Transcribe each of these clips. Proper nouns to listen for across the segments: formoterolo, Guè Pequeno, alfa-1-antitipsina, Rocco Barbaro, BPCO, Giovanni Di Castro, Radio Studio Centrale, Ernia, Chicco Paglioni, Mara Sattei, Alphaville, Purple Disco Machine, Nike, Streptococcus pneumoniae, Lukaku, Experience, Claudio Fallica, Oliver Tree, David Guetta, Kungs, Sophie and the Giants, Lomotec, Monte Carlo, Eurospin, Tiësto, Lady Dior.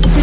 to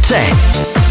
C'è.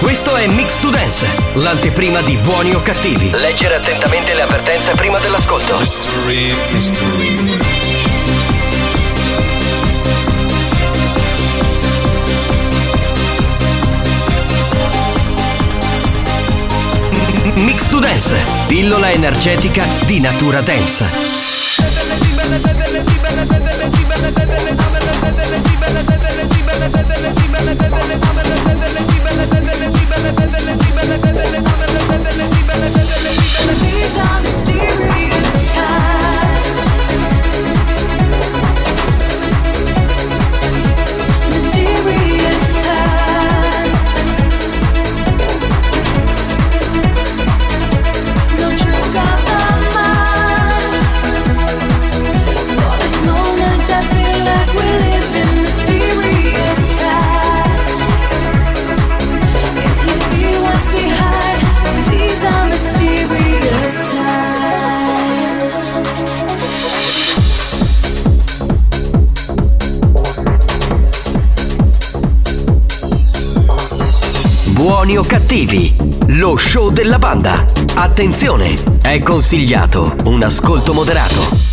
Questo è Mix to Dance, l'anteprima di buoni o cattivi. Leggere attentamente le avvertenze prima dell'ascolto. History. Mix to Dance, pillola energetica di natura dance. These are mysterious times. Mysterious times. No trick of my mind. For this moment I feel like we live in mysterious times. If you see what's behind, these are mysterious times. Buoni o cattivi, lo show della banda. Attenzione, è consigliato un ascolto moderato.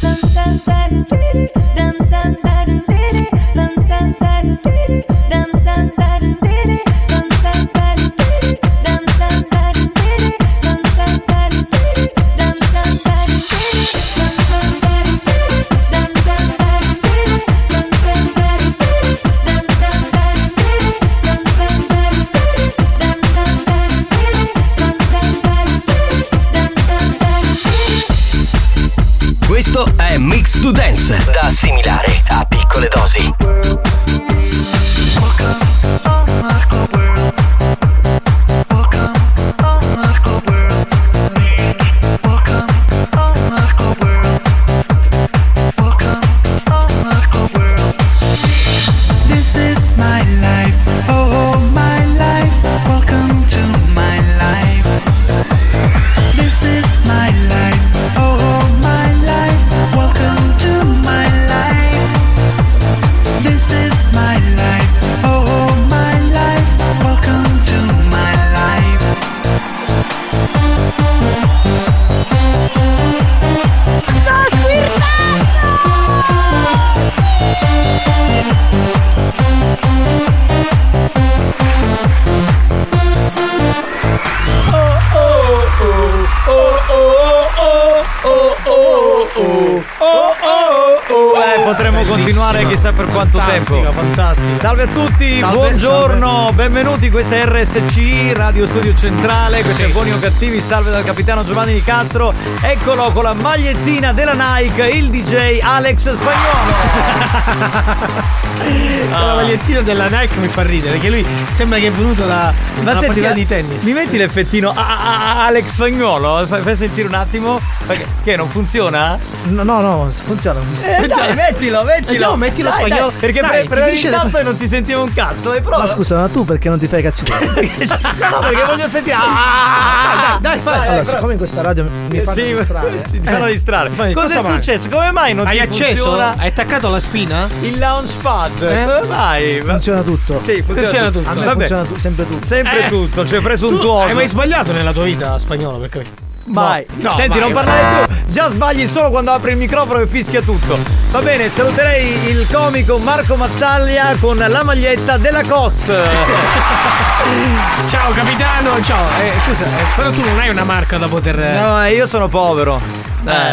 Questo è Mix to Dance, da assimilare a piccole dosi. This is my life, oh my life, welcome to my life. This is my life, oh my life, welcome to my life. This is my life, oh my life, welcome to my life. Sto squirtando! Oh oh oh oh oh oh oh oh oh. Potremmo bellissimo continuare chissà per quanto fantastico, tempo. Fantastico. Salve a tutti, salve, buongiorno, salve, benvenuti. Questa è RSC, Radio Studio Centrale. Questi sì, buoni o cattivi, salve dal capitano Giovanni Di Castro. Eccolo con la magliettina della Nike, il DJ Alex Pagnuolo. Con la magliettina della Nike mi fa ridere, perché lui sembra che è venuto da una partita di tennis. Mi metti l'effettino Alex Pagnuolo? Fai sentire un attimo. Che non funziona? No, funziona. Dai, mettilo. No, mettilo spagnolo. Perché premevi il tasto e non si sentiva un cazzo. Ma scusa, ma tu perché non ti fai cazzo? No, perché voglio sentire. Dai, fai. Allora, siccome in questa radio mi fanno distrarre. Cos'è successo? Come mai non ti funziona? Hai acceso? Hai attaccato la spina? Il launchpad. budget. Vai. Funziona tutto. Sì, funziona tutto. A me funziona sempre tutto. Sempre tutto. Cioè, preso un tuo. Hai mai sbagliato nella tua vita spagnolo? Perché? Vai, no, senti, non parlare più. Già sbagli solo quando apri il microfono e fischia tutto. Va bene, saluterei il comico Marco Mazzaglia con la maglietta della Cost. Ciao capitano, ciao. Scusa, però tu non hai una marca da poter. No, io sono povero.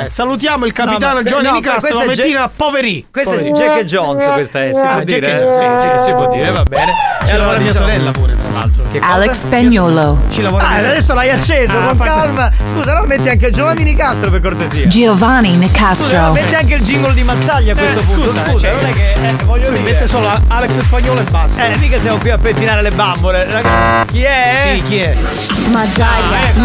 Salutiamo il capitano Giovanni Di Castro, la mattina poveri. Questa è Jack e Jones, questa è, si può dire. Sì, si può dire, va bene. E allora mia sorella pure, tra l'altro. Alex Pagnuolo. Ci lavora. Adesso l'hai acceso con calma. Scusa, no, metti anche Giovanni Di Castro per cortesia. Giovanni Di Castro. Scusa, metti anche il jingle di Mazzaglia a questo punto. Scusa, non è che voglio dire. Mette solo Alex Pagnuolo e basta. Mica siamo qui a pettinare le bambole. Chi è? Sì, chi è? Mazzaglia.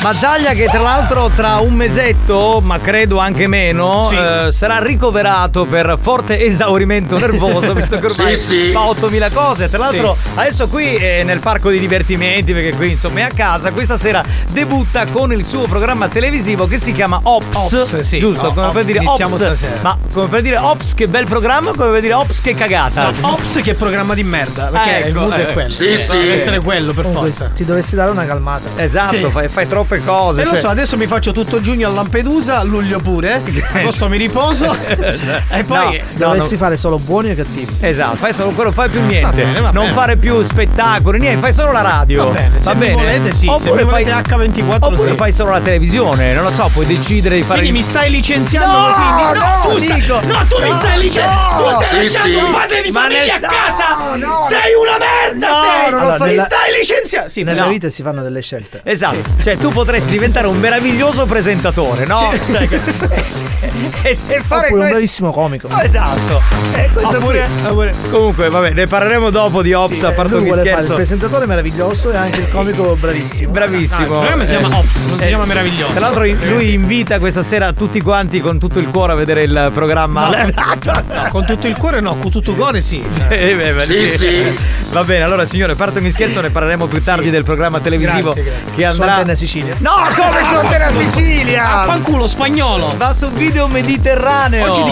Mazzaglia che tra l'altro tra un mesetto, ma credo anche meno, sarà ricoverato per forte esaurimento nervoso, visto che ormai fa 8000 cose. Tra l'altro adesso qui è nel parco di divertimenti, perché qui insomma è a casa. Questa sera debutta con il suo programma televisivo che si chiama Ops, giusto? No, come per dire Ops stasera. Ma come per dire Ops che bel programma, come per dire Ops che cagata. No, Ops che programma di merda, perché ecco, il mood è quello. Deve essere quello per forza. Ti dovresti dare una calmata. Esatto, fai troppe cose. E lo so, adesso mi faccio tutto giugno a Lampedusa, luglio pure, agosto mi riposo. E poi dovresti fare solo buoni e cattivi. Esatto, fai solo quello, fai più niente. Non fare più spettacoli, niente, fai solo la radio. Va bene. Volete, oppure fai H24. Oppure fai solo la televisione, non lo so, puoi decidere di fare. Quindi mi stai licenziando? No, tu mi stai licenziando un padre di famiglia a casa. Sei una merda. Mi stai licenziando. Sì, nella vita si fanno delle scelte. Esatto. Cioè tu potresti diventare un meraviglioso presentatore, no? E fare un bravissimo comico. Esatto. Comunque vabbè, ne parleremo dopo di Ops, a parte ogni scherzo. Fare il presentatore meraviglioso e anche il comico bravissimo. Bravissimo. Il programma si chiama Ops, non si chiama meraviglioso. Tra l'altro lui invita questa sera tutti quanti con tutto il cuore a vedere il programma. No, con tutto il cuore no, con tutto il cuore sì. Va bene, allora signore, parte un scherzo, ne parleremo più tardi del programma televisivo grazie. Che andrà a Sicilia. No, come a Sicilia? Affanculo spagnolo. Va su Video Mediterraneo. Oggi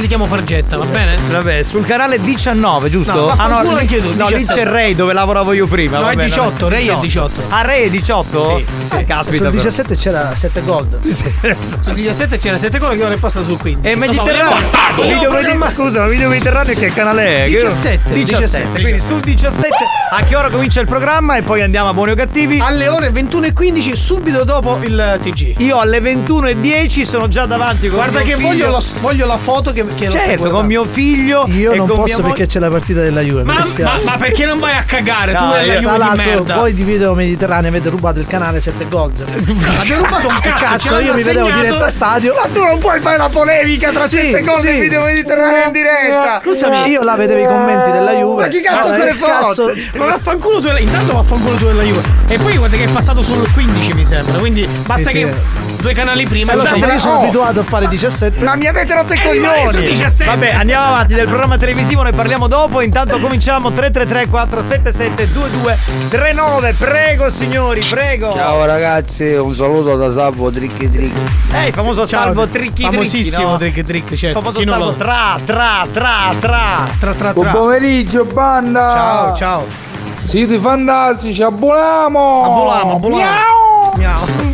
ti chiamo Fargetta, va bene? Vabbè, sul canale 19, giusto? No, lì c'è Ray dove lavoravo io prima. No, è 18, Ray è 18. Ah, Ray è 18? Sì, caspita. Sul 17 c'era 7 Gold. Sul 17 c'era 7 Gold che ora è passato sul 15. E Mediterraneo. Ma scusa, Video Mediterraneo che canale è? 17. Quindi sul 17 a che ora comincia il programma e poi andiamo a buoni o cattivi? Alle ore 21:15 subito dopo il TG. Io alle 21:10 sono già davanti con guarda mio figlio. Voglio la foto che certo, con mio figlio. Io non posso perché c'è la partita della Juve. Ma perché non vai a cagare? No, tu della Juve di merda. Voi di Video Mediterraneo avete rubato il canale 7 Gold. Avete rubato un cazzo, io mi vedevo diretta a stadio. Ma tu non puoi fare la polemica tra 7 Gold e Video Mediterraneo in diretta. Scusami, io la vedevo i commenti della Juve. Ma chi cazzo se ne fotte? Ma vaffanculo tu, intanto vaffanculo tu della Juve. E poi guarda che è passato sul 15 mi sembra. Quindi basta che due canali prima. Io sono abituato a fare 17. Ma mi avete rotto i coglioni. 17. Vabbè, andiamo avanti del programma televisivo, ne parliamo dopo. Intanto cominciamo 333-477-2239. Prego signori, prego. Ciao ragazzi, un saluto da Salvo Tricchi Tricchi. Il famoso Salvo Tricchi Tricchi. Famosissimo, no? Tricchi Tricchi, certo. Il famoso Salvo tra. Buon pomeriggio banda. Ciao. Siete fantastici, abbonamo.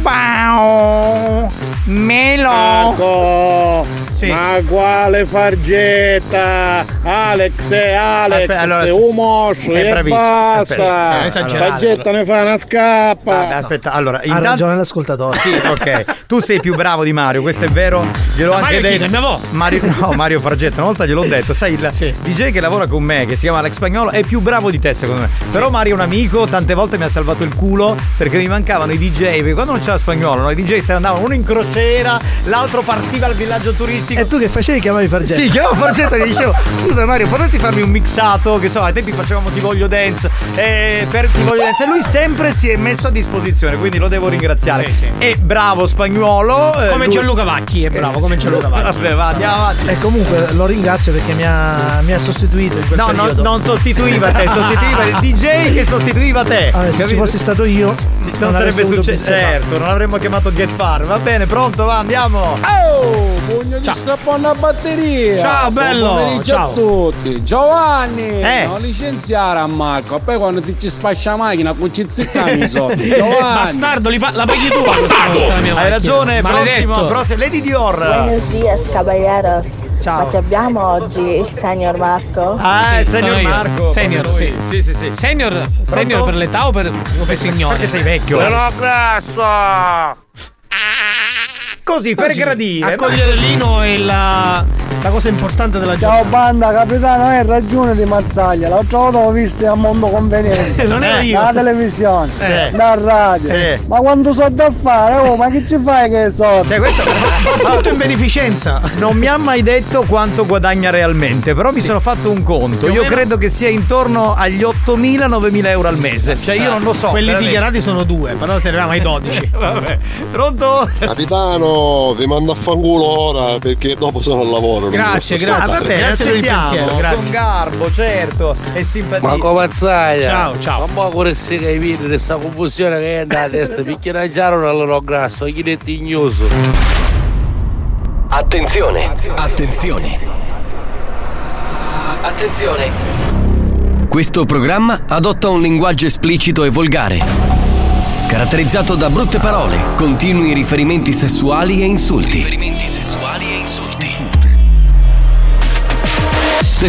Wow. Melo Marco, ma quale Fargetta? Alex aspetta, allora, umoscio e basta. Fargetta ne fa una scappa. Aspetta, allora intanto... ha ragione l'ascoltatore. Sì, ok. Tu sei più bravo di Mario, questo è vero. Gliel'ho anche detto. Mario Fargetta, una volta gliel'ho detto. Sai, il DJ che lavora con me, che si chiama Alex Pagnuolo, è più bravo di te secondo me. Però Mario è un amico, tante volte mi ha salvato il culo perché mi mancavano i DJ, perché quando non c'era Spagnolo, no? I DJ se ne andavano uno in crociera, l'altro partiva al villaggio turistico. E tu che facevi? Chiamavi Fargetta? Sì, chiamavo Fargetta che dicevo: scusa Mario, potresti farmi un mixato? Che so, ai tempi facevamo Ti Voglio Dance, per Ti Voglio Dance. E lui sempre si è messo a disposizione, quindi lo devo ringraziare. Sì, sì. E bravo Spagnuolo. Come lui... Gianluca Vacchi, è bravo, come Gianluca Vacchi. Vabbè, va, andiamo avanti. E comunque lo ringrazio perché mi ha sostituito in quel periodo. Non sostituiva te, sostituiva il DJ che sostituiva te. Allora, se ci fossi stato io non sarebbe successo. Certo, non avremmo chiamato Get Far. Va bene, pronto, va, andiamo. Oh, pugno di strappone a batteria. Ciao, bello. Buon pomeriggio a tutti. Giovanni, non licenziare a Marco. Poi quando ti ci spaccia macchina con ci ziccami sotto. Bastardo, la paghi tu. Hai ragione, prossimo. Lady Dior. Buenos dias, caballeros. Ciao. Ma che abbiamo oggi? Il senior Marco? Ah, sì, il senior Marco. Senior, sì. Sì, sì, sì. Senior, senior per l'età o per signore? Perché sei vecchio. Però grasso. Così, per gradire. Accogliere Lino è la cosa importante della giornata. Ciao banda, capitano, hai ragione di Mazzaglia. L'altro volta l'ho visto a Mondo Convenienza. Non è io. Dalla televisione, dalla radio. Sì. Ma quanto so da fare? Oh, ma che ci fai che so? Cioè, questo tutto in beneficenza. Non mi ha mai detto quanto guadagna realmente, però mi sono fatto un conto. Io credo che sia intorno agli 8.000-9.000 euro al mese. Cioè, io non lo so. Quelli veramente dichiarati sono 2, però se eravamo ai 12. Vabbè. Pronto? Capitano, vi mando a fanculo ora perché dopo sono al lavoro. Grazie, grazie. Ah, bene, grazie per il pensiero, grazie. Con garbo, certo, e simpatia. Marco Mazzaglia. Ciao, ciao. Ma pure se che hai visto questa confusione che è andata a testa, perché mangiarono allora grasso, chi è tignoso. Attenzione, attenzione, attenzione. Questo programma adotta un linguaggio esplicito e volgare, caratterizzato da brutte parole, continui riferimenti sessuali e insulti. Se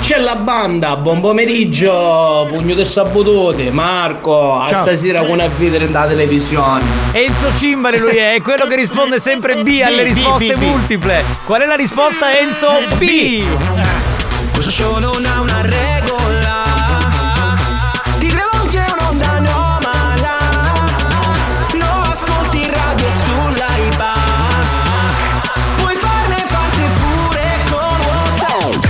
C'è la banda, buon pomeriggio, pugno di sabotote, Marco, a stasera con a vedere da televisione. Enzo Cimbari lui è quello che risponde sempre B alle risposte multiple. Qual è la risposta, Enzo? B. Questo show non ha una regola, ti rivolge un'onda anomala, non ascolti radio sull'Aiba, puoi farne parte pure con WhatsApp.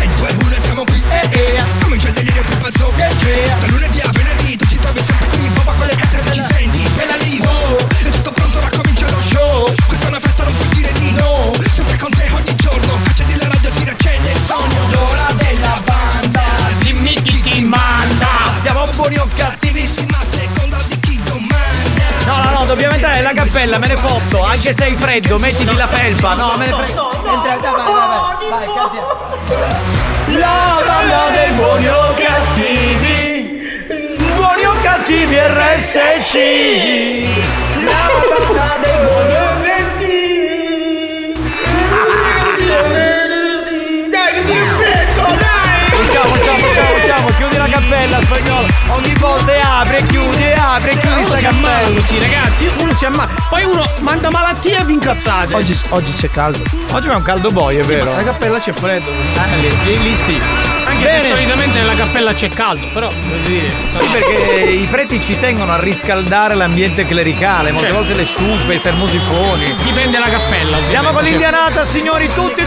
Comincia il delirio più pazzo che c'è. Da lunedì a venerdì tu ci trovi sempre qui. Bomba con le casse se ci senti, bella lì, oh. È tutto pronto, ora comincia lo show. Questa è una festa, non puoi dire di no. Sempre con te ogni giorno, accendi la radio, si riaccende il sogno. L'ora della banda, dimmi chi ti manda. Siamo buoni o cattivissimi a seconda di chi domanda. No, dobbiamo entrare nella cappella, me ne fotto. Anche se hai freddo, mettiti la felpa. No, me ne fotto. Entra, vai, cantiamo. La banda dei buoni o cattivi, buoni o cattivi RSC. La banda dei buoni o cattivi. Dai che ti infetto, dai! Facciamo, chiudi la cappella Spagnolo. Ogni volta apri e chiudi sta cappella. Così ragazzi, uno si ammala. Poi uno manda malattie e vi incazzate. Oggi c'è caldo. Oggi è un caldo boy, è sì, vero? La cappella c'è freddo. Lì sì. Anche bene, se solitamente nella cappella c'è caldo, però sì, perché i preti ci tengono a riscaldare l'ambiente clericale, molte volte le stufe, i termosifoni. Dipende la cappella. Andiamo con l'indianata, signori, tutti.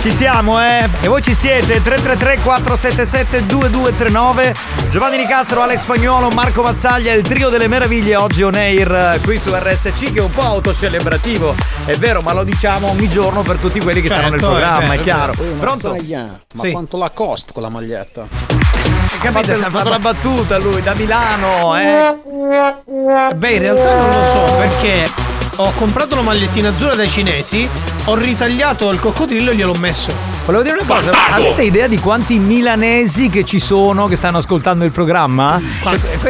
Ci siamo, E voi ci siete? 333-477-2239. Giovanni Di Castro, Alex Pagnuolo, Marco Mazzaglia, il trio delle meraviglie oggi on air qui su RSC, che è un po' autocelebrativo, è vero, ma lo diciamo ogni giorno per tutti quelli che stanno nel programma, è chiaro. Pronto? Ma quanto la costa con la maglietta? Capite, ha fatto la battuta lui, da Milano, Beh, in realtà non lo so perché... ho comprato la magliettina azzurra dai cinesi, ho ritagliato il coccodrillo e gliel'ho messo. Volevo dire una cosa, avete idea di quanti milanesi che ci sono, che stanno ascoltando il programma?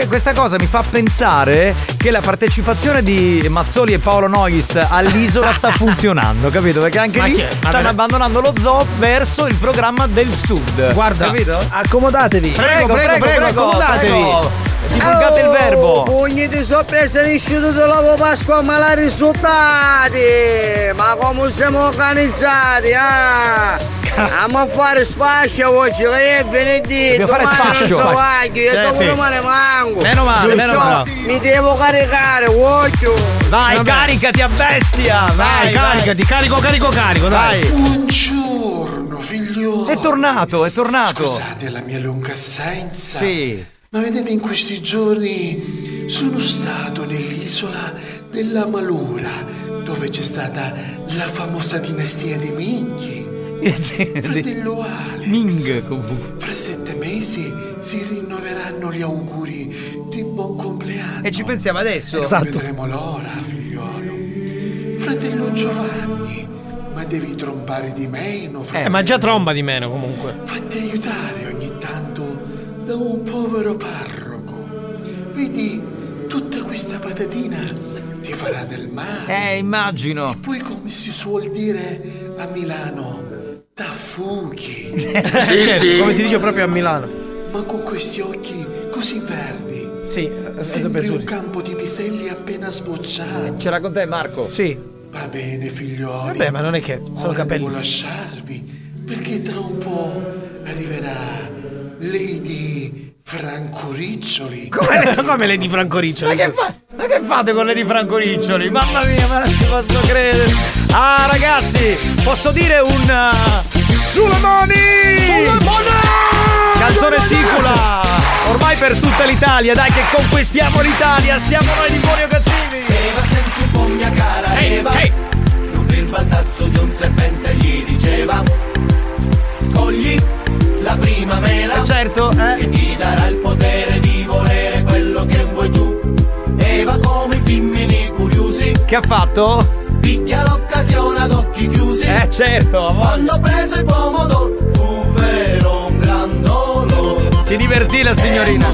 Questa cosa mi fa pensare che la partecipazione di Mazzoli e Paolo Nois all'isola sta funzionando, capito? Perché anche lì stanno abbandonando lo zoo verso il programma del sud. Guarda, capito? Accomodatevi. Prego, accomodatevi. Divulgate il verbo. Pugni di sorpresa risciuto dopo Pasqua, ma la risultati. Ma come siamo organizzati, eh? Andiamo a fare spascio oggi, lei è venerdì. Dobbiamo fare spascio. So io dopo domani manco. Meno male. Mi devo caricare, voglio. Vai, vabbè, caricati a bestia. Vai, caricati, carico, dai. Buongiorno, figliolo. È tornato. Scusate la mia lunga assenza. Sì. Ma vedete, in questi giorni sono stato nell'isola della Malura, dove c'è stata la famosa dinastia dei Minghi. Fratello Alex, fra 7 mesi si rinnoveranno gli auguri di buon compleanno. E ci pensiamo adesso? Esatto. Vedremo l'ora, figliolo. Fratello Giovanni, ma devi trombare di meno. Ma già tromba di meno comunque. Fatti aiutare ogni tanto da un povero parroco. Vedi, tutta questa patatina ti farà del male. Immagino. E poi, come si suol dire a Milano, da fughi. Sì. Come si dice proprio a Milano. Ma con questi occhi così verdi. Sì, sembri un campo di piselli appena sbocciato. Ce l'ha con te, Marco? Sì. Va bene, figlioli. Vabbè, ma non è che sono capelli. Devo lasciarvi, perché tra un po' arriverà Lady Francoriccioli. Come Lady Francoriccioli? Ma che fate con Lady Francoriccioli? Mamma mia, ma non ci posso credere. Ah, ragazzi, posso dire un Sulle mani! Canzone sicula ormai per tutta l'Italia. Dai, che conquistiamo l'Italia. Siamo noi di buoni o cattivi. Eva, senti un po' mia cara Eva. Lui il balzazzo di un serpente gli diceva: cogli la prima mela, certo. Che ti darà il potere di volere quello che vuoi tu. Eva, come i femmini curiosi, che ha fatto? Picchia l'occasione ad occhi chiusi. Certo. Quando prese il pomodoro fu vero un gran dolore. Si divertì la signorina.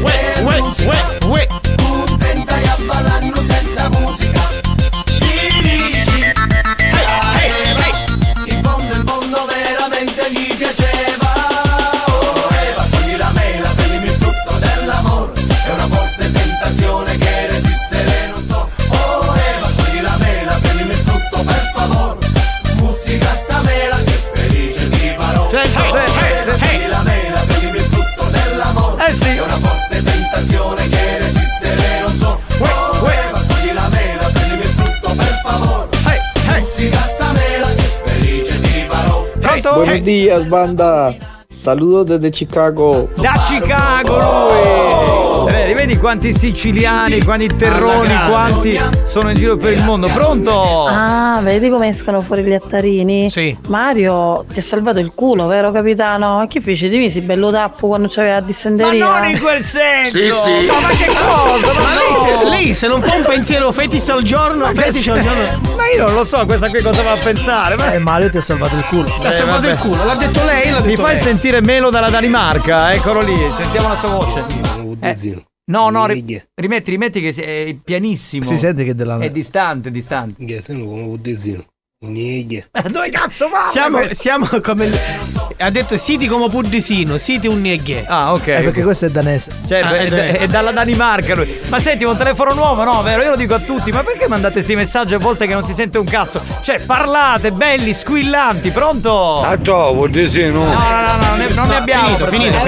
Uè. Tu tentai a ballare senza musica. Si dici in fondo il mondo veramente gli piaceva. Sì. È una forte tentazione che resistere non so. Ma togli la mela, prendimi il frutto per favore. Musica sta mela, che felice ti farò. Buenos días, banda. Saludos desde Chicago. Da Chicago lui. Vedi quanti siciliani, quanti terroni, quanti sono in giro per il mondo. Pronto? Ah, vedi come escono fuori gli attarini? Sì. Mario, ti ha salvato il culo, vero capitano? Che fece? Ti visi bello tappo quando c'aveva la dissenderia? Ma non in quel senso! Sì. No, ma che cosa? Lei se non fa un pensiero fetish al giorno. Ma io non lo so questa qui cosa va a pensare. Ma Mario ti ha salvato il culo. L'ha detto lei? Mi fai sentire Melo dalla Danimarca? Eccolo lì, sentiamo la sua voce. No, rimetti che è pianissimo. Si sente che è distante. Dove cazzo va? Siamo come ha detto siti come Puddisino, siti un nieghe. Ah, ok. Perché questo è danese. È dalla Danimarca lui. Ma senti, un telefono nuovo, no, vero? Io lo dico a tutti, ma perché mandate sti messaggi a volte che non si sente un cazzo? Parlate belli, squillanti, pronto? Ah, Puddisino. No, non ne abbiamo. Finito.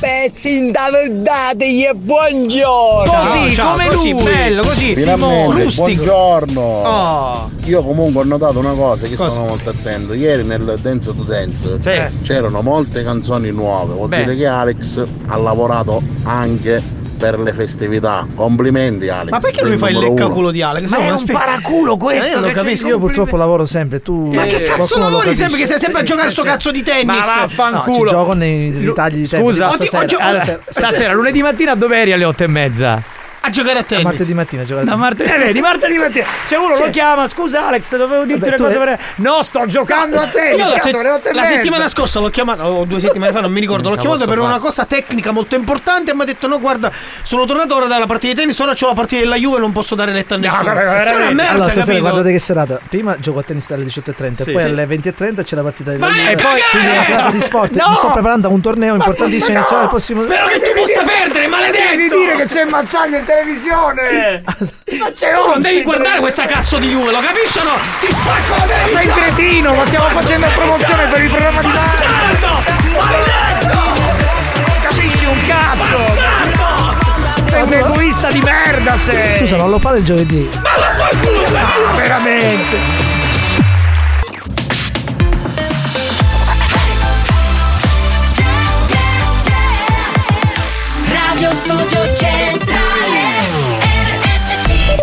Pezzi da verdade, buongiorno. Così, come lui, bello, così, Simone, rustico. Buongiorno. Io comunque ho notato una cosa che sono molto attento. Ieri nel Dance to Dance c'erano molte canzoni nuove. Vuol dire che Alex ha lavorato anche per le festività. Complimenti, Alex. Ma perché lui fa il leccaculo di Alex? Ma è un paraculo questo, io lo capisco. Io purtroppo lavoro sempre. Tu ma che cazzo lavori sempre? Che sei sempre a giocare sto cazzo di tennis. Ma vaffanculo. Ci gioco nei tagli di tennis. Scusa, stasera lunedì mattina dove eri alle 8:30? a giocare a tennis. Da martedì mattina giocare a tennis. Martedì mattina. Cioè uno lo chiama, scusa Alex, dovevo dirti una cosa. No, sto giocando a tennis. Io la settimana scorsa l'ho chiamato, o 2 settimane fa, non mi ricordo, l'ho chiamato per una cosa tecnica molto importante e mi ha detto no guarda, sono tornato ora dalla partita di tennis, ora c'ho la partita della Juve, non posso dare netta a nessuno. Allora stasera guardate che serata. Prima gioco a tennis alle 18:30, poi alle 20:30 c'è la partita della Juve. Quindi la serata di sport. Mi sto preparando a un torneo importantissimo, iniziale il prossimo. Spero che tu possa perdere, maledetto. Devi dire che c'è Mazzaglia in televisione. Ma c'è tu non devi guardare questa cazzo di Juve, lo capisci o no? Ti spacco la televisione. Sei cretino, ma stiamo facendo promozione per il programma di Mario. Capisci un cazzo? Sei un egoista di merda sei. Scusa, non lo fa il giovedì. Ma lo puoi veramente. Radio Studio Centrale RSC.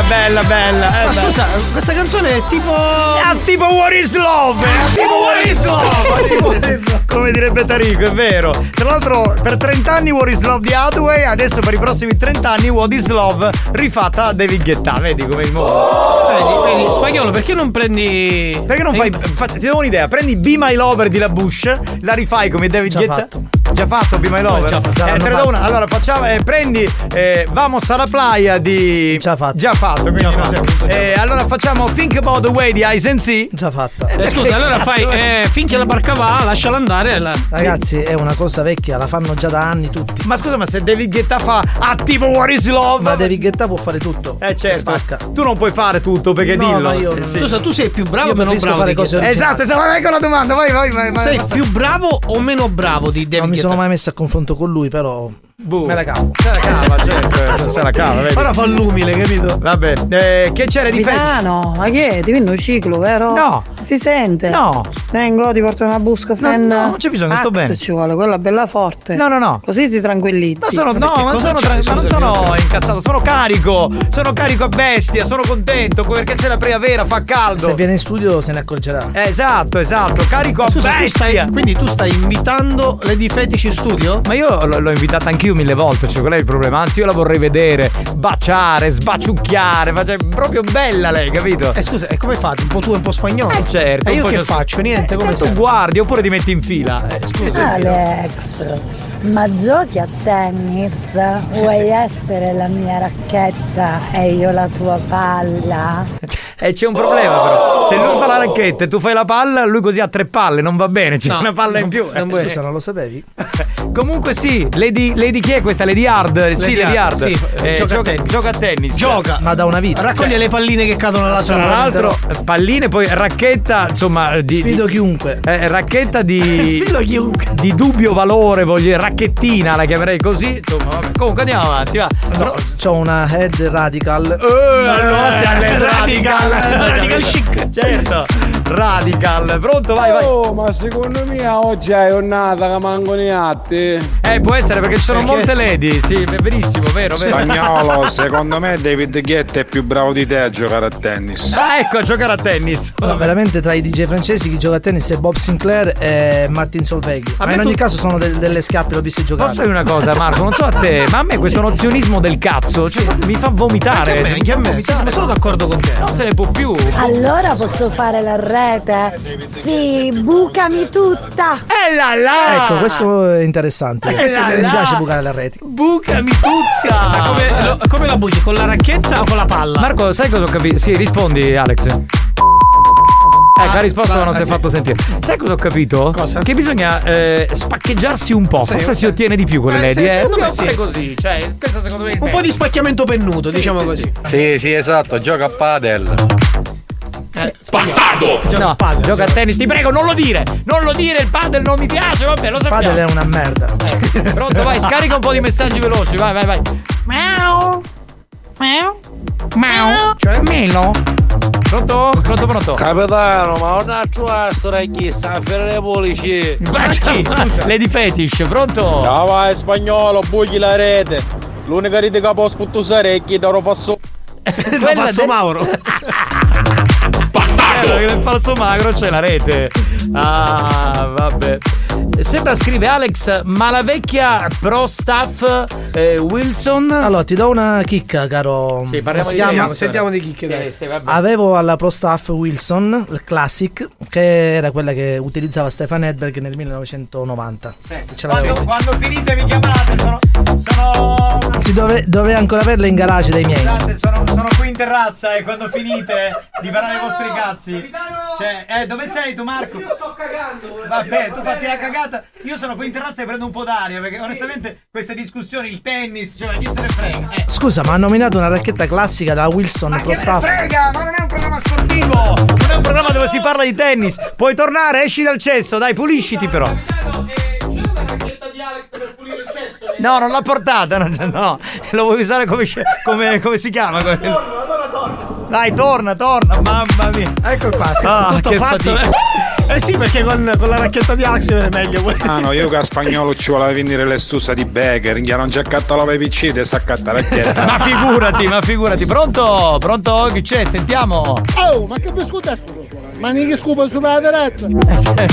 Bella, bella. Ma scusa, questa canzone è tipo. Tipo What is Love! Tipo What is Love! Come direbbe Tarico, è vero. Tra l'altro, per 30 anni What is Love di Hathaway, adesso per i prossimi 30 anni What is Love rifatta a David Guetta. Vedi come muove. Vedi, Spagnolo, perché non prendi. Perché non fai. Ti do un'idea, prendi Be My Lover di La Bush, la rifai come David Guetta. Già fatto Be My Lover. Già fatto. Allora facciamo. Prendi Vamos alla playa di. Già fatto. Allora facciamo Think About the Way di Ice and Sea. Già fatta. Scusa, allora fai finché la barca va, lasciala andare. Ragazzi, è una cosa vecchia, la fanno già da anni tutti. Ma scusa, ma se David Guetta fa attivo What is Love? Ma David Guetta può fare tutto. Certo. Spacca. Tu non puoi fare tutto perché no, dillo. Scusa, tu sei più bravo o meno bravo? Fare cose esatto, vai con la domanda, vai. Sei più bravo o meno bravo di David Guetta? Non mi sono mai messo a confronto con lui, però. Me la cava, gente, se la cava, vedi. Ora fa l'umile, capito? Vabbè, che c'era di festa? Ma che è? Divino ciclo, vero? No, si sente? No. Tengo, ti porto una busca Fan. No, non c'è bisogno, Act sto bene. Ci vuole quella bella forte. No. Così ti tranquillizzi. Ma sono, no, ma non sono, sono incazzato, sono carico a bestia, sono contento perché c'è la primavera, fa caldo. Se viene in studio se ne accorgerà. Esatto, carico a bestia. Quindi tu stai invitando Lady Fetish in studio? Ma io l'ho invitata anch'io mille volte, cioè qual è il problema? Anzi, io la vorrei vedere, baciare, sbaciucchiare, cioè, proprio bella lei, capito? Scusa, e come fate? Un po' tu e un po' spagnolo? Certo. E io che faccio? Niente, come tu guardi oppure ti metti in fila? Scusa Alex, ma giochi a tennis? Vuoi essere la mia racchetta e io la tua palla? E c'è un problema però. Se lui fa la racchetta e tu fai la palla, lui così ha tre palle, non va bene, c'è una palla in più. Scusa, non lo sapevi? Comunque sì, Lady chi è questa? Lady Hard? Lady Hard. Sì. Gioca a tennis. Gioca. Ma da una vita. Raccoglie le palline che cadono là sopra. Tra l'altro, palline, poi racchetta, insomma. Sfido chiunque. Racchetta di. Sfido chiunque. Di dubbio valore, voglio. Racchettina la chiamerei così. Insomma, vabbè. Comunque andiamo avanti, va. No, c'ho una head radical. Allora siamo le radical chic. Certo. Radical. Pronto, vai. Oh, ma secondo me oggi è giornata che mancano i atti. Può essere perché ci sono molte lady. Sì, è verissimo, vero. Spagnolo, secondo me David Guetta è più bravo di te a giocare a tennis. Ecco, a giocare a tennis. No, veramente tra i DJ francesi chi gioca a tennis è Bob Sinclair e Martin Solveig. Ma in ogni caso sono delle schiappe, l'ho visto giocare. Posso dire una cosa, Marco? Non so a te, ma a me questo nozionismo del cazzo mi fa vomitare. Anche a me. Sono solo d'accordo con te. Non se ne può più. Allora posso fare la rete? Sì, bucami tutta. La. Ecco, questo è interessante. Mi piace bucare la rete. Bucami tutta. Ma come la buchi? Con la racchetta o con la palla? Marco, sai cosa ho capito? Sì, rispondi, Alex. La risposta non si è fatto sentire. Sai cosa ho capito? Cosa? Che bisogna spaccheggiarsi un po'. Forse si ottiene di più con le lady. Secondo me fare così. Cioè, questo secondo me un po' di spacchiamento pennuto, diciamo così. Sì, esatto. Gioca a padel. Bastardo! Gioca a tennis, ti prego, non lo dire, il padel non mi piace, vabbè, lo sappiamo. Il padel è una merda. Pronto, vai, scarica un po' di messaggi veloci, vai. Miau. Cioè meno. Pronto. Capitano, ma non c'è storia chi sta per le polizia. Scusa. Lady Fetish, pronto? Ciao, vai spagnolo, buchi la rete. L'unica rete che posso puttosare è chi da Ropasso. Ropasso Mauro. Nel falso magro c'è la rete. Vabbè. Sembra scrive Alex, ma la vecchia Pro Staff Wilson. Allora ti do una chicca, caro. Sì, sentiamo di chicche, dai. Sì, avevo alla Pro Staff Wilson il Classic, che era quella che utilizzava Stefan Edberg nel 1990. Quando finite mi chiamate, sono... Anzi, dovrei ancora averla in garage dei miei. Scusate, sono qui in terrazza e quando finite di parlare ai vostri cazzi. Capitano! Cioè, dove sei tu, Marco? Io sto cagando. Vabbè, tu fatti la cagata. Io sono qui in terrazza e prendo un po' d'aria perché onestamente queste discussioni, il tennis, cioè chi se ne frega. Scusa, ma ha nominato una racchetta classica da Wilson Pro Staff. Ma che frega, ma non è un programma sportivo. Non è un programma dove si parla di tennis. Puoi tornare, esci dal cesso, dai, pulisciti però. No, non l'ha portata, no. Lo vuoi usare come si chiama? Allora torna. Dai, torna, mamma mia. Ecco qua, tutto fatto. Sì, perché con la racchetta di Alex è meglio. No, io che a spagnolo ci voleva venire l'estusa di Becker. Non c'è accattato la PC, adesso accatta la racchetta. Ma figurati. Pronto? Chi c'è? Sentiamo. Oh, ma che biscotto è sto? Ma neanche scupa sulla terrazza.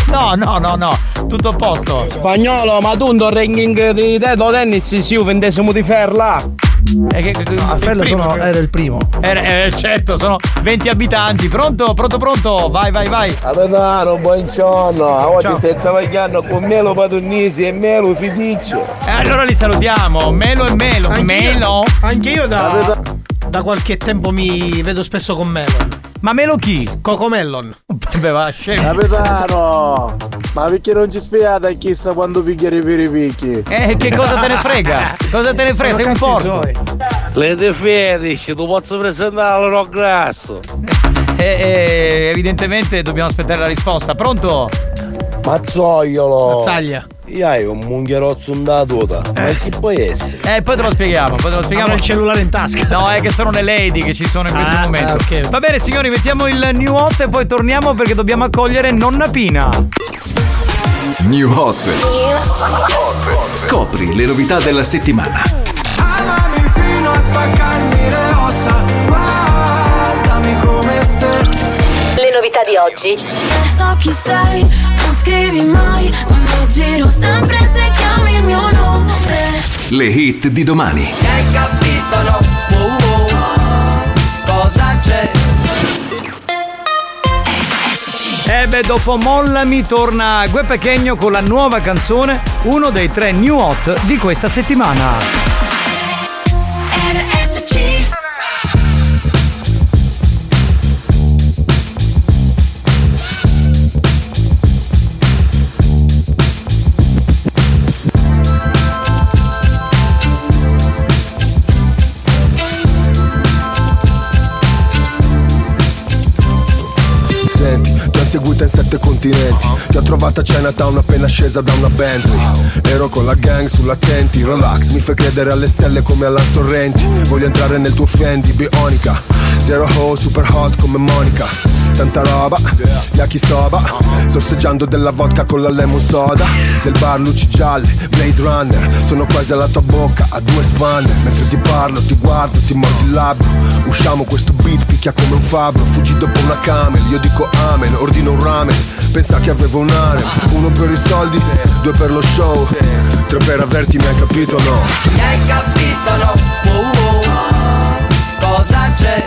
No. Tutto a posto. Spagnolo, ma tu un ranking di Teto Tennis si vendesimo di Ferla. A Ferla era il primo. Certo, sono 20 abitanti. Pronto. Vai. Capitano, buongiorno. Oggi stai travagliando con Melo Padonnisi e Melo Fiticcio. Allora li salutiamo. Melo e Melo. Melo. Anche io da qualche tempo mi vedo spesso con Melo. Ma Melo chi? Cocomellon. Vabbè, va, scemo. Capitano, ma perché non ci spiegate chissà quando picchiare per i picchi? Che cosa te ne frega? Sei un porco. Le te fetici, tu posso presentarlo, no grasso. Evidentemente dobbiamo aspettare la risposta. Pronto? Mazzaglia. io ho un munghierozzo da tuta, ma chi può essere? Poi te lo spieghiamo, poi te lo spieghiamo. Avrò il cellulare in tasca. No, è che sono le lady che ci sono in questo momento. Okay. Va bene signori, mettiamo il new hot e poi torniamo perché dobbiamo accogliere nonna Pina. New hot. Scopri le novità della settimana. Amami fino a spaccarmi le ossa, guardami come sei. Le novità di oggi. Non so chi sei, non scrivi mai, ma mi giro sempre se chiami il mio nome. Le hit di domani. Hai capito? No? Cosa c'è? Dopo Mollami torna Guè Pequeno con la nuova canzone, uno dei tre new hot di questa settimana. Seguita in 7 continenti, ti ho trovata a Chinatown appena scesa da una Bentley. Ero con la gang sull'attenti, relax, mi fai credere alle stelle come alla Sorrenti. Voglio entrare nel tuo Fendi, bionica, zero hole, super hot come Monica. Tanta roba, yakisoba, sorseggiando della vodka con la lemon soda. Del bar luci gialle, Blade Runner, sono quasi alla tua bocca, a 2 spanner. Mentre ti parlo, ti guardo, ti mordi il labbro. Usciamo, questo beat picchia come un fabbro. Fuggi dopo una camel, io dico amen, ordino un ramen, pensa che avevo un harem. 1 per i soldi, 2 per lo show, 3 per averti, mi hai capito o no? Mi hai capito no? Cosa c'è?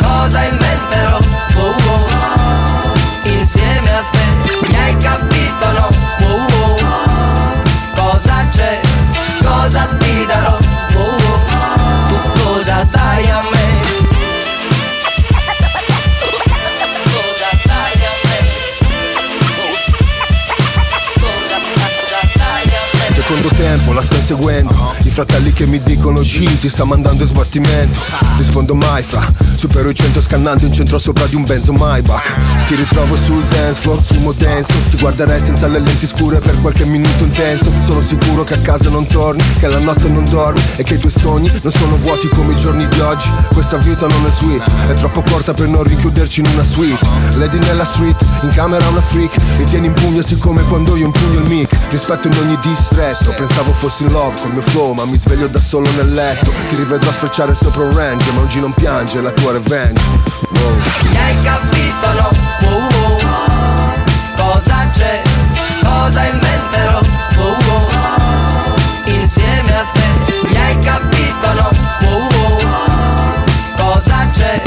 Cosa inventerò? Insieme a te. Mi hai capito no? Cosa c'è? Cosa ti darò? Tu cosa dai a me? Secondo tempo la sto inseguendo, i fratelli che mi dicono G, ti sta mandando in sbattimento. Rispondo mai fra, supero i 100 scannando in centro sopra di un Benzo Maybach. Ti ritrovo sul dance floor, fumo denso, ti guarderei senza le lenti scure per qualche minuto intenso. Sono sicuro che a casa non torni, che la notte non dormi e che i tuoi sogni non sono vuoti come i giorni di oggi. Questa vita non è sweet, è troppo corta per non richiuderci in una suite. Lady nella street, in camera una freak, mi tieni in pugno siccome quando io impugno il mic. Rispetto in ogni distress, pensavo fossi in love col mio flow, ma mi sveglio da solo nel letto. Ti rivedo a sfrecciare sopra un range, ma oggi non piange la tua revenge. Wow. Mi hai capito no? Cosa c'è? Cosa inventerò? Insieme a te. Mi hai capito no? Cosa c'è?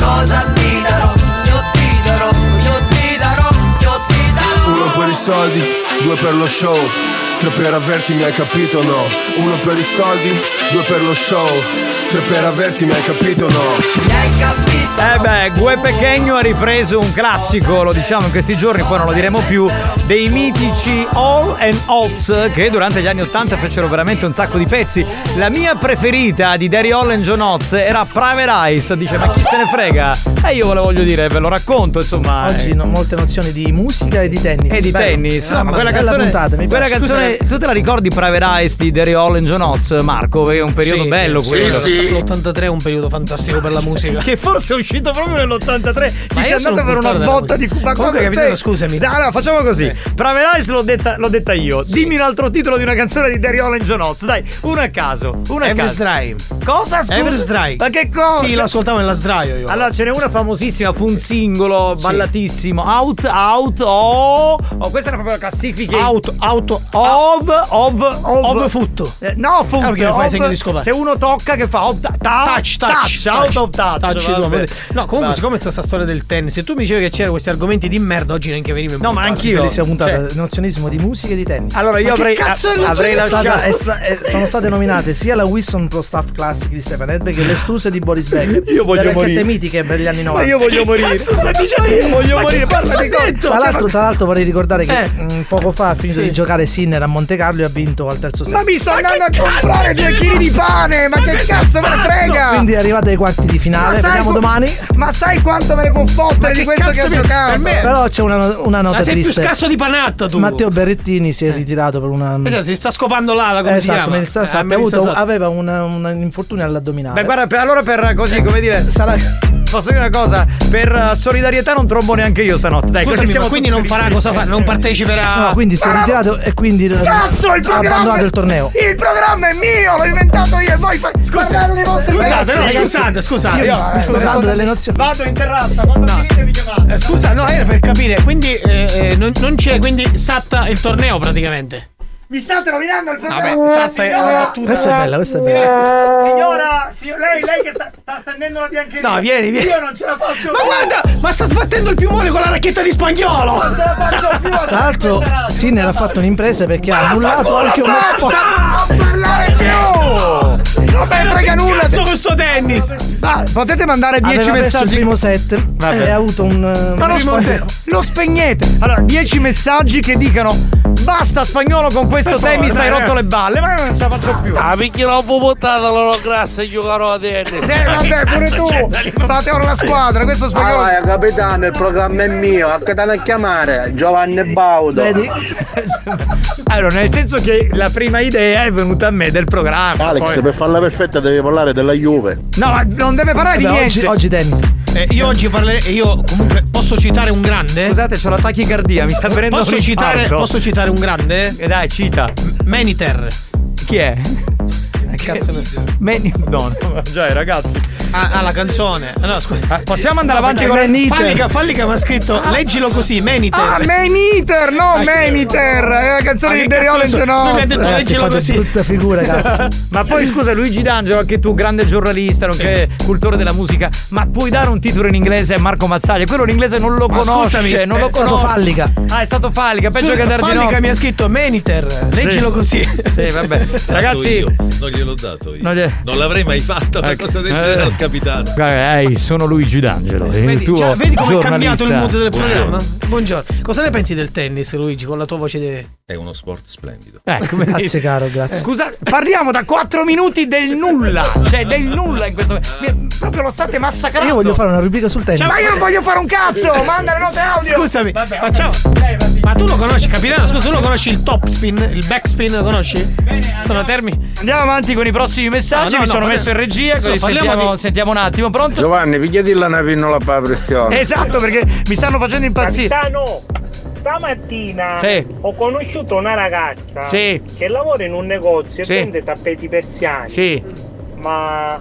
Cosa ti darò? Io ti darò, io ti darò, io ti darò. 1 per i soldi, 2 per lo show, 3 per averti, mi hai capito no? 1 per i soldi, 2 per lo show, 3 per averti, mi hai capito no? Mi hai capito? Guè Pequeno ha ripreso un classico, lo diciamo in questi giorni, poi non lo diremo più, dei mitici Hall & Oates, che durante gli anni 80 fecero veramente un sacco di pezzi. La mia preferita di Derry Hall & John Oates era Private Eyes, dice ma chi se ne frega? Io ve lo voglio dire, ve lo racconto insomma. Oggi non molte nozioni di musica e di tennis. E di tennis, ma quella canzone, puntata, mi quella canzone. Tu te la ricordi Private Eyes di Derry Hall & John Oates, Marco? Perché è un periodo bello quello. Sì. L'83 è un periodo fantastico per la musica. Che forse è uscito proprio nell'83. Ci sei andato per una botta di Cuba. Scusami. No, facciamo così. Private Eyes l'ho detta io. Sì. Dimmi un altro titolo di una canzone di Derry Hall & John Oates. Dai, uno a caso. Every Dry. Cosa? Scusa? Every Dry. Ma che cosa? Sì, l'ascoltavo nella sdraio io. Allora, ce n'è una famosissima, fu un singolo ballatissimo. Out, oh. Questa era proprio la classifica. Out. Of Foot. No, Foot. Perché fai segno di scopare. Se uno tocca, che fa? Touch. Out of touch. No, comunque, siccome c'è questa storia del tennis, se tu mi dicevi che c'erano questi argomenti di merda, oggi neanche veniva in puntata. No, ma anch'io. Cioè, nozionismo di musica e di tennis. Allora, io avrei lasciato. Sono state nominate sia la Wilson Pro Staff Classic di Stefan Edberg che le Stuse di Boris Becker. Io voglio morire. Le mitiche per gli anni 90. Ma io voglio morire. Io voglio morire. Tra l'altro, vorrei ricordare che poco fa fa, ha finito di giocare Sinner a Monte Carlo e ha vinto al terzo set. Ma mi sto andando a comprare 2 chili di pane. Ma che cazzo me ne frega. Quindi è arrivato ai quarti di finale. Vediamo domani. Ma sai quanto me ne può fottere di questo che ho giocato? Però c'è una nota triste. Ma sei più scasso di Panatta tu. Matteo Berrettini si è ritirato per una, esatto, si sta scopando l'ala, come si chiama? Aveva un infortunio all'addominale. Beh, guarda, allora per così, come dire, sarà. Posso dire una cosa? Per solidarietà non trombo neanche io stanotte. Dai, scusami, così siamo, quindi non farà cosa fa? Non parteciperà. No, quindi si è ritirato e quindi cazzo, il programma del torneo. Il programma è mio, l'ho inventato io e voi scusate le vostre Scusate. Io mi sto usando delle nozioni. Vado in terrazza, quando finite mi chiamate. Scusa, no, era per capire, quindi non c'è, quindi salta il torneo praticamente. Mi state rovinando il programma. Questa è bella, questa è bella. Signora, lei che sta stendendo la biancheria. No, vieni. Io non ce la faccio più. Ma guarda, ma sta sbattendo il piumone con la racchetta di Spagnolo. Non ce la faccio più. Tra l'altro Sinner ha fatto un'impresa perché ha annullato anche un export. Non parlare più. Non me frega nulla questo tennis. Ma potete mandare 10 messaggi. Il primo set ha avuto un... Ma lo spegnete. Allora 10 messaggi che dicano basta Spagnolo con questo te mi stai rotto le balle, ma io non ce la faccio più. Ah, picchierò un po' buttata loro grassa e giocherò a tennis. Sì, vabbè, pure tu. Fate ora la squadra, questo Spagnolo. Ah, capitano, il programma è mio, a che te ne chiamare? Giovanni Baudo. Vedi? Allora, nel senso che la prima idea è venuta a me del programma. Alex, poi, per farla perfetta devi parlare della Juve. No, ma non deve parlare di niente. Oggi tennis. Io oggi parlerei, io comunque posso citare un grande? Scusate, c'ho la tachicardia, mi sta venendo. Posso citare un grande? E dai, cita Meniter. Chi è? Cazzo. No, già, ragazzi. Ah, la canzone. No, scusa. Possiamo andare avanti con Meniter? Fallica mi ha scritto, leggilo così, Meniter. Ah, Meniter, no, Meniter. È la canzone di Deriolen, no. Mi ha detto leggilo così. Brutta figura, cazzo. Ma poi scusa, Luigi D'Angelo, anche tu, grande giornalista, nonché cultore della musica, ma puoi dare un titolo in inglese a Marco Mazzaglia? Quello in inglese non lo conosce, non lo conosco. È stato Fallica. Ah, è stato Fallica, peggio che Dardi. Fallica mi ha scritto Meniter, leggilo così. Sì, vabbè. Ragazzi, non gliel'ho dato io. Non l'avrei mai fatto, per cosa del capitano. Sono Luigi D'Angelo. Vedi, vedi come è cambiato il mood del programma? Buongiorno. Cosa ne pensi del tennis, Luigi, con la tua voce di... È uno sport splendido. Grazie caro, grazie. Scusa, parliamo da 4 minuti del nulla. Cioè del nulla in questo momento. Proprio lo state massacrando. Io voglio fare una rubrica sul tennis. Cioè, ma io non voglio fare un cazzo. Manda le note audio. Scusami. Vabbè, facciamo. Ma tu lo conosci, capitano? Scusa, tu lo conosci il top spin, il backspin, lo conosci? Bene, sono termini. Andiamo avanti con i prossimi messaggi. Mi sono messo in regia, così sentiamo un attimo. Pronto? Giovanni, pigliatilla una pinnola per la pressione. Esatto, perché mi stanno facendo impazzire. Capitano, stamattina ho conosciuto una ragazza che lavora in un negozio e vende tappeti persiani. Sì. Ma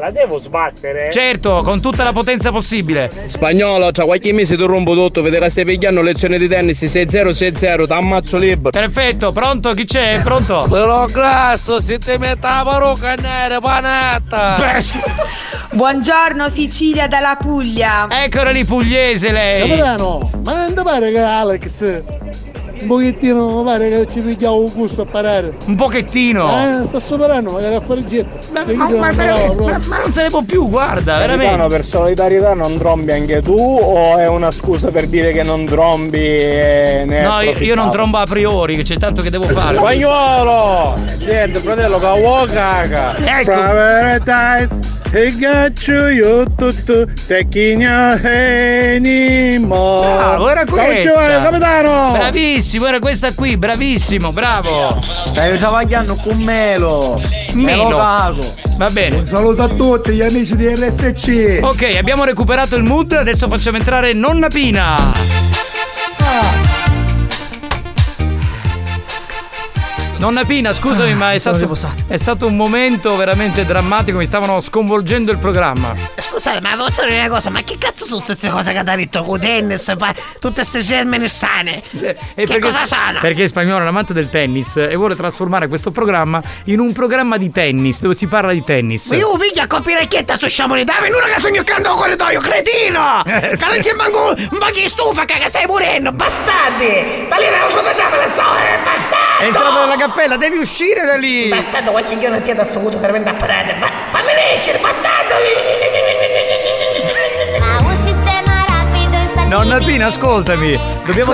la devo sbattere? Certo, con tutta la potenza possibile. Spagnolo, tra qualche mese ti rompo tutto. Vedrai, stai pigliando lezione di tennis 6-0-6-0, t'ammazzo libero. Perfetto, pronto? Chi c'è? Pronto? Però grasso, se ti metta la parrucca nera, panatta. Buongiorno Sicilia dalla Puglia. Eccola lì, pugliese lei. Capitano, ma non ti pare che Alex un pochettino, mi pare che ci pigliava un gusto a parare. Un pochettino? Sta superando, magari a fare il getto. Ma non se ne può più, guarda, veramente. No, per solidarietà non trombi anche tu o è una scusa per dire che non trombi? No, io non trombo a priori, che c'è tanto che devo fare. Spagnolo! Senti, fratello, cavolo caca! Ecco! E gaccio io tutto tecchino enimo. Bravo, era questa. Ciao, capitano. Bravissimo, era questa qui, bravissimo, bravo. Stai travagliando con Melo. Melo Cago. Va bene. Un saluto a tutti gli amici di RSC. Ok, abbiamo recuperato il mood, adesso facciamo entrare Nonna Pina. Nonna Pina, scusami, ma è stato un momento veramente drammatico, mi stavano sconvolgendo il programma. Scusate, ma posso dire una cosa, ma che cazzo sono queste cose che ha detto con tennis, tutte queste germane sane? Che cosa sana? Perché Spagnolo è un amante del tennis e vuole trasformare questo programma in un programma di tennis, dove si parla di tennis. Ma io picchio a coppirecchietta su sciamone, dammi uno che sto gioccando al corridoio, cretino! Che non c'è manco un po' di stufa, che stai morendo, bastardi! Talina non so da dove la so, bastardi! È entrato nella cappella, devi uscire da lì! Bastardo, qualche giorno ti ha assoluto per vendere a parare, ma fammi escere, bastardo! Ha un sistema rapido Nonnatina, ascoltami. Dobbiamo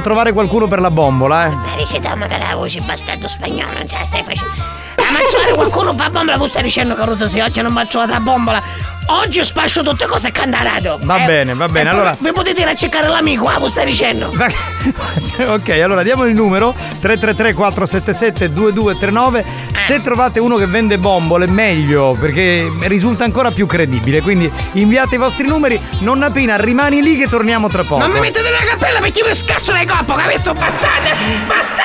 trovare qualcuno per la bombola, eh. Ma recitiamo dalla voce bastardo spagnolo, non ce la stai facendo. A mangiare qualcuno per la bombola, tu stai dicendo che Rosa se oggi non mangio la bombola. Oggi spaccio tutte cose cantarato. Va bene, va bene. Allora vi potete andare a cercare l'amico, ah, stai dicendo. Ok, allora diamo il numero 333-477-2239. Se trovate uno che vende bombole, meglio, perché risulta ancora più credibile. Quindi inviate i vostri numeri. Nonna Pina, rimani lì che torniamo tra poco. Non mi mettete nella cappella perché io mi scasso le coppe, che adesso bastate! Bastate!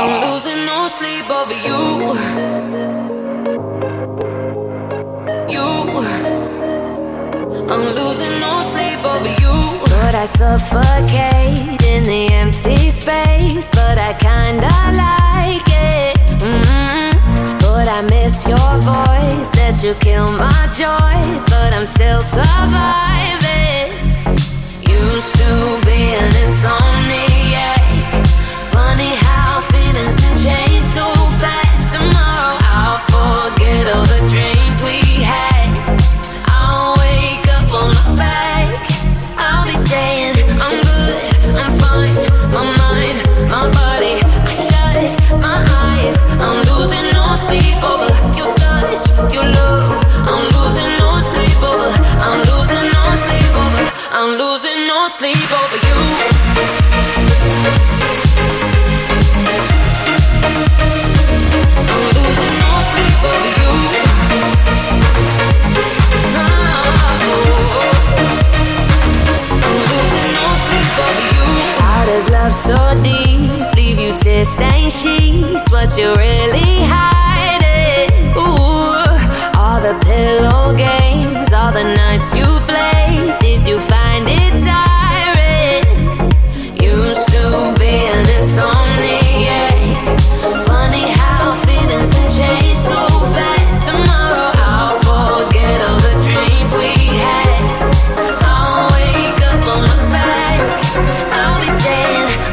I'm losing no sleep over you. I'm losing no sleep over you. Thought I suffocate in the empty space, but I kinda like it. Mm-hmm. Thought I miss your voice, that you kill my joy, but I'm still surviving. Used to be an insomniac. Funny how feelings can change so fast. Tomorrow I'll forget all the dreams we had. I'll wake up on my back. I'll be saying I'm good, I'm fine. My mind, my body, I shut it, my eyes. I'm losing no sleep over your touch, your love. I'm losing no sleep over. I'm losing no sleep over. I'm losing no sleep over you. Love so deep, leave you to stain sheets. What you really hiding? Ooh, all the pillow games, all the nights you play. Did you find it tiring? Used to be an insomniac. Funny how feelings can change so fast. Tomorrow I'll forget all the dreams we had. I'll wake up on my back.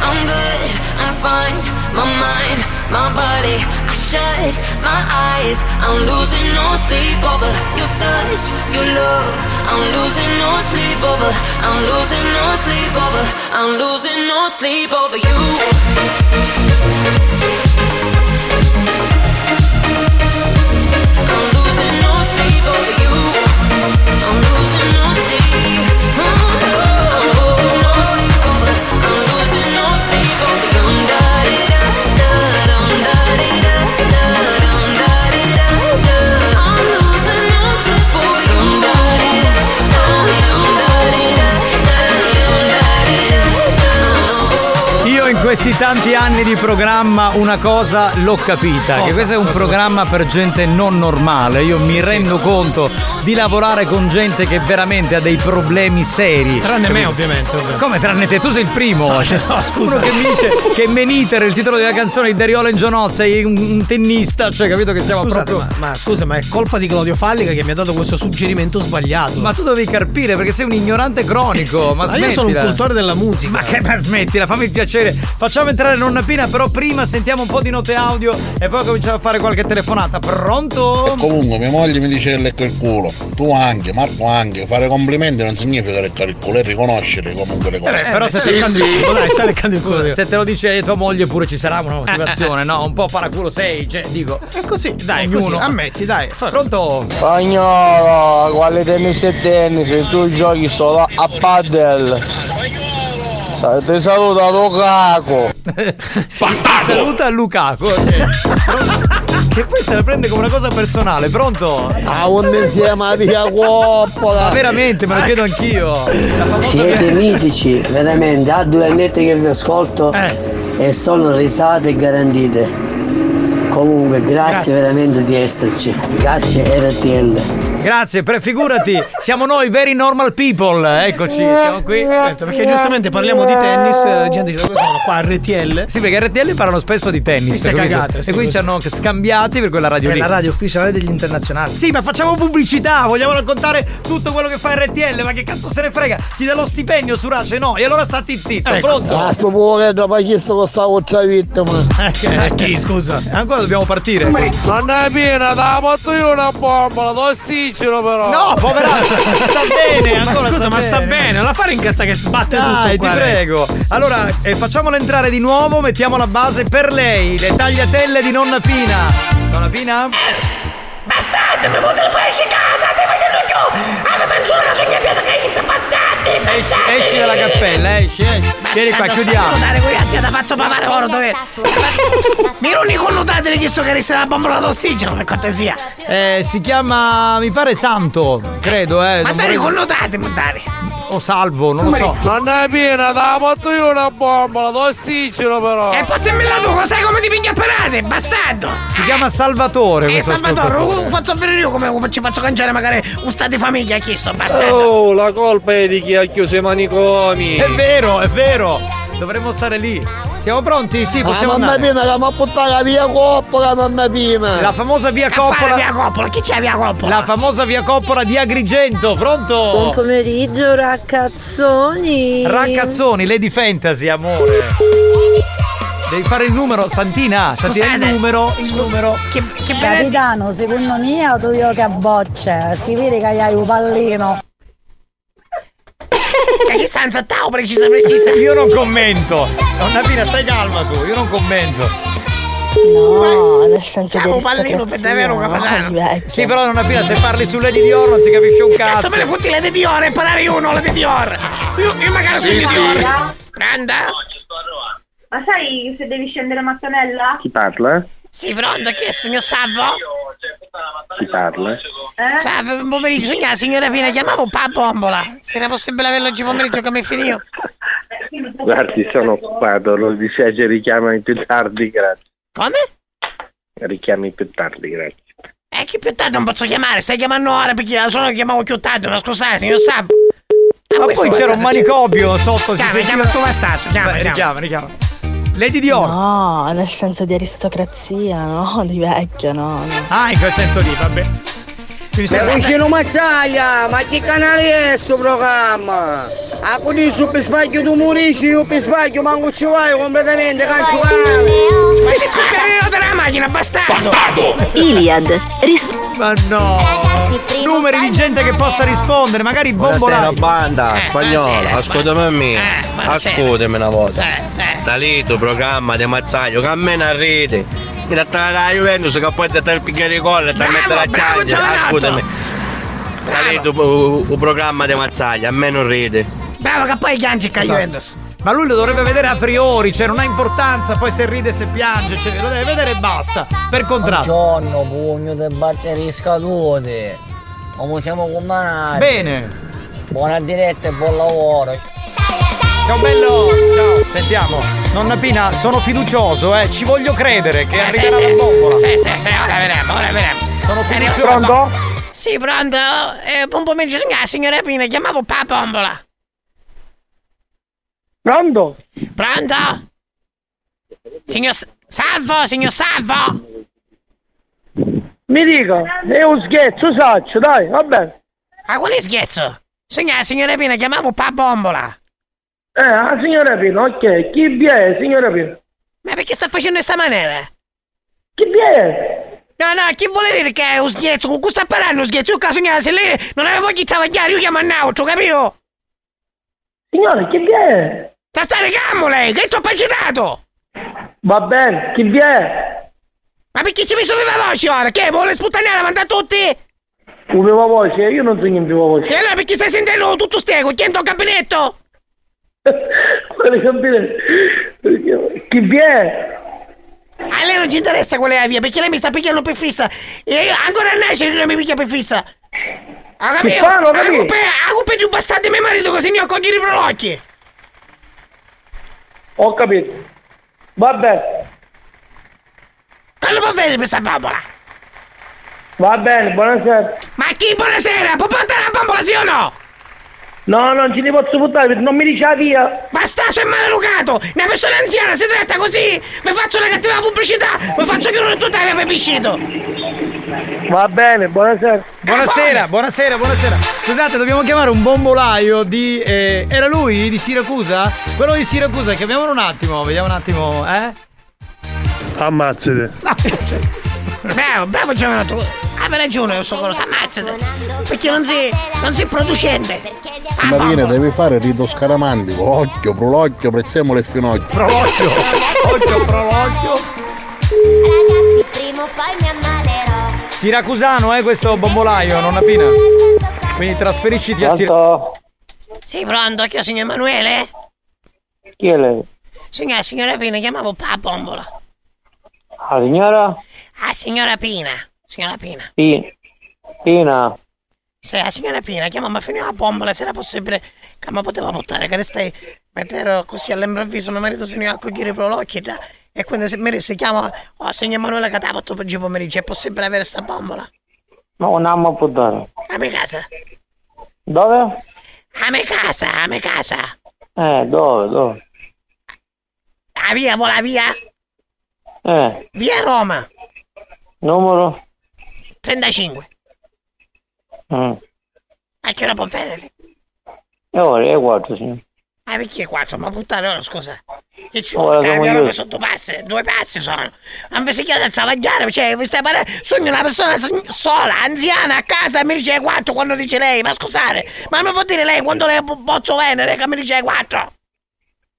I'm good, I'm fine, my mind, my body, I shut my eyes. I'm losing no sleep over your touch, your love. I'm losing no sleep over, I'm losing no sleep over, I'm losing no sleep over you. I'm losing no sleep over you. I'm losing no sleep. I'm losing no sleep over, I'm losing no sleep over you. I'm losing no sleep over you. Io in questi tanti anni di programma una cosa l'ho capita, che questo è un programma per gente non normale. Io mi rendo conto di lavorare con gente che veramente ha dei problemi seri. Tranne me, ovviamente. Come tranne te? Tu sei il primo. No, scusa. Uno che mi dice che Meniter è il titolo della canzone di Dariola in Gianozza, sei un tennista, cioè capito che siamo proprio... Ma scusa, ma è colpa di Claudio Fallica che mi ha dato questo suggerimento sbagliato. Ma tu dovevi carpire perché sei un ignorante cronico. Ma smettila. Io sono un cultore della musica. Ma smettila, fammi il piacere. Facciamo facciamo entrare nonna Pina, però prima sentiamo un po' di note audio e poi cominciamo a fare qualche telefonata. Pronto? E comunque mia moglie mi dice che lecco il culo, tu anche, Marco anche, fare complimenti non significa leccare il culo, è riconoscere comunque le cose. Però se sei leccando, dai, stai leccando il culo. Se te lo dice tua moglie pure ci sarà una motivazione, no? Un po' paraculo sei, cioè dico, è così, dai, ognuno. Così, ammetti, dai. Pronto? Spagnolo, quale tennis e tennis, tu giochi solo a padel. Ti saluta Lukaku. Sì, saluta Lukaku. Che poi se la prende come una cosa personale. Pronto? Ah, onde sia Maria Guoppola. Ma veramente, me lo chiedo anch'io. Siete mitici, veramente. A 2 annetti che vi ascolto e sono risate garantite. Comunque, grazie veramente di esserci. Grazie RTL. Grazie, prefigurati, siamo noi veri normal people, eccoci, siamo qui. Certo, perché giustamente parliamo di tennis, la gente dice cosa sono qua, RTL. Sì, perché RTL parlano spesso di tennis. Cagate, e qui ci hanno scambiati per quella radio lì. La radio ufficiale degli internazionali. Sì, ma facciamo pubblicità, vogliamo raccontare tutto quello che fa RTL, ma che cazzo se ne frega? Ti dà lo stipendio su Race, no? E allora stai zitto, ecco. Pronto? Ah, sto povero, dopo chiesto con sta voce vittima. Chi, scusa? Ancora dobbiamo partire. Non è piena, da fatto io una bombola, tossiccia. Però. No, poveraccio, sta bene, ancora. Scusa, ma sta bene, non la fare in cazzo che sbatte tutto. Dai, ti prego. Allora, facciamola entrare di nuovo, mettiamo la base per lei, le tagliatelle di nonna Pina. Nonna Pina? Bastardi, mi vuoto il paese in casa, stai facendo il gioco. Alla mezz'ora la sogna piena che bastardi. Esci dalla cappella, esci. Vieni qua, chiudiamo. Mi ero ricordato di questo che resta la bombola d'ossigeno, per cortesia. Si chiama, mi pare Santo, credo, Ma dai, ricordato, mandare. O Salvo, non lo so. Non è piena, te la porto io una bombola d'ossigeno, però. E poi se me la tu, sai come ti piglia parate, bastardo. Si chiama Salvatore. Salvatore, faccio vedere io come ci faccio cangiare magari un stato di famiglia, chi sto, bastardo. Oh, la colpa è di chi ha chiuso i manicomi. È vero, è vero. Dovremmo stare lì. Siamo pronti? Sì, possiamo andare. Nonna Pina, la mamma puttana, via Coppola, nonna Pina. La famosa via Coppola. Via Coppola, chi c'è via Coppola? La famosa via Coppola di Agrigento, pronto? Buon pomeriggio, raccazzoni. Raccazzoni, Lady Fantasy, amore. Devi fare il numero, Santina. Scusate. Santina, il numero. Che capitano, secondo me autogioco a bocce. Si vede che hai un pallino. Che senza tau precisa. Io non commento. Nonna Pina, stai calma tu, io non commento. No, nel senso che pallino per davvero capitano. Sì, però nonna Pina, se parli su Lady Dior non si capisce un cazzo. Me ne fotti Lady Dior e parlare io non Lady Dior. Io magari sono Lady Dior. Pronto? Ma sai se devi scendere a mattonella? Chi parla? Sì, pronto, chi è il mio Salvo? Chi parla? Salve, buon pomeriggio, signora Pina, chiamavo pa bombola. Se era possibile averlo oggi pomeriggio come finivo. Guardi, sono occupato, lo dice che richiamami più tardi, grazie. Come? Richiami più tardi, grazie. Che più tardi non posso chiamare, stai chiamando ora perché la sono chiamavo più tardi, ma scusate, signor Salvo. Ma poi c'era un manicomio sotto. Chiama, chiama il tuo Mastasio, chiama. Lady Dior. No, nel senso di aristocrazia, no, di vecchio, no. Ah, in quel senso lì, vabbè. Vicino Mazzaglia, ma che canale è sto programma? A quelli su per sbaglio tu morisci, io per sbaglio manco ci vai completamente cancellato. Ma ti scoperino della macchina, bastardo. Iliad. Ma no. Numeri di gente che possa rispondere, magari bombolare. Buonasera banda, spagnolo, ascoltami a me. Ascoltami una volta. Da lì tu programma di Mazzaglio, che a me non ride. Mi tratta la Juventus che poi ti il picchiere di gol e ti mette la ciaglia, scusami. Un programma di Mazzaglia, a me non ride. Bravo che poi piange che Juventus. Ma lui lo dovrebbe vedere a priori, cioè non ha importanza, poi se ride se piange, cioè lo deve vedere e basta, per contratto. Buongiorno, pugno di batterie scadute, come siamo combinati. Bene. Buona diretta e buon lavoro. Ciao bello, ciao, sentiamo. Nonna Pina, sono fiducioso, ci voglio credere che arriverà la bombola. Sì, ora vedremo. Sono fiducioso. Pronto? Sì, pronto. Buon pomeriggio, signora Pina, chiamavo pa bombola. Pronto? Signor Salvo? Mi dica, è un scherzo, saccio, dai, va bene. Ma quale scherzo? Signora Pina, chiamavo pa bombola. Ah, signora Pino, ok, chi vi è, signora Pino? Ma perché sta facendo in questa maniera? Chi vi è? No, no, chi vuole dire che è un sghiaccio? Con cui sta parlando un sghiaccio? Se lei non aveva voglia di travagliare, io chiamo a Nauto, capito? Signore, chi vi è? Sta regando lei, che ti ho paginato! Va bene, chi vi è? Ma perché ci mi sono viva voce ora? Che vuole sputtaniare, manda tutti? Un viva voce? Io non so niente viva voce. E allora perché stai sentendo tutto stego? Chi è in tuo gabinetto? Chi vi è? A lei non ci interessa qual è la via, perché lei mi sta picchiando per fissa. E io ancora a nascere non mi picchia per fissa. Ha capito? Ha colpa di un bastardo di mio marito così ne ho cogli i prolocchi. Ho capito. Vabbè. Quello può vedere questa bambola. Va bene, buonasera. Ma chi buonasera? Può portare la bambola sì o no? No, non ce ne posso buttare perché non mi dice la via. Bastasso è maleducato. Una persona anziana si tratta così. Mi faccio una cattiva pubblicità. Mi faccio chiudere tutta la mia piscito. Va bene, buonasera. Buonasera, buonasera, buonasera. Scusate, dobbiamo chiamare un bombolaio di... era lui di Siracusa? Quello di Siracusa, chiamiamolo un attimo. Vediamo un attimo, eh? Ammazzate. Bravo, bravo giovanotto. Aveva ragione, io so cosa ammazzate. Perché non si producente. Marina, devi fare il rito scaramantico. Occhio, prolocchio, prezzemolo e finocchio. Prolocchio! Occhio, prolocchio! Ragazzi, prima o poi mi ammalerò. Siracusano, questo bombolaio, nonna Pina. Quindi trasferisciti a Siracusa. Sì, pronto, chi è signor Emanuele? Chi è lei? Signora Pina, chiamavo pa bombola. Ah, signora? Ah, signora Pina. Signora Pina. Pina. Sì, la signora Pina, chiamava finita la bombola, se era possibile che mi poteva buttare, che restai mettere così all'improvviso, mio marito si ne va a cogliere i prolocchi e quindi se mi si chiama, signor Emanuele che t'ha per oggi pomeriggio, è possibile avere sta bombola? No, non mi può dare. A mia casa. Dove? A mia casa. Dove? A via, vola via? Via Roma. Numero? 35. A che ora può vedere? Ora è 4, signor. Ah, perché 4? Ma puttana, ora scusa. Che ci vuole? Cambia roba sotto passe, 2 passi sono. Ma mi si chiede a travagliare, cioè, mi stai parlando. Sogno una persona sola, anziana, a casa, mi dice 4 quando dice lei. Ma scusate, ma non mi può dire lei quando lei posso venere che mi dice 4?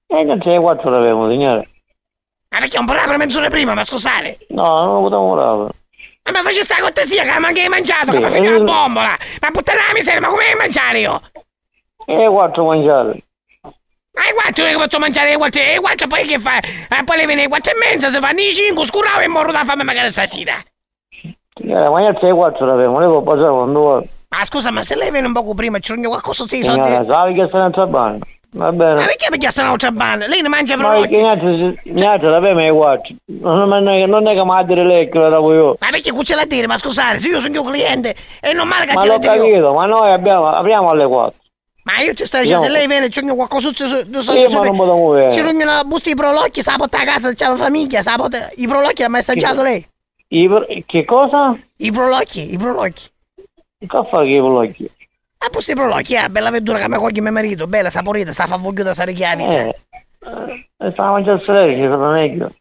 Non c'è 4 l'avevo, signore. Ma perché non parlava per mezz'ora prima, ma scusate? No, non lo potevo parlare. Ma faccio sta cortesia che manca hai mangiato, sì, che mi figa la bombola! Ma puttana la miseria, ma come devi mangiare io? E 4 mangiare. Ma i 4 che posso mangiare le 4? E 4 poi che fa? Poi le viene le 4:30, se fanno i 5, scuravo e morro da fame magari stasera. Mangiate le 4 l'avevo, le può passare quando vuoi. Ma scusa, ma se lei viene un poco prima, ci rende qualcosa di soldi? No, sai che stanno trabando. Va bene. Ma perché mi chiesta una ciabanna? Lei ne mangia per noi. Ma perché niente, la prima è 4. Non è che mi ha dire lei che la davo io. Ma perché qui ce l'ha dire? Ma scusate, se io sono il mio cliente e non male che ce l'ha dire io. Ma l'ho capito, ma noi apriamo alle 4. Ma io ci sto dicendo, se lei viene, c'è qualcosa su. Ma non potevo vedere. Ci rogno una busta di prolocchi, se la porta a casa, c'è la famiglia, se la porta... I prolocchi l'ha mai assaggiato lei? Che cosa? I prolocchi. Che fa che i prolocchi? Ah, posso i prolocchi, bella verdura che mi coglie mio marito, bella, saporita, sta favogliuta, sta richiavita. Stava mangiando lei, che sono meglio.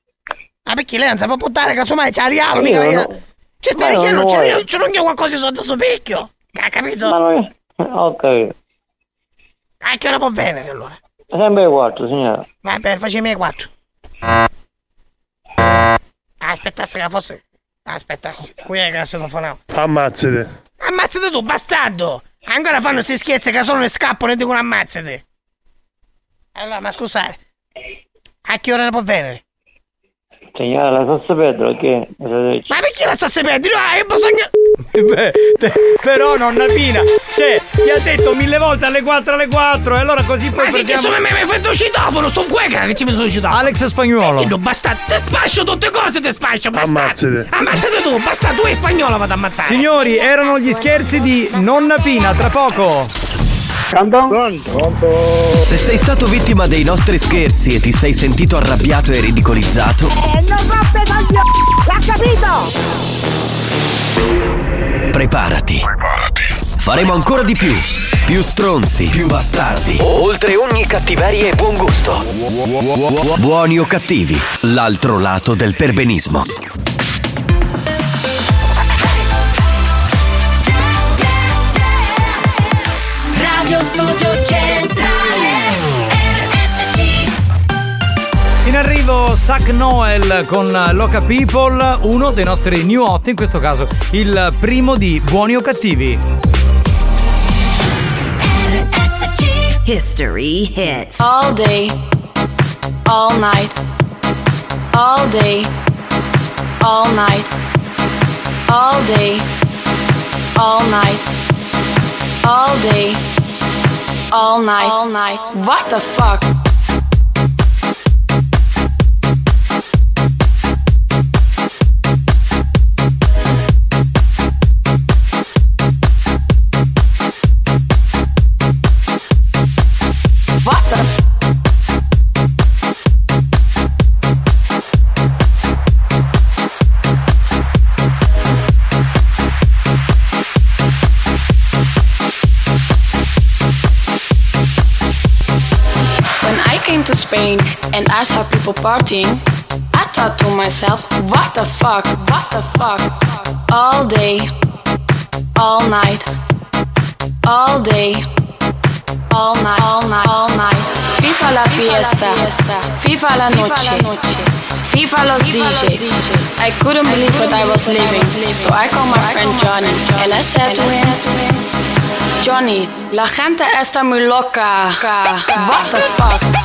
Ah, perché lei non sa può portare, casomai c'è Arialo, mica lei... Cioè, stai dicendo, c'è non qualcosa sotto suo picchio, ha capito? Ma non è... Ok. Ah, che ora può venire, allora? Sempre ai 4, signora. Va bene, facciamo ai 4. Aspettasse che fosse... Aspettasse, qui è che la sottofonavo. Ammazzate tu, bastardo! Ancora fanno questi scherzi che solo ne scappano e dicono ammazzate. Allora, ma scusate, a che ora ne può venire? Signora, la sta sapendo perché? Ma perché la sta sapendo? No, io bisogna... Beh, però nonna Pina, cioè, ti ha detto 1000 volte alle 4, e allora così poi perdiamo... Ma sì, che mi hai fatto citofono, sto cueca che ci mi sono citofono. Alex Spagnuolo. Che non basta, te spaccio tutte cose, te spaccio, bastardo. Ammazzate tu, basta, tu e Spagnolo vado ad ammazzare. Signori, erano gli scherzi di nonna Pina, tra poco. Pronto? Se sei stato vittima dei nostri scherzi e ti sei sentito arrabbiato e ridicolizzato, non roppe coglioni! L'ha capito? Preparati. Faremo ancora di più. più stronzi, più bastardi, oltre ogni cattiveria e buon gusto. Buoni o cattivi, l'altro lato del perbenismo. Radio Studio Centrale RSC. In arrivo Zach Noel con Loca People, uno dei nostri new hot, in questo caso il primo di Buoni o Cattivi. RSC History Hits. All day, all night, all day, all night, all day, all night, all day, all night, all night. What the fuck? To Spain and I saw people partying, I thought to myself, what the fuck, what the fuck? All day, all night, all day, all night, all night, all night. FIFA la fiesta, FIFA la noche, FIFA los DJ. I couldn't believe what I was living, so I called my friend Johnny and I said to him, Johnny, la gente está muy loca. What the fuck?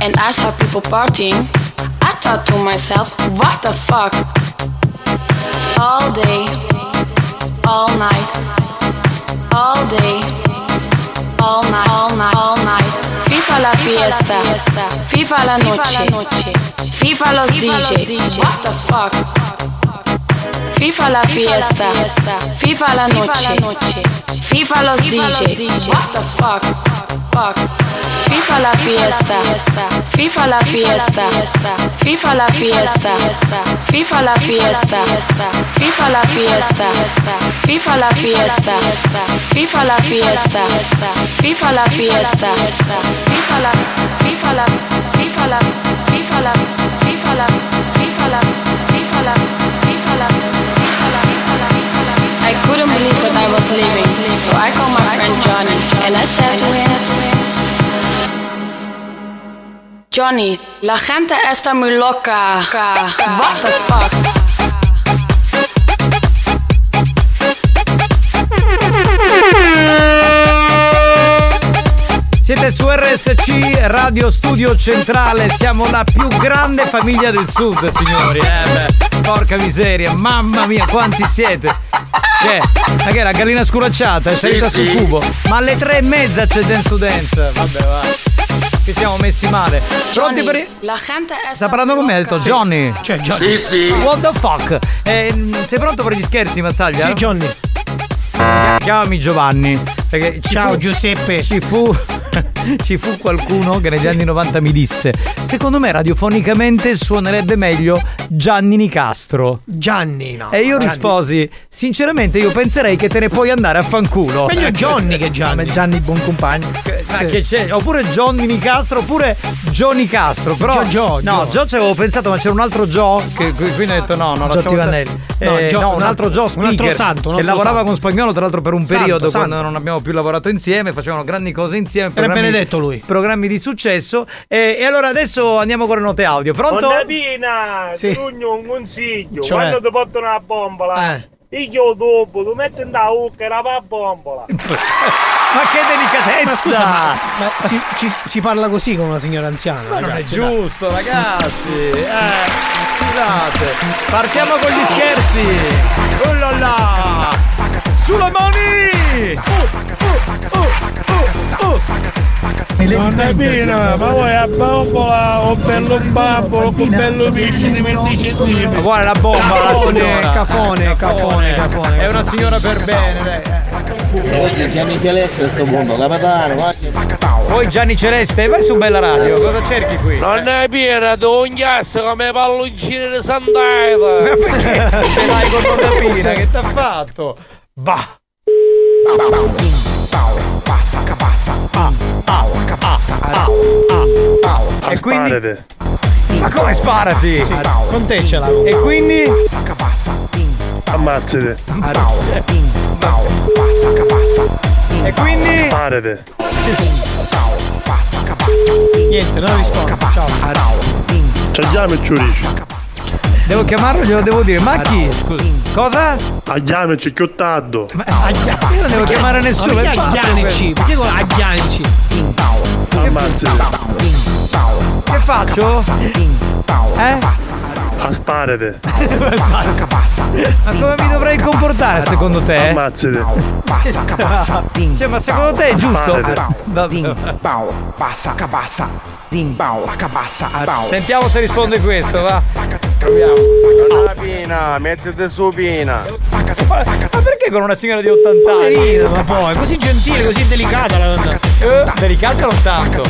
And I saw people partying, I thought to myself, what the fuck? All day, all night, all day, all night, all night, all night. FIFA la fiesta, FIFA la noche, FIFA los DJ. What the fuck? FIFA la fiesta, FIFA la noche, FIFA los DJ. What the fuck? FIFA la fiesta, FIFA la fiesta, FIFA la fiesta, FIFA la fiesta, FIFA la fiesta, FIFA la fiesta, FIFA la fiesta, FIFA la fiesta, FIFA la, FIFA la, FIFA la, FIFA la, FIFA la, FIFA la, FIFA la, FIFA la. I couldn't believe what I was living, so I called my friend Johnny and I said to him, Johnny, la gente está muy loca. What the fuck? Siete su RSC Radio Studio Centrale, siamo la più grande famiglia del sud, signori. Beh, porca miseria, mamma mia, quanti siete? Cioè, ma che è la gallina sculacciata? È salita sul cubo. Ma alle 3:30 c'è Dance to Dance. Vabbè, va. Che siamo messi male. Pronti per i... La gente sta parlando con me, ha detto Johnny. Cioè, Johnny. Sì, sì. What the fuck? Sei pronto per gli scherzi, Mazzaglia? Sì, Johnny. Chiamami Giovanni. Perché ciao Giuseppe. Ci fu... ci fu qualcuno che negli anni 90 mi disse: secondo me radiofonicamente suonerebbe meglio Gianni Di Castro. Gianni, no. E io risposi: sinceramente io penserei che te ne puoi andare a fanculo. Meglio Johnny che Gianni. Come Gianni Buoncompagno. Ma sì, che c'è? Oppure Johnny Di Castro, oppure Johnny Castro. Però Gio, no, Gio ci avevo pensato, ma c'era un altro Gio che quindi ho detto no, Gio Tivanelli. No, un altro Gio Speaker, un altro santo, che lavorava con Spagnolo tra l'altro per un periodo quando non abbiamo più lavorato insieme, facevano grandi cose insieme, era benedetto lui, programmi di successo. E allora adesso andiamo con le note audio. Pronto? Bonnabina, sì, un consiglio, cioè, quando ti portano una bombola, io dopo lo metto in da ucca e la bombola. Ma che delicatezza! Ma scusa, ma si parla così con una signora anziana? Ma ragazzi, non è giusto, dai, ragazzi. Scusate. Partiamo con gli scherzi. Oh là là! Sulle mani! Nonna Pina, ma vuoi la bombola o bello babbolo con bello pesce di 20 centimetri? Ma vuole la bombola la signora? Cafone. È una signora per bene, dai. Gianni Celeste sto mondo, la patana, poi Gianni Celeste, vai su Bella Radio, cosa cerchi qui? Nonna Pina, tu unghiassi come palloncini di sandata. Ma perché ce l'hai con Nonna Pina? Che t'ha fatto? Bah! E quindi sparate. Ma come sparati? Sì, con te ce l'avevo. E quindi ammazzate. E quindi sparate. Niente, non rispondo. Ciao. Già mi ciurisci. Devo chiamarlo, glielo devo dire. Ma chi? Scusa. Cosa? Aglianici, chiottaddo. Io non devo chiamare nessuno. Perché aglianici? Perché con aglianici? Che faccio? Asparate. Ma come mi dovrei comportare secondo te? Ammazzate. Cioè, ma secondo te è giusto? Sentiamo se risponde questo, va. Proviamo. Donna Pina, mettete su Pina. Ma perché con una signora di 80 anni? Poverino, ma poi è così gentile, così delicata la donna. Delicata non tanto.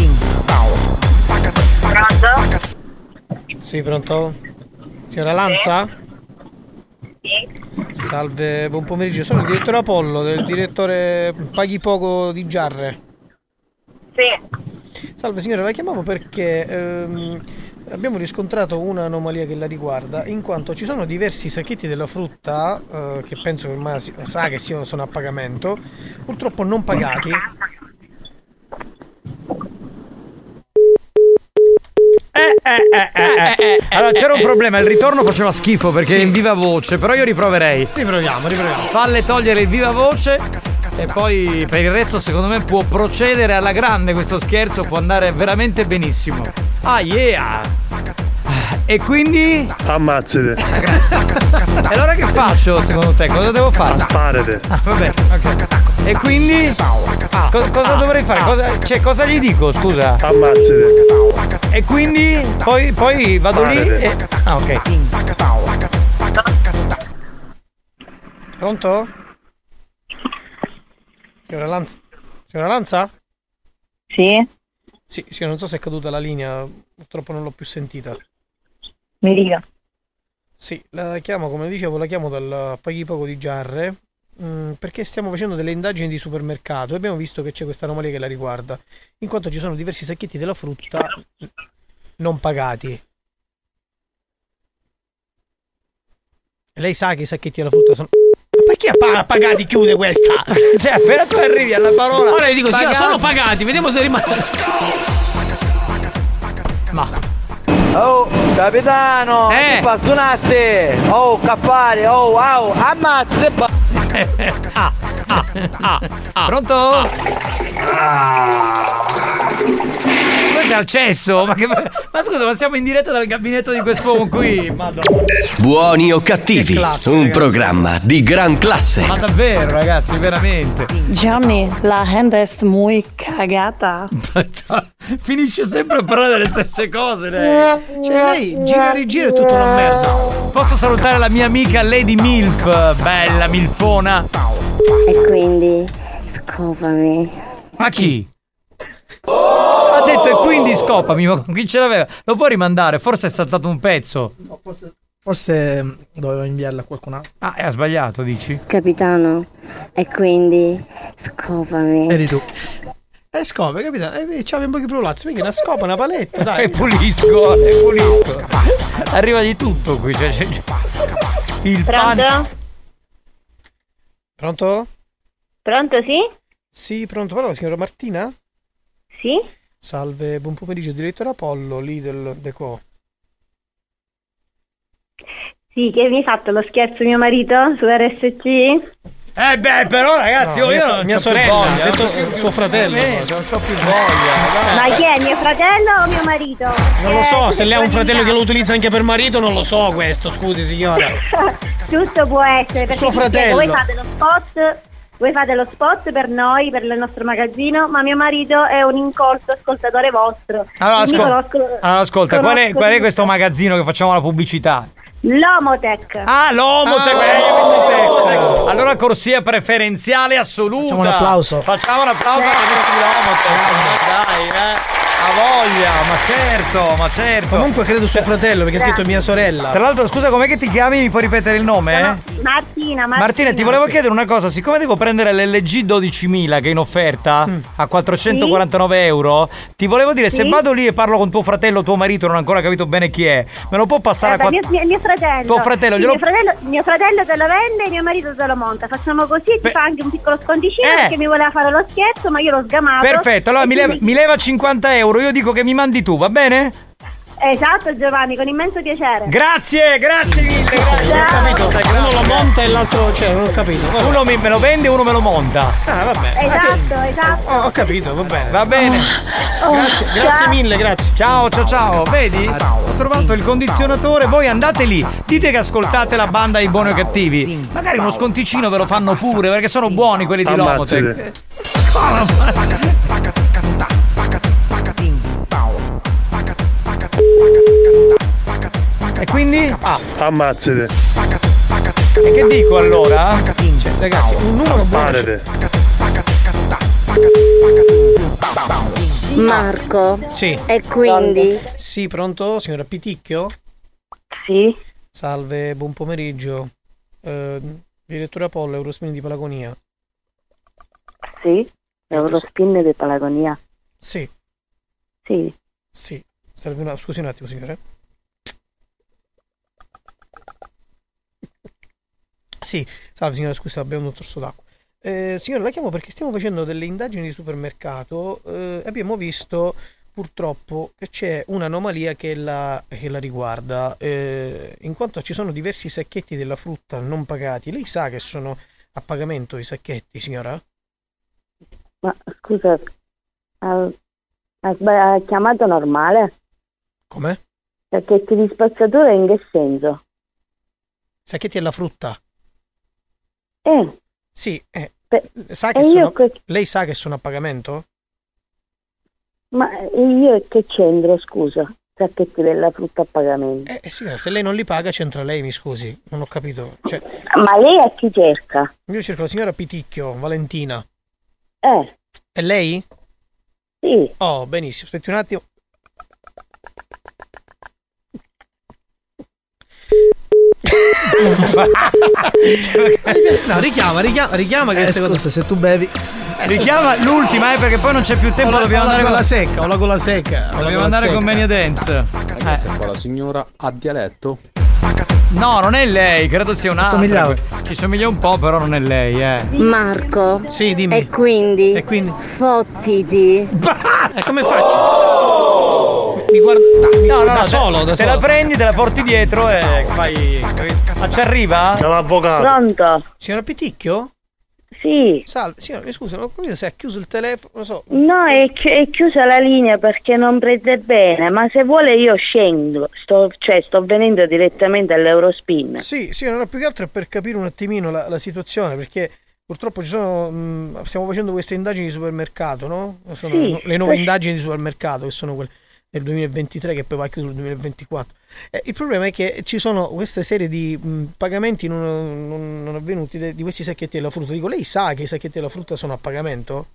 Pronto? Sì, pronto? Signora Lanza? Sì. Salve, buon pomeriggio. Sono il direttore Apollo, del direttore Paghi Poco di Giarre. Sì. Salve signora, la chiamavo perché abbiamo riscontrato un'anomalia che la riguarda, in quanto ci sono diversi sacchetti della frutta che penso che ormai sa che sono a pagamento, purtroppo non pagati. Allora c'era un problema, il ritorno faceva schifo perché era in viva voce, però io riproverei. Riproviamo. Falle togliere il viva voce e poi per il resto secondo me può procedere alla grande questo scherzo, può andare veramente benissimo. Ah yeah! E quindi? Ammazzate. E allora che faccio secondo te? Cosa devo fare? Sparate. Vabbè, ok. E quindi? Cosa dovrei fare? Cosa gli dico, scusa? Ammazzate. E quindi poi vado Sparate. Lì e... Ah, ok. Pronto? Signora Lanza? Sì? Sì, non so se è caduta la linea, purtroppo non l'ho più sentita. Mi dica. Sì, la chiamo, come dicevo, dal Paghi Poco di Giarre, perché stiamo facendo delle indagini di supermercato e abbiamo visto che c'è questa anomalia che la riguarda, in quanto ci sono diversi sacchetti della frutta non pagati. Lei sa che i sacchetti della frutta sono... Perché pagati chiude questa? Cioè, appena tu arrivi alla parola... Ora gli dico, sì, sono pagati, vediamo se rimane... Ma... Oh, capitano! Passunasse! Oh, cappare! Oh, wow! Ammazza! Pronto? Questo è al cesso? Ma scusa, ma siamo in diretta dal gabinetto di quest'uomo qui! Madonna. Buoni o cattivi, classe, un ragazzi. Programma di gran classe! Ma davvero, ragazzi, veramente! Gianni, la gente è muy cagata! Finisce sempre a parlare delle stesse cose lei. Cioè lei gira e rigira è tutta una merda. Posso salutare la mia amica Lady Milf, bella milfona. E quindi scopami. Ma chi? Ha detto e quindi scopami, ma con chi ce l'aveva? Lo puoi rimandare? Forse è saltato un pezzo. No, forse dovevo inviarla a qualcun altro. Ah, ha sbagliato, dici? Capitano, e quindi scopami. Eri tu. Scopa, capito? C'aveva un po' di prolazzo, quindi una scopa, una paletta, dai. È pulisco. Arriva di tutto qui, cioè il pan. Pronto? Pronto, sì? Sì, pronto, parla la signora Martina? Sì? Salve, buon pomeriggio, direttore Apollo, lì del Deco. Sì, che mi hai fatto lo scherzo mio marito su RSC? Beh, però ragazzi, no, io non mia sorella, voglia, ho detto suo fratello. Non c'ho più voglia. Ma chi è, mio fratello o mio marito? Non lo so, se lei ha un fratello che lo utilizza anche per marito, non lo so questo, scusi signora. Tutto può essere, perché suo fratello. Voi fate lo spot per noi, per il nostro magazzino, ma mio marito è un incolto ascoltatore vostro. Allora, ascolta, qual è questo magazzino che facciamo la pubblicità? Lomotec. Lomotec. Allora corsia preferenziale assoluta. Facciamo un applauso a tutti di Lomotec. Dai. Ha voglia, ma certo. Comunque credo suo fratello, perché ha scritto mia sorella. Tra l'altro, scusa, com'è che ti chiami? Mi puoi ripetere il nome? No, Martina, ti volevo chiedere una cosa. Siccome devo prendere l'LG 12000 che è in offerta a 449 euro, ti volevo dire, se vado lì e parlo con tuo fratello, tuo marito, non ho ancora capito bene chi è, me lo può passare mio fratello. Tuo fratello, mio fratello te lo vende e mio marito te lo monta. Facciamo così, ti fa anche un piccolo sconticino, perché mi voleva fare lo scherzo, ma io l'ho sgamato. Perfetto, allora mi leva 50 euro. Io dico che mi mandi tu, va bene? Esatto, Giovanni, con immenso piacere. Grazie mille. Grazie. Uno lo monta e l'altro, cioè, non ho capito. Vabbè. Uno me lo vende e uno me lo monta. Ah, vabbè. Esatto. Oh, ho capito, va bene. Grazie mille. Ciao. Vedi? Ho trovato il condizionatore, voi andate lì, dite che ascoltate la banda dei buoni o cattivi. Magari uno sconticino ve lo fanno pure, perché sono buoni quelli di Lomotec. E quindi? Ammazzate. E che dico allora? Cioè, ragazzi, un numero buono. Marco. Sì. E quindi? Sì, pronto? Signora Piticchio? Sì. Salve, buon pomeriggio. Direttore Apollo, Eurospin di Palagonia. Sì, Eurospin di Palagonia. Sì. Serve una... Scusi un attimo, signore. Sì, salve signora, scusa, abbiamo un sorso d'acqua. Signora, la chiamo perché stiamo facendo delle indagini di supermercato e abbiamo visto purtroppo che c'è un'anomalia che la riguarda, in quanto ci sono diversi sacchetti della frutta non pagati. Lei sa che sono a pagamento i sacchetti, signora? Ma scusa, ha chiamato normale? Come? Sacchetti di spazzatura in che senso? Sacchetti alla frutta. Sì, sa che sono... Lei sa che sono a pagamento? Ma io che c'entro, scusa? Sacchetti della frutta a pagamento. Signora, se lei non li paga c'entra lei, mi scusi, non ho capito. Cioè... Ma lei a chi cerca? Io cerco la signora Piticchio, Valentina. È lei? Sì. Oh, benissimo, aspetti un attimo. No, richiama che scusa, se tu bevi richiama l'ultima, perché poi non c'è più tempo, dobbiamo andare con la secca. Dobbiamo andare con Mania Dance. La signora ha dialetto? No, non è lei, credo sia un'altra. Ci somiglia un po', però non è lei, Marco. Sì, dimmi. E quindi? Fottiti. Come faccio? Da solo. Te la prendi, te la porti dietro e vai. Ma ci arriva? C'è l'avvocato. Pronto? Signora Piticchio? Sì. Salve, signora, mi scusa, non ho capito se ha chiuso il telefono, lo so. No, è chiusa la linea perché non prende bene, ma se vuole io scendo, sto venendo direttamente all'Eurospin. Sì, non è più che altro per capire un attimino la situazione, perché purtroppo stiamo facendo queste indagini di supermercato, no? Sono le nuove indagini di supermercato, che sono quelle del 2023, che poi va chiuso il 2024. Il problema è che ci sono questa serie di pagamenti non avvenuti di questi sacchetti della frutta. Dico, lei sa che i sacchetti della frutta sono a pagamento?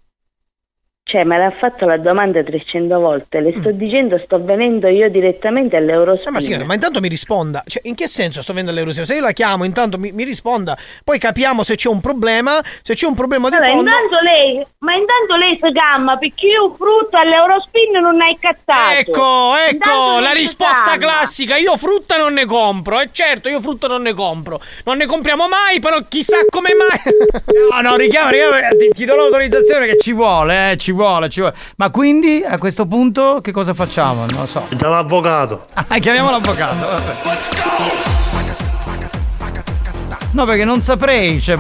Cioè, me l'ha fatto la domanda 300 volte, le sto dicendo, sto venendo io direttamente all'Eurospin. Ma signora, ma intanto mi risponda, cioè, in che senso sto venendo all'Eurospin? Se io la chiamo, intanto mi risponda, poi capiamo se c'è un problema, se c'è un problema di fondo. Ma intanto lei si gamma, perché io frutta all'Eurospin non hai cattato. Ecco, la risposta classica, io frutta non ne compro, certo, io frutta non ne compro, non ne compriamo mai, però chissà come mai. No, richiamo, ti do l'autorizzazione che ci vuole, ci vuole. Ma quindi a questo punto che cosa facciamo? Non lo so. Già l'avvocato. Chiamiamo l'avvocato. Vabbè. No, perché non saprei, cioè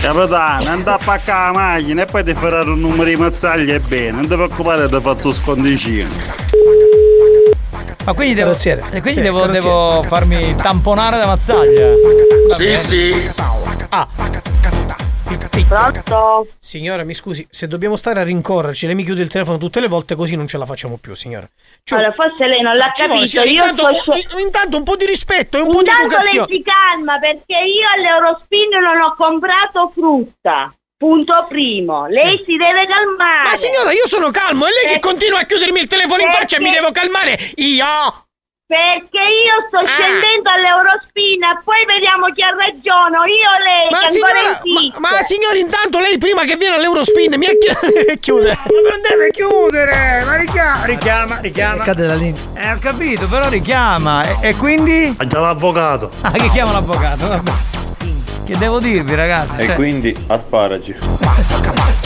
Capitano, andà a paccare la macchina e poi ti faranno un numero di Mazzaglia e bene. Non ti preoccupare, ti faccio scondicino. Ma quindi devo farmi tamponare da Mazzaglia. Sì. Ah. Pronto? Signora, mi scusi, se dobbiamo stare a rincorrerci, lei mi chiude il telefono tutte le volte, così non ce la facciamo più, signora. Cioè, allora, forse lei non l'ha capito. Signora, intanto un po' di rispetto e un po' di educazione. Intanto lei si calma, perché io all'Eurospin non ho comprato frutta. Punto primo. Lei si deve calmare. Ma signora, io sono calmo, è lei che continua a chiudermi il telefono in faccia e mi devo calmare io. Perché io sto scendendo all'Eurospina, poi vediamo chi ha ragione, io o lei. Ma signori, intanto lei prima che viene all'Eurospin mi ha chiudere. Ma non deve chiudere, ma richiama. Cade la linea. Ho capito, però richiama. E quindi? Ha già l'avvocato. Che chiama l'avvocato, vabbè. Che devo dirvi, ragazzi? E quindi asparagi.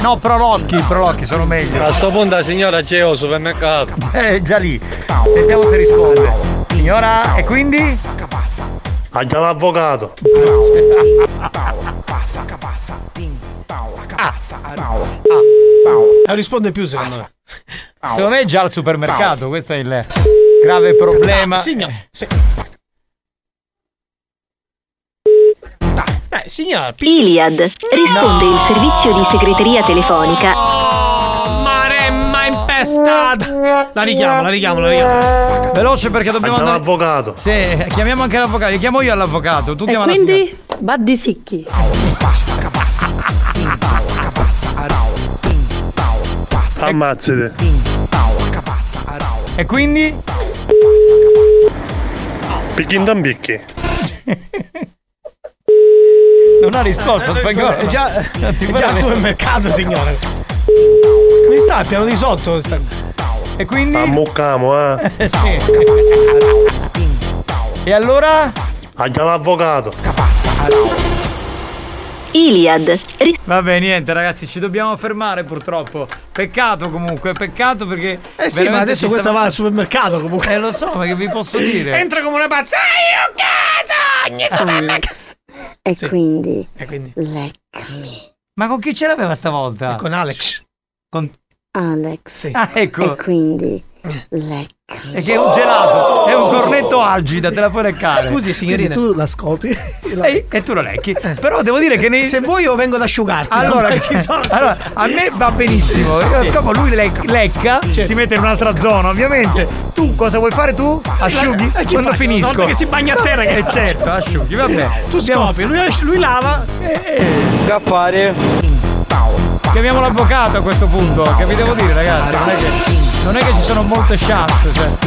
No, prolocchi sono meglio. A sto punto la signora c'è al supermercato. Già lì. Sentiamo se risponde. Signora, e quindi? Ha già l'avvocato. Non risponde più, secondo me. Secondo me è già al supermercato, questo è il grave problema. Signora, signora Iliad risponde il servizio di segreteria telefonica. Maremma impestata. La richiamo. Veloce perché dobbiamo andare all'avvocato. Sì, chiamiamo anche l'avvocato. Li chiamo io all'avvocato. Tu chiama la signora. Quindi Baddi Sicchi. Ammazzate. E quindi Picchindambicchi. Non ha risposto, è già al supermercato, signore. Mi sta al piano di sotto. E quindi? Ammuccamo, sì. E allora? Ha già l'avvocato. Iliad. Vabbè, niente ragazzi, ci dobbiamo fermare purtroppo. Peccato perché sì, ma adesso questa va al supermercato comunque. Lo so, ma che vi posso dire? Entra come una pazza. Io casa! Ogni supermercato! E quindi leccami. Ma con chi ce l'aveva stavolta? Con Alex. Con Alex. Sì. Ecco. E quindi leccami. E che è un gelato, è un cornetto algida, te la puoi leccare. Scusi signorina, tu la scopi e tu lo lecchi. Però devo dire che se vuoi io vengo ad asciugarti. Allora, a me va benissimo. Io lo scopo, lui lecca, si mette in un'altra zona, ovviamente. Tu cosa vuoi fare tu? Asciughi quando finisco. Perché si bagna a terra che certo, asciughi, vabbè. Tu scopi, lui lava. Cappare. Chiamiamo l'avvocato a questo punto, che vi devo dire ragazzi, non è che ci sono molte chance.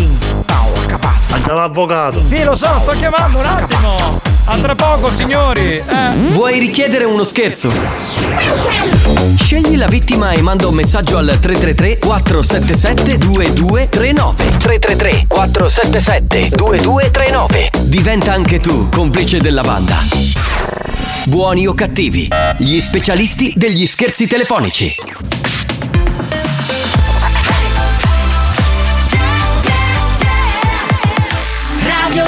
Andiamo l'avvocato. Sì, lo so, sto chiamando un attimo. A tra poco, signori. Vuoi richiedere uno scherzo? Scegli la vittima e manda un messaggio al 333-477-2239. 333-477-2239. Diventa anche tu complice della banda. Buoni o cattivi, gli specialisti degli scherzi telefonici. Radio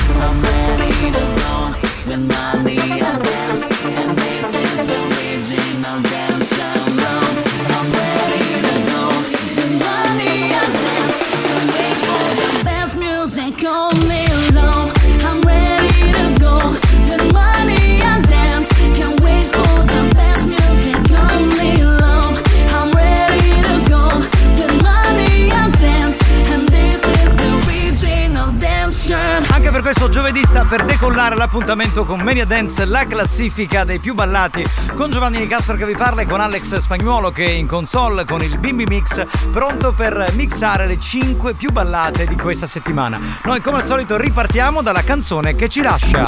this is the original dance show. I'm ready to go. per decollare l'appuntamento con Mania Dance, la classifica dei più ballati, con Giovanni Di Castro che vi parla e con Alex Pagnuolo che è in console con il Bimbi Mix, pronto per mixare le 5 più ballate di questa settimana. Noi come al solito ripartiamo dalla canzone che ci lascia.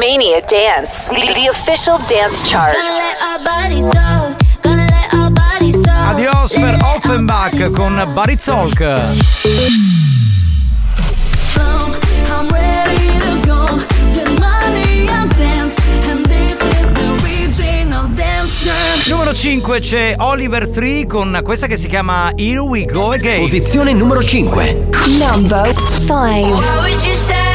Mania Dance, the official dance chart. Adios per Offenbach con Body Talk. Numero 5 c'è Oliver Tree con questa che si chiama Here We Go Again. Posizione numero 5. Number 5.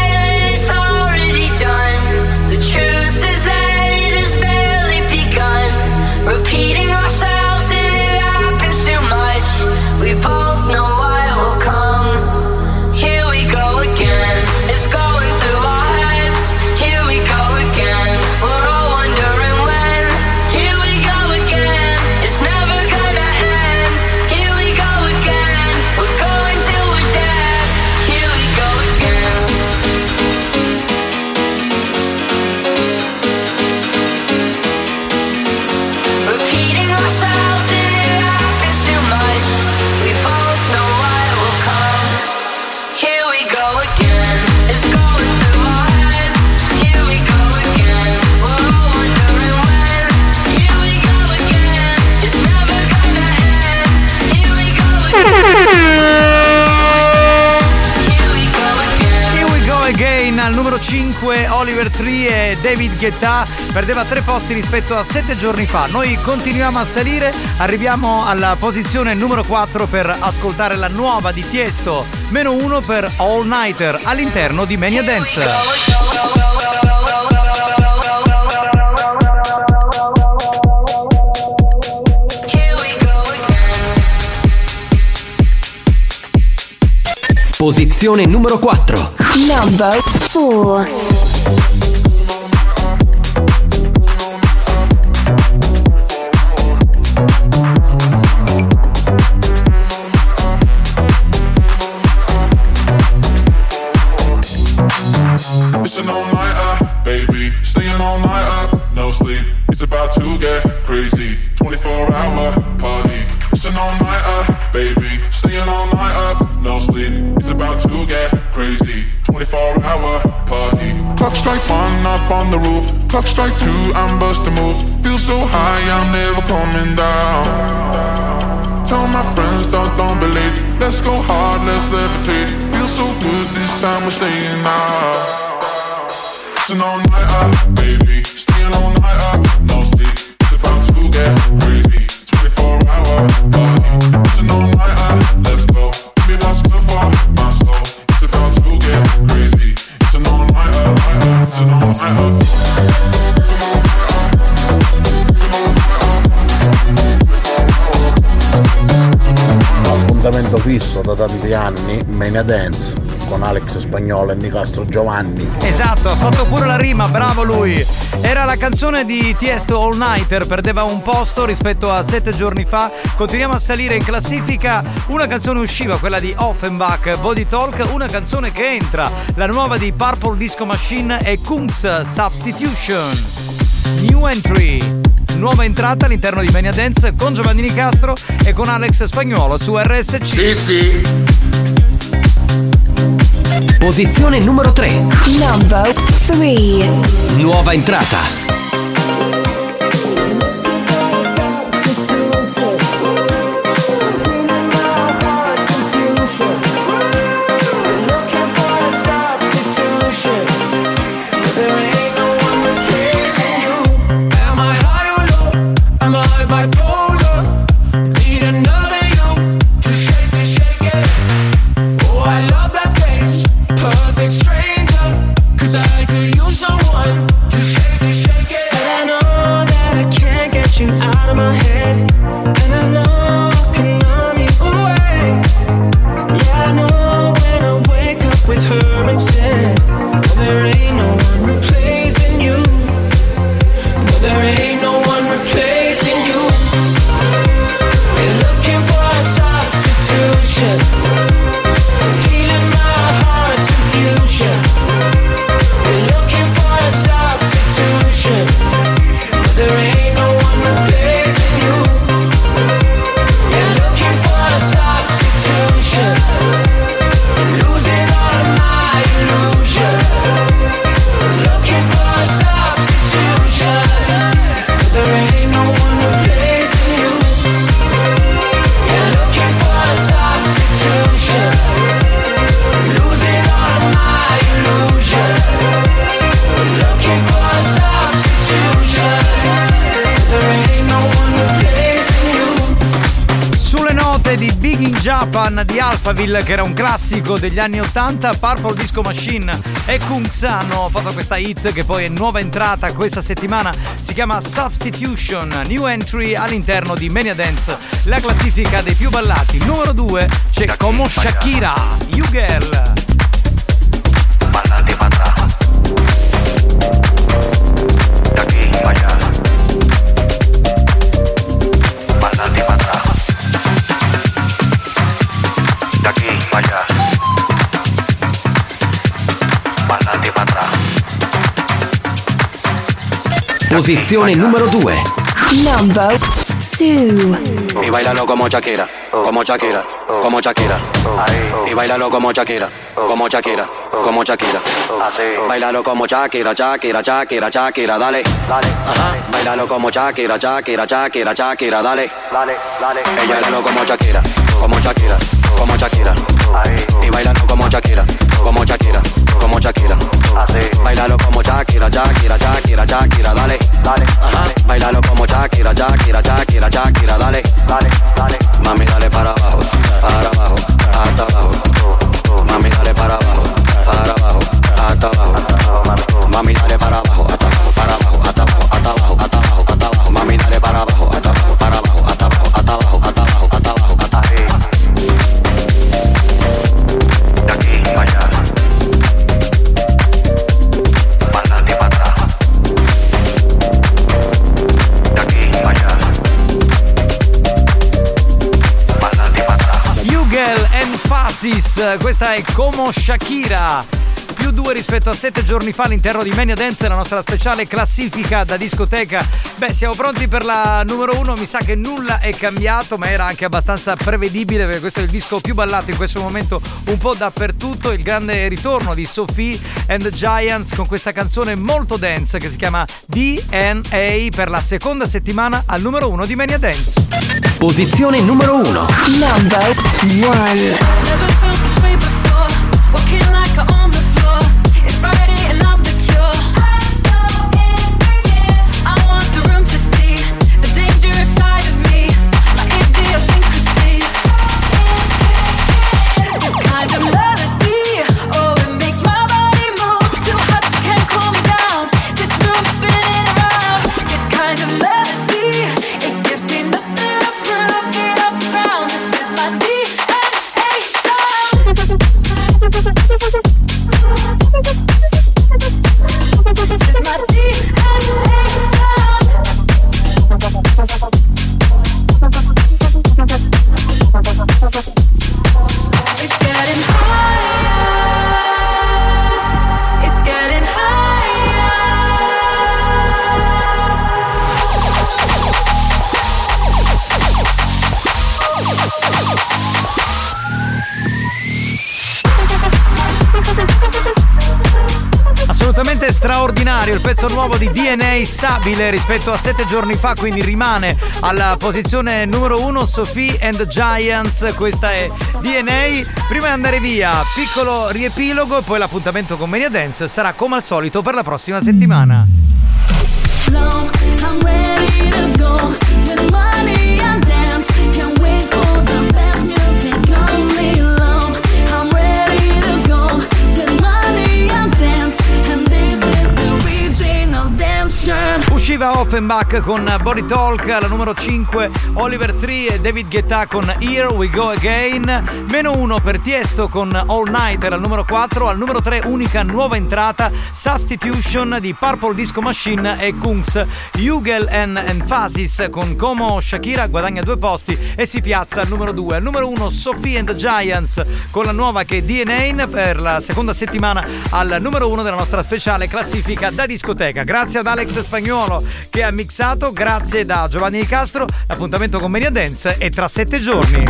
Numero 5 Oliver Tree e David Guetta, perdeva 3 posti rispetto a 7 giorni fa. Noi continuiamo a salire, arriviamo alla posizione numero 4 per ascoltare la nuova di Tiësto, meno 1 per All Nighter all'interno di Mania Dance. Posizione numero 4. Number 4. On the roof, clock strike 2, I'm bustin' moves. Feel so high, I'm never coming down. Tell my friends, don't be late. Let's go hard, let's levitate. Feel so good, this time we're staying out. It's an all-nighter, baby. Staying all-nighter, no sleep. It's about to get crazy. 24-hour party. It's an all-nighter, let's go. Give me what's good for my soul. It's about to get crazy. It's an all-nighter, it's an all-nighter. Appuntamento fisso da tanti anni, Mania Dance con Alex Spagnolo e Di Castro Giovanni. Esatto, ha fatto pure la rima, bravo lui. Era la canzone di Tiësto, All Nighter, perdeva un posto rispetto a 7 giorni fa. Continuiamo a salire in classifica. Una canzone usciva, quella di Offenbach, Body Talk. Una canzone che entra, la nuova di Purple Disco Machine e Kungs, Substitution. New Entry, nuova entrata all'interno di Mania Dance con Giovanni Di Castro e con Alex Pagnuolo su RSC. Sì, sì. Posizione numero 3. Number 3. Nuova entrata. Healing my heart's confusion. Japan di Alphaville, che era un classico degli anni 80, Purple Disco Machine e Kungs hanno fatto questa hit che poi è nuova entrata questa settimana, si chiama Substitution, new entry all'interno di Mania Dance, la classifica dei più ballati. Numero 2 c'è Como Shakira, You Girl. Posizione numero 2. Number 2. Y bailalo como Shakira, como Shakira, como Shakira. Y bailalo como Shakira, como Shakira, como Shakira. Bailalo como Shakira, Shakira, Shakira, Shakira, dale. Ajá. Bailalo como Shakira, Shakira, Shakira, Shakira, dale. Dale, dale. Y bailalo como Shakira, como Shakira, como Shakira. Y bailalo como Shakira, como Shakira, como Shakira. Bailalo como Shakira, Shakira, Shakira, Shakira, dale. Dale, ajá. Bailalo como Shakira, Shakira, Shakira, Shakira, dale. Dale, dale. Mami, dale para abajo, hasta abajo. Mami, dale para abajo, hasta abajo. Mami, dale para abajo, hasta abajo, para abajo, hasta abajo, hasta abajo, hasta abajo, hasta abajo. Mami, dale para abajo, hasta abajo, para abajo, hasta abajo, hasta abajo, hasta abajo, hasta abajo, hasta abajo. De aquí para allá. Questa è Como Shakira, più 2 rispetto a 7 giorni fa all'interno di Mania Dance, la nostra speciale classifica da discoteca. Beh, siamo pronti per la numero 1, mi sa che nulla è cambiato, ma era anche abbastanza prevedibile perché questo è il disco più ballato in questo momento un po' dappertutto, il grande ritorno di Sophie and the Giants con questa canzone molto dance che si chiama DNA, per la seconda settimana al numero 1 di Mania Dance. Posizione numero 1. Number 1. Straordinario il pezzo nuovo di DNA, stabile rispetto a 7 giorni fa, quindi rimane alla posizione numero 1 Sophie and the Giants, questa è DNA. Prima di andare via, piccolo riepilogo e poi l'appuntamento con Mania Dance sarà come al solito per la prossima settimana. Usciva Offenbach con Body Talk, la numero 5 Oliver Tree e David Guetta con Here We Go Again, meno 1 per Tiësto con All Night era al numero 4, al numero 3 unica nuova entrata Substitution di Purple Disco Machine e Kungs, Hugel and Emphasis con Como Shakira guadagna 2 posti e si piazza al numero 2, al numero 1 Sophie and the Giants con la nuova che è DNA, per la seconda settimana al numero 1 della nostra speciale classifica da discoteca. Grazie ad Alex Pagnuolo che ha mixato, grazie da Giovanni Di Castro. L'appuntamento con Mania Dance è tra 7 giorni.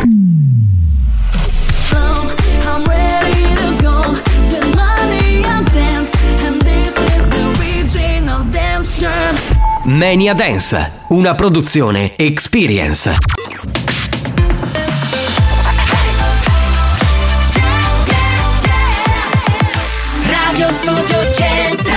Mania Dance, una produzione Experience. Radio Studio Centrale.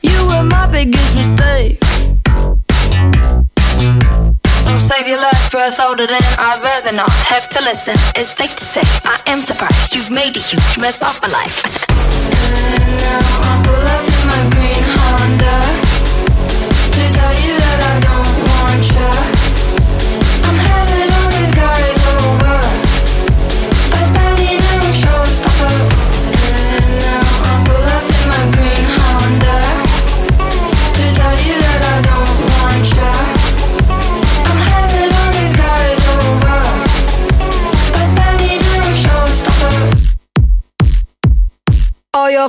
You were my biggest mistake. Don't save your last breath older than I'd rather not have to listen. It's safe to say I am surprised you've made a huge mess of my life. And now I pull up in my green Honda to tell you that I don't want you. I'm having all these guys over, but Betty never shows up. And now I pull up in my green Honda to tell you that I don't want you. I'm having all these guys over, but Betty never shows up. All your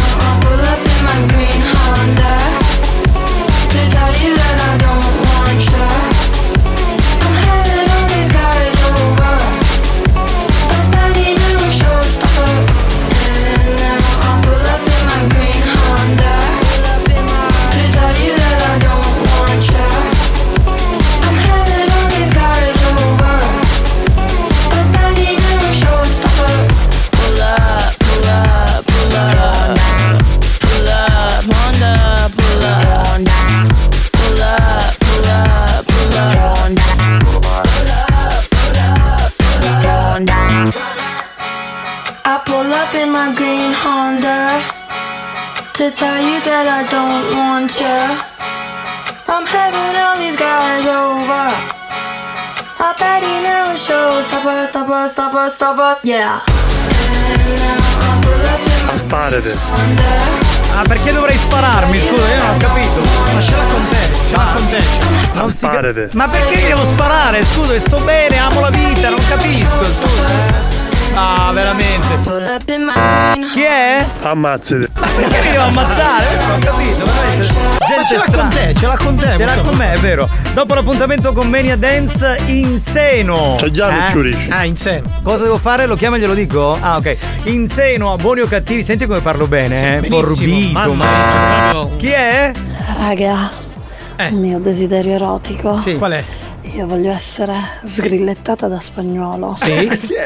I pull up in my green Honda to tell you that I don't want you. To tell you that I don't want you. I'm having all these guys over. I bet he never shows. Stop her, yeah. Sparate. Ah, perché dovrei spararmi? Scusa, io non ho capito. Lasciala con te, Non sparate. Ma perché devo sparare? Scusa, sto bene, amo la vita, non capisco. Scusa. Ah, veramente. Chi è? Ammazzate. Ma perché mi devo ammazzare? Non ho capito, veramente. Gente strana. Ce l'ha con te. Ce l'ha con me, è vero. Dopo l'appuntamento con Mania Dance in seno. C'è già Lucciurisci. Ah, in seno. Cosa devo fare? Lo chiamo e glielo dico? Ah, ok. In seno, buoni o cattivi. Senti come parlo bene, sì, forbito. Ma... Chi è? Raga, il mio desiderio erotico. Sì. Qual è? Io voglio essere sgrillettata da Spagnuolo,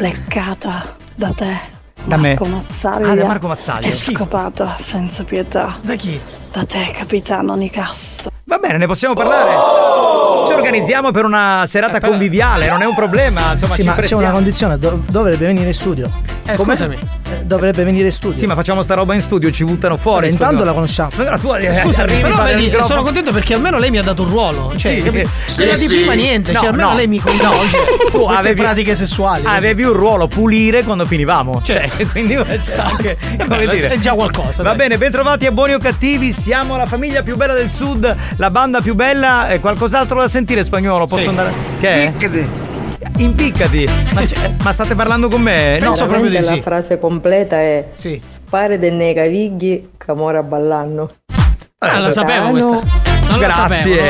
leccata da te, da Marco Mazzaglia, da Marco Mazzaglia, e scopata senza pietà. Da chi? Da te, capitano Di Castro. Va bene, ne possiamo parlare. Ci organizziamo per una serata conviviale, non è un problema. Insomma, sì, ci ma c'è una condizione, dovrebbe venire in studio. Scusami. Dovrebbe venire in studio. Sì, ma facciamo sta roba in studio, ci buttano fuori. Intanto la conosciamo. Ma tu scusa, però sono contento perché almeno lei mi ha dato un ruolo. Cioè, sì. Di prima niente. No, cioè, almeno lei mi coinvolge. Tu avevi pratiche sessuali. Avevi un ruolo, pulire quando finivamo. Cioè quindi anche, come dire, è già qualcosa. Va bene, bentrovati a Buoni o Cattivi. Siamo la famiglia più bella del sud, la banda più bella. E qualcos'altro da sentire, Spagnolo? Posso andare? Che è? Impiccati. Ma state parlando con me? No, so proprio di sì. La frase completa è spare delle cavigli camora ballanno. La sapevo questa. Non lo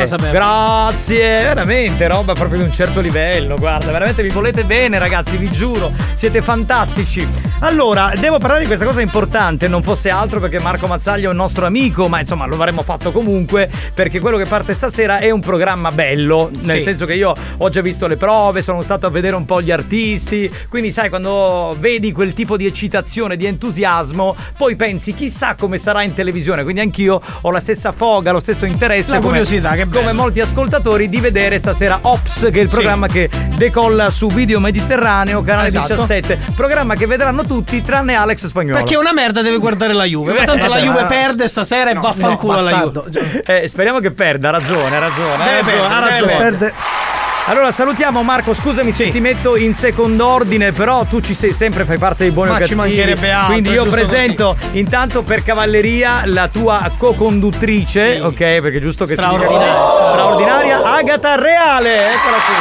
sapevo. Grazie, veramente roba proprio di un certo livello. Guarda, veramente vi volete bene, ragazzi, vi giuro, siete fantastici. Allora, devo parlare di questa cosa importante, non fosse altro perché Marco Mazzaglia è un nostro amico, ma insomma lo avremmo fatto comunque perché quello che parte stasera è un programma bello, nel senso che io ho già visto le prove, sono stato a vedere un po' gli artisti, quindi sai, quando vedi quel tipo di eccitazione, di entusiasmo, poi pensi chissà come sarà in televisione, quindi anch'io ho la stessa foga, lo stesso interesse, la curiosità, come molti ascoltatori, di vedere stasera Ops, che è il programma che decolla su Video Mediterraneo, canale 17, programma che vedranno tutti tranne Alex Pagnuolo, perché una merda deve guardare la Juve. Tanto la Juve perde stasera e vaffanculo alla Juve. Speriamo che perda, ha ragione. Perde. Allora salutiamo Marco, scusami se ti metto in secondo ordine, però tu ci sei sempre, fai parte dei buoni o cattivi. Ma ci mancherebbe altro. Quindi io presento intanto per cavalleria la tua co-conduttrice, ok? Perché è giusto che straordinaria Agata Reale, eccola qui.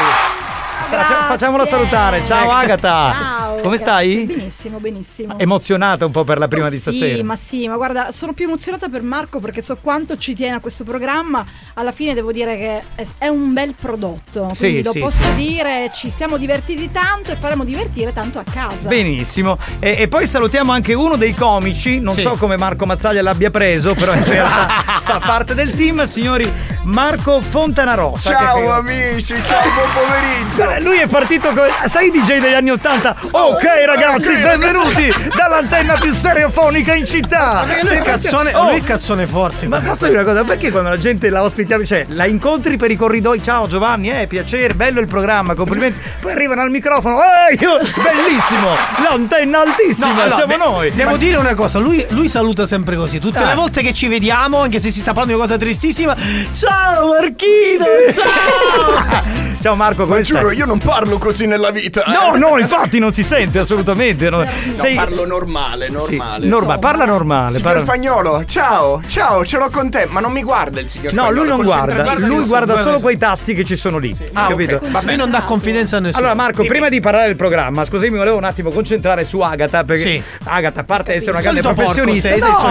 Facciamola salutare. Ciao Agata. Ciao. Come stai? Benissimo, benissimo. Emozionata un po' per la prima di stasera? Sì, ma guarda, sono più emozionata per Marco perché so quanto ci tiene a questo programma. Alla fine devo dire che è un bel prodotto. Quindi lo posso dire, ci siamo divertiti tanto e faremo divertire tanto a casa. Benissimo. E poi salutiamo anche uno dei comici, non so come Marco Mazzaglia l'abbia preso, però in realtà fa parte del team, signori, Marco Fontanarossa. Ciao amici, ciao, buon pomeriggio. Lui è partito come, sai, DJ degli anni 80. Ok ragazzi, benvenuti dall'antenna più stereofonica in città. Lui è cazzone forte. Ma posso dire una cosa? Perché quando la gente la ospitiamo, cioè la incontri per i corridoi, ciao Giovanni, piacere, bello il programma, complimenti. Poi arrivano al microfono, bellissimo, l'antenna altissima, siamo noi. Devo dire una cosa, lui saluta sempre così. Tutte le volte che ci vediamo, anche se si sta parlando di una cosa tristissima, ciao Marchino, ciao. Ciao Marco, come stai? Giuro, io non parlo così nella vita. No, infatti non si sente assolutamente. Parlo normale. Sì, parla normale. Signor Pagnuolo, ciao, ce l'ho con te. Ma non mi guarda il signor Pagnuolo. No, lui non guarda. Lui guarda solo quei tasti che ci sono lì. Sì. Capito? Okay. Lui non dà confidenza a nessuno. Allora Marco, prima di parlare del programma, scusami, mi volevo un attimo concentrare su Agata. Perché Agata, a parte essere una grande professionista, su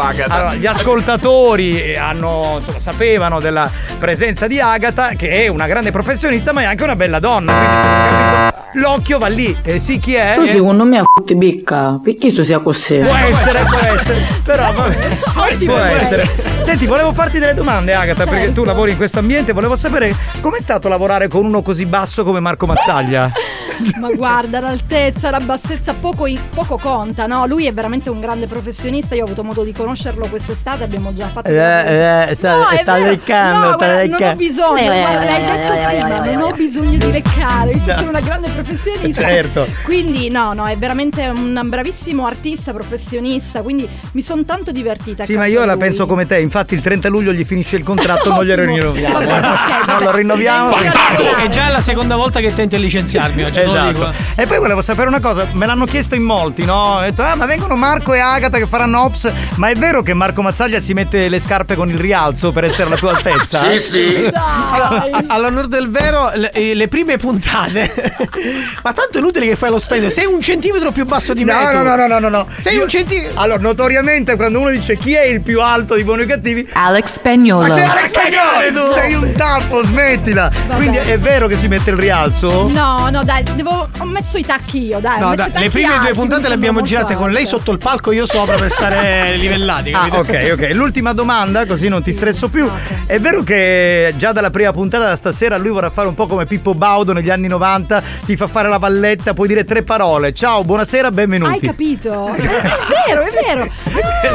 Agata. Allora, gli ascoltatori sapevano della presenza di Agata, che è una grande professionista, ma è anche una bella donna, quindi capito? L'occhio va lì. E sì, chi è? Tu secondo me a fotti becca. Perché tu sia così? Può essere. Però vabbè. Può essere. Senti, volevo farti delle domande, Agata, perché tu lavori in questo ambiente. Volevo sapere com'è stato lavorare con uno così basso come Marco Mazzaglia. Ma guarda, l'altezza, la bassezza poco conta, no? Lui è veramente un grande professionista. Io ho avuto modo di conoscerlo quest'estate. Abbiamo già fatto non ho bisogno, l'hai detto prima, non ho bisogno di leccare. Io sono una grande professionista. Certo. Quindi no, è veramente un bravissimo artista, professionista. Quindi mi sono tanto divertita. Sì, ma io la penso come te. Infatti il 30 luglio gli finisce il contratto. Non glielo rinnoviamo. Non lo rinnoviamo. È già la seconda volta che tenti a licenziarmi oggi. Esatto. E poi volevo sapere una cosa, me l'hanno chiesto in molti, no? Ho detto, ma vengono Marco e Agata che faranno Ops, ma è vero che Marco Mazzaglia si mette le scarpe con il rialzo per essere alla tua altezza? Sì. All'onor del vero, le prime puntate. Ma tanto è inutile che fai lo splendido, sei un centimetro più basso di me. No. Sei un centimetro. Allora, notoriamente quando uno dice chi è il più alto di buoni o cattivi, Alex Pagnuolo. Alex Pagnuolo, sei un tappo, smettila. Vabbè. Quindi è vero che si mette il rialzo? No, dai. Ho messo i tacchi io, dai. No, le prime due puntate le abbiamo girate con lei sotto il palco, io sopra, per stare livellati. Capito? Ok. L'ultima domanda, così non ti stresso più. È vero che già dalla prima puntata da stasera lui vorrà fare un po' come Pippo Baudo negli anni 90, ti fa fare la valletta, puoi dire 3 parole. Ciao, buonasera, benvenuti. Hai capito? È vero.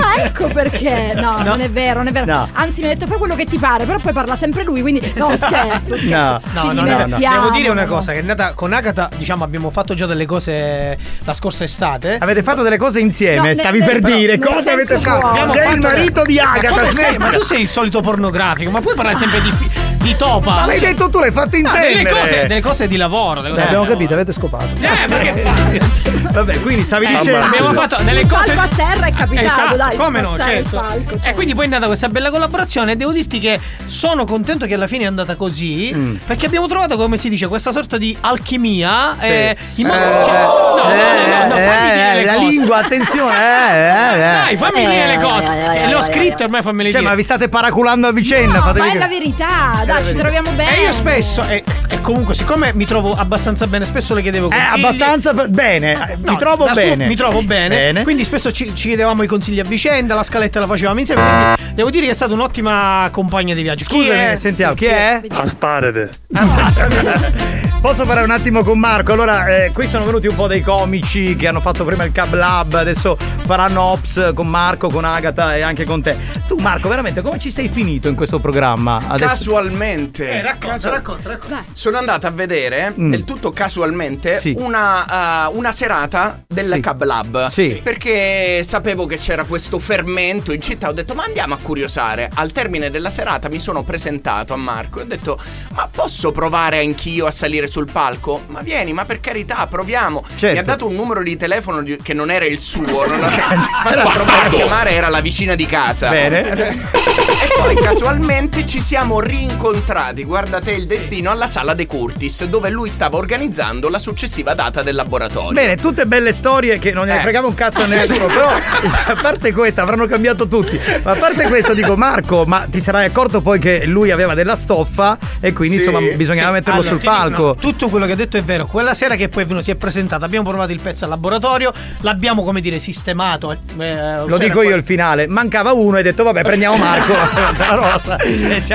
Ah, ecco perché. No, non è vero. No. Anzi, mi ha detto fai quello che ti pare, però poi parla sempre lui, quindi no, scherzo. No. Devo dire una cosa, che è nata con Agata. Diciamo, abbiamo fatto già delle cose la scorsa estate. Avete fatto delle cose insieme, dire cosa avete fatto? Sei il marito di Agata. Ma tu sei il solito pornografico, ma puoi parlare sempre di topa? Ma l'hai detto tu, l'hai fatta intendere. Delle cose di lavoro. Abbiamo capito, avete scopato. Vabbè, quindi stavi dicendo. Abbiamo fatto delle cose. Il palco a terra è capitato, esatto, dai. Come no, certo. Palco, cioè. E quindi poi è nata questa bella collaborazione. E devo dirti che sono contento che alla fine è andata così, perché abbiamo trovato, come si dice, questa sorta di alchimia. La lingua, attenzione. Dai, fammi dire le cose. L'ho scritto ormai, fammi dire. Cioè, ma vi state paraculando a vicenda? No, ma è la verità. Dai, ci troviamo bene. E io spesso, e comunque, siccome mi trovo abbastanza bene, spesso le chiedevo consigli. Abbastanza bene. Mi trovo bene. Quindi spesso ci chiedevamo i consigli a vicenda, la scaletta la facevamo insieme. Quindi devo dire che è stata un'ottima compagna di viaggio. Scusami, sentiamo chi è? Asparete. Posso fare un attimo con Marco? Allora, qui sono venuti un po' dei comici che hanno fatto prima il Cab Lab, adesso faranno Ops con Marco, con Agata e anche con te. Tu Marco, veramente come ci sei finito in questo programma? Adesso? Casualmente. Racconta. Sono andato a vedere, del tutto casualmente, una serata del Cab Lab. Sì. Perché sapevo che c'era questo fermento in città, ho detto ma andiamo a curiosare. Al termine della serata mi sono presentato a Marco e ho detto ma posso provare anch'io a salire sul palco? Ma vieni, ma per carità, proviamo. Certo. Mi ha dato un numero di telefono che non era il suo, non era a chiamare, era la vicina di casa. Bene. E poi casualmente ci siamo rincontrati, guardate il destino, alla sala De Curtis, dove lui stava organizzando la successiva data del laboratorio. Bene, tutte belle storie che non ne fregava un cazzo a nessuno, però a parte questa avranno cambiato tutti. Ma a parte questo dico Marco, ma ti sarai accorto poi che lui aveva della stoffa e quindi insomma bisognava metterlo sul palco. No, tutto quello che ha detto è vero. Quella sera che poi si è presentato, abbiamo provato il pezzo al laboratorio, l'abbiamo come dire sistemato. Lo dico io il finale, mancava uno e hai detto vabbè prendiamo Marco la rosa.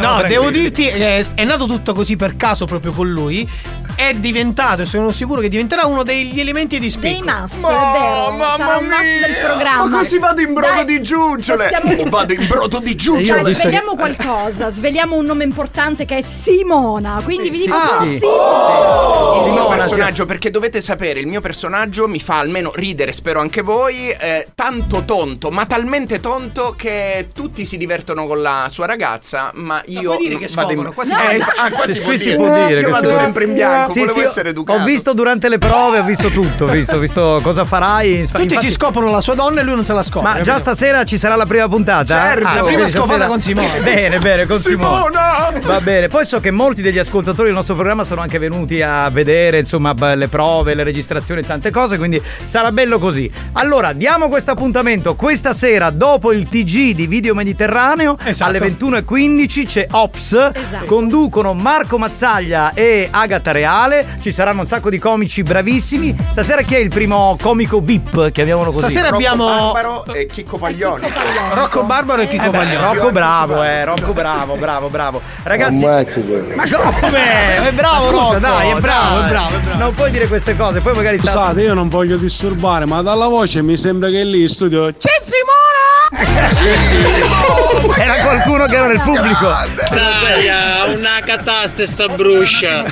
No, devo dirti è nato tutto così per caso proprio con lui. È diventato, e sono sicuro che diventerà uno degli elementi di spicco. Dei master, mamma mia, del programma. Ma così vado in brodo di giuggiole. Vado in brodo di giuggiole. Dai, sveliamo qualcosa, sveliamo un nome importante che è Simona. Quindi vi dico Simona. Il mio personaggio, perché dovete sapere, il mio personaggio mi fa almeno ridere, spero anche voi, tanto tonto, ma talmente tonto che tutti si divertono con la sua ragazza, ma io non dire che scopano, quasi qui si può dire che vado sempre in bianco. Sì, essere educato. Ho visto durante le prove, ho visto tutto, ho visto cosa farai. Tutti si scoprono la sua donna e lui non se la scopre. Ma già stasera ci sarà la prima puntata? Certo, la prima scopata con Simone. Bene, con Simone. Va bene, poi so che molti degli ascoltatori del nostro programma sono anche venuti a vedere, insomma, le prove, le registrazioni e tante cose, quindi sarà bello così. Allora, diamo questo appuntamento questa sera dopo il TG di Video Mediterraneo. Esatto. Alle 21:15 c'è Ops. Esatto. Conducono Marco Mazzaglia e Agata Reale. Ci saranno un sacco di comici bravissimi. Stasera chi è il primo comico VIP? Chiamiamolo così. Stasera abbiamo Barbaro e Chicco Paglioni. Rocco Barbaro e Chicco Paglioni. Rocco bravo, Rocco bravo. Ragazzi. Ma come? È bravo, ma scusa, Rocco, dai, è bravo. Non puoi dire queste cose, poi magari scusate, io non voglio disturbare, ma dalla voce mi sembra che lì in studio c'è Simona! Era qualcuno che era nel pubblico. Una catasta sta bruscia.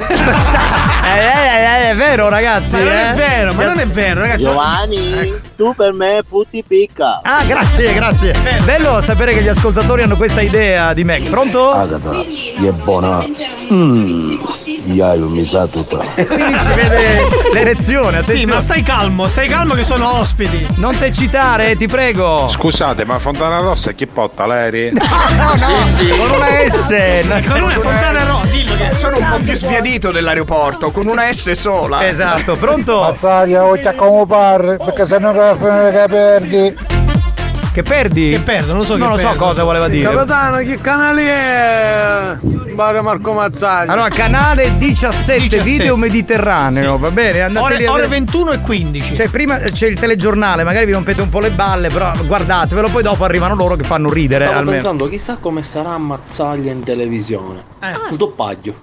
È vero ragazzi, ma non è vero, ragazzi. Giovanni, tu per me futti picca. Ah, grazie. Bello sapere che gli ascoltatori hanno questa idea di me. Pronto? Agata, è buona. Iaio mi sa tutta. Quindi si vede l'erezione, attenzione. Sì, ma stai calmo che sono ospiti. Non te citare, ti prego. Scusate, ma Fontana Rossa è chi porta l'aereo? No. Sì. Con una S. Con una Fontana Rossa, dillo che sono un po' più spiedito dell'aeroporto, con una S sola. Esatto, pronto? Mazzaglia, o ti accompagno, perché se no che perdi. Che perdi? Che perdo, non so cosa voleva dire. Capitano, che canale è? Marco Mazzaglia. Allora, canale 17. Video Mediterraneo, va bene? Andate lì. Ore 21:15. Cioè, prima c'è il telegiornale, magari vi rompete un po' le balle, però guardatevelo, poi dopo arrivano loro che fanno ridere. Stavo pensando, chissà come sarà Mazzaglia in televisione. Un doppaggio.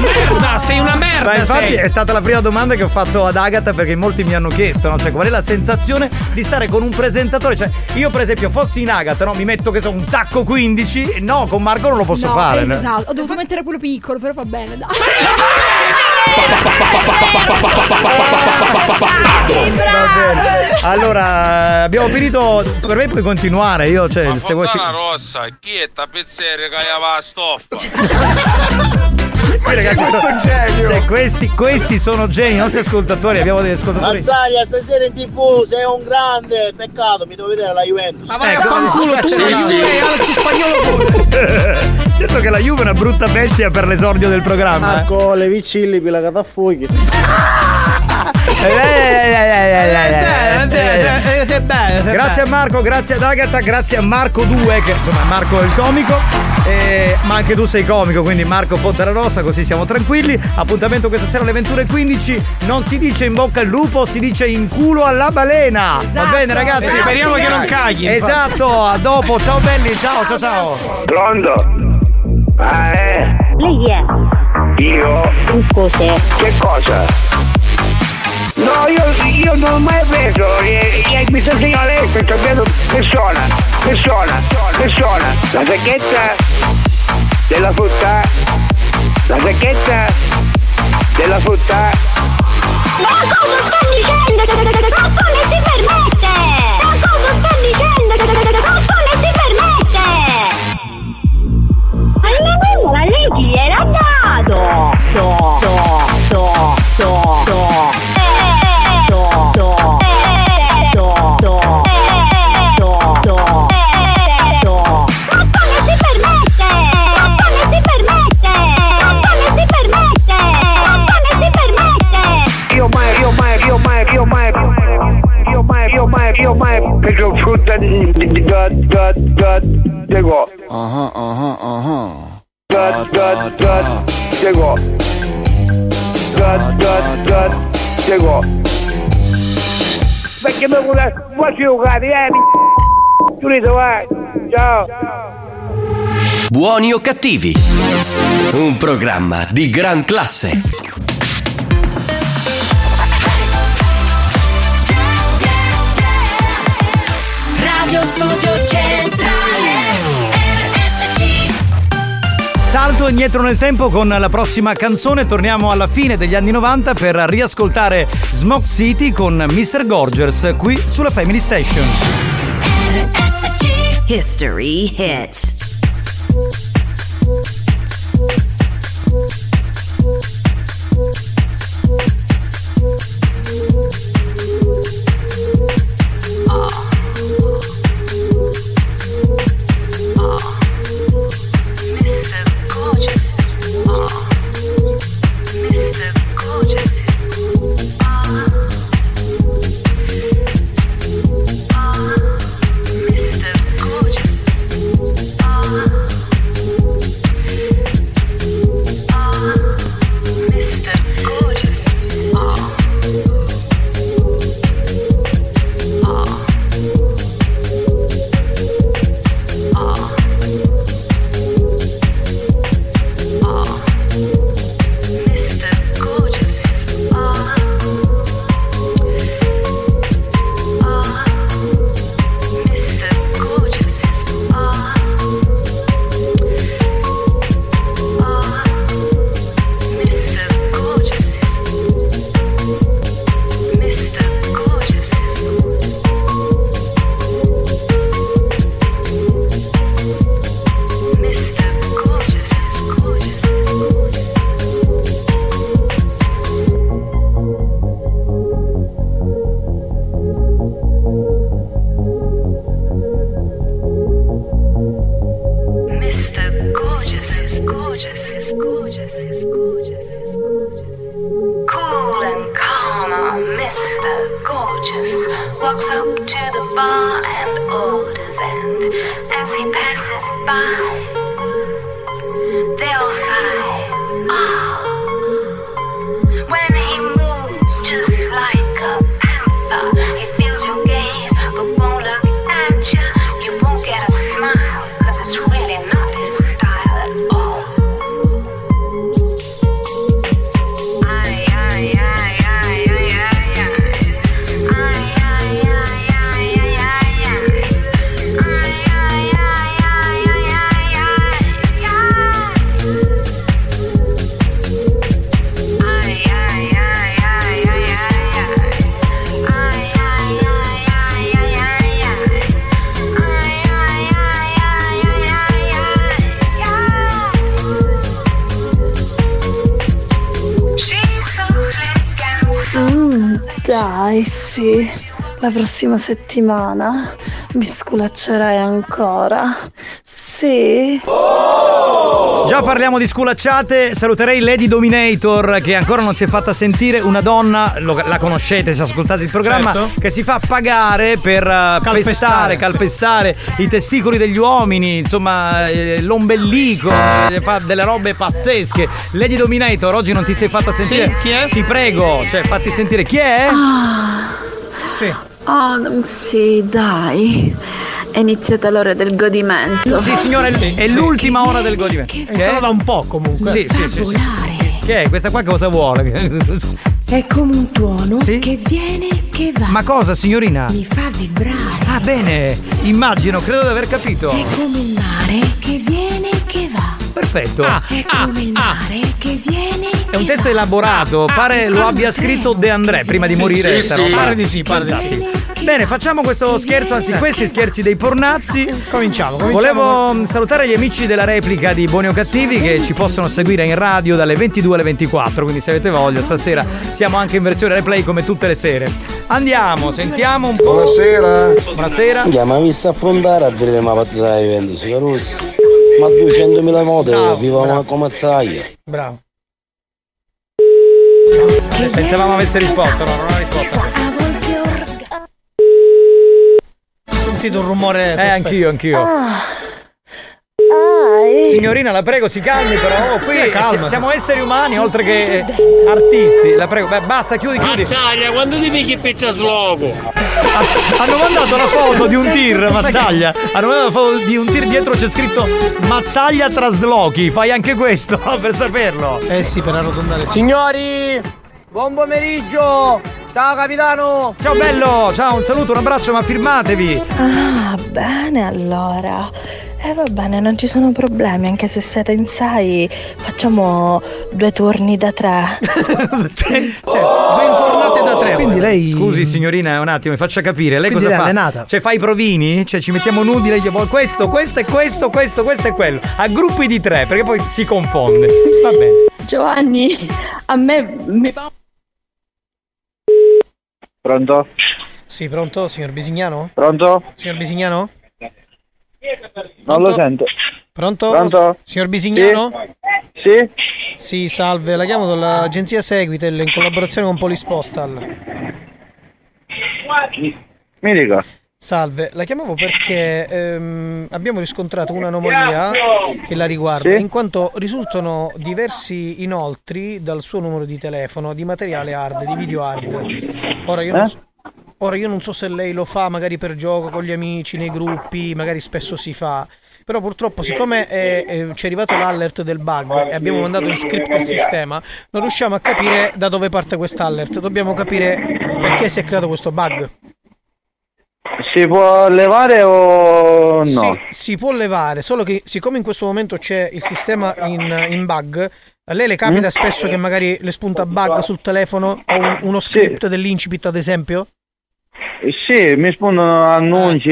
Merda, sei una merda. Ma infatti è stata la prima domanda che ho fatto ad Agata, perché molti mi hanno chiesto, no? Cioè, qual è la sensazione di stare con un presentatore? Cioè, io per esempio fossi in Agata, no? Mi metto che so un tacco 15. No, con Marco non lo posso fare. Esatto, ho dovuto mettere quello piccolo, però va bene, dai. Allora, abbiamo finito. Per me puoi continuare. Io, cioè, se vuoi. Ma rossa, chi è tappezzeria che aveva la stoffa? Poi ragazzi, cioè, questi sono geni, i nostri ascoltatori, abbiamo degli ascoltatori. Mazzaglia, stasera in TV sei un grande, peccato, mi devo vedere la Juventus. Ma vai a fanculo tu, Juve, Alex Pagnuolo. Certo che la Juve è una brutta bestia per l'esordio del programma. Marco, le vicilli per la catafughi. Grazie a Marco, grazie ad Agata, grazie a Marco 2, che insomma Marco è il comico, ma anche tu sei comico, quindi Marco Fontana Rossa, così siamo tranquilli. Appuntamento questa sera alle 21:15. Non si dice in bocca al lupo, si dice in culo alla balena. Esatto. Va bene ragazzi, speriamo che non caghi. Esatto, a dopo, ciao belli, ciao. Pronto? Lei è Io? Tu cos'è? Che cosa? No, io non ho mai preso, mi sono segnato lei perché ho preso persona, la sacchetta della frutta, Ma cosa sta dicendo? Come si permette? Ma cosa sta dicendo? Come si permette? Ma non la leggi era dato! Io mai preso frutta da da perché mi vuole quasi giocare, giurito vai, ciao. Buoni o cattivi, un programma di gran classe. Studio Centrale RSC. Salto indietro nel tempo con la prossima canzone. Torniamo alla fine degli anni 90 per riascoltare Smoke City con Mr. Gorgers qui sulla Family Station. RSC History Hits. Dai, sì, la prossima settimana mi sculaccerai ancora, sì. Oh! Già parliamo di sculacciate, saluterei Lady Dominator che ancora non si è fatta sentire, una donna, la conoscete se ascoltate il programma, certo, che si fa pagare per calpestare i testicoli degli uomini, insomma l'ombelico, fa delle robe pazzesche. Lady Dominator, oggi non ti sei fatta sentire, sì, chi è? Ti prego, cioè fatti sentire, chi è? Sì, dai. È iniziata l'ora del godimento. Sì, signora, è l'ultima ora del godimento. È stata da un po' comunque. Sì, sì, sì. che è? Questa qua cosa vuole? È come un tuono, sì? Che viene e che va. Ma cosa, signorina? Mi fa vibrare. Ah, bene, immagino, credo di aver capito. È come il mare che viene e che va. Perfetto. È come il mare che viene. È un testo elaborato, pare lo abbia scritto De André prima di morire. Sì. Pare di sì, pare di sì. Bene, facciamo questo scherzo, anzi questi scherzi dei pornazzi. Cominciamo. Volevo salutare gli amici della replica di Buoni o Cattivi che ci possono seguire in radio dalle 22 alle 24, quindi se avete voglia stasera siamo anche in versione replay come tutte le sere. Andiamo, sentiamo un po'. Buonasera. Ma mi sta affrontare a vedere una partita della Juventus, Carussi. Ma 200.000 volte, viva Marco Mazzaglia. Bravo. Pensavamo avesse risposto, no, non ha risposto. Ho sentito un rumore. Anch'io. Signorina, la prego, si calmi però. Oh, qui siamo esseri umani oltre che artisti. La prego, beh, basta, chiudi. Mazzaglia, quando ti picchi piccia slogo? Hanno mandato la foto di un tir, Mazzaglia. Hanno mandato la foto di un tir, dietro c'è scritto Mazzaglia traslochi. Fai anche questo per saperlo. Eh sì, per arrotondare. Signori, buon pomeriggio. Ciao capitano! Ciao bello! Ciao, un saluto, un abbraccio, ma firmatevi! Ah, bene allora. Va bene, non ci sono problemi, anche se siete in SAI facciamo 2 turni da 3. cioè, 2 infornate da 3. Quindi lei. Scusi signorina, un attimo, mi faccia capire. Lei quindi cosa lei fa? Allenata. Cioè fa i provini? Cioè ci mettiamo nudi, lei dice questo e quello. A gruppi di 3, perché poi si confonde. Va bene. Giovanni, a me mi fa. Pronto? Sì, pronto, signor Bisignano? Pronto? Signor Bisignano? Pronto? Non lo sento. Pronto? Signor Bisignano? Sì? Sì, salve, la chiamo dall'agenzia Seguitel in collaborazione con Polispostal. Mi dica. Salve, la chiamavo perché abbiamo riscontrato un'anomalia che la riguarda, in quanto risultano diversi inoltri dal suo numero di telefono di materiale hard, di video hard. Ora io non so se lei lo fa magari per gioco con gli amici, nei gruppi, magari spesso si fa. Però purtroppo siccome ci è arrivato l'alert del bug e abbiamo mandato in script al sistema, non riusciamo a capire da dove parte quest'alert. Dobbiamo capire perché si è creato questo bug. Si può levare o no? Si può levare, solo che siccome in questo momento c'è il sistema in bug, a lei le capita spesso che magari le spunta bug sul telefono o uno script dell'incipit ad esempio? Sì, mi spuntano annunci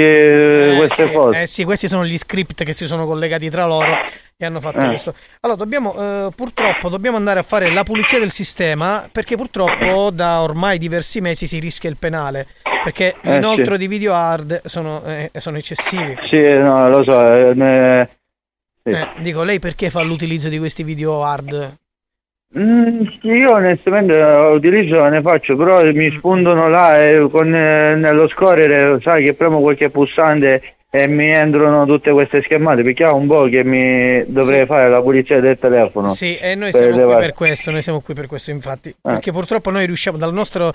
queste cose. Sì, questi sono gli script che si sono collegati tra loro e hanno fatto questo. Allora purtroppo dobbiamo andare a fare la pulizia del sistema, perché purtroppo da ormai diversi mesi si rischia il penale, perché l'inoltro di video hard sono eccessivi. Sì, no, lo so. Dico, lei perché fa l'utilizzo di questi video hard? Io onestamente l'utilizzo ne faccio, però mi spuntano là e nello scorrere, sai che premo qualche pulsante e mi entrano tutte queste schermate, perché ha un po' che mi dovrei fare la pulizia del telefono. Sì, e noi siamo qui per questo, infatti, perché purtroppo noi riusciamo dal nostro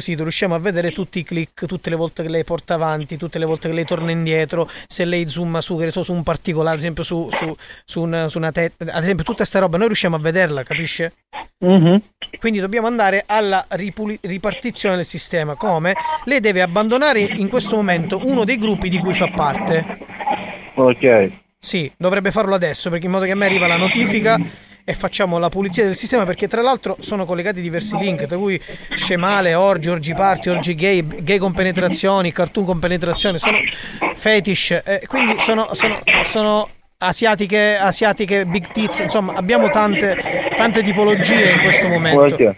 sito riusciamo a vedere tutti i click, tutte le volte che lei porta avanti, tutte le volte che lei torna indietro, se lei zooma su un particolare, ad esempio su una testa, ad esempio tutta sta roba noi riusciamo a vederla, capisce? Mm-hmm. Quindi dobbiamo andare alla ripartizione del sistema. Come? Lei deve abbandonare in questo momento uno dei gruppi di cui fa parte. Ok. Sì, dovrebbe farlo adesso, perché in modo che a me arriva la notifica e facciamo la pulizia del sistema, perché tra l'altro sono collegati diversi link, tra cui Scemale, Orgi Party, Orgi Gay con penetrazioni, Cartoon con penetrazione, sono fetish, quindi sono asiatiche, big tits, insomma abbiamo tante tipologie in questo momento. Okay.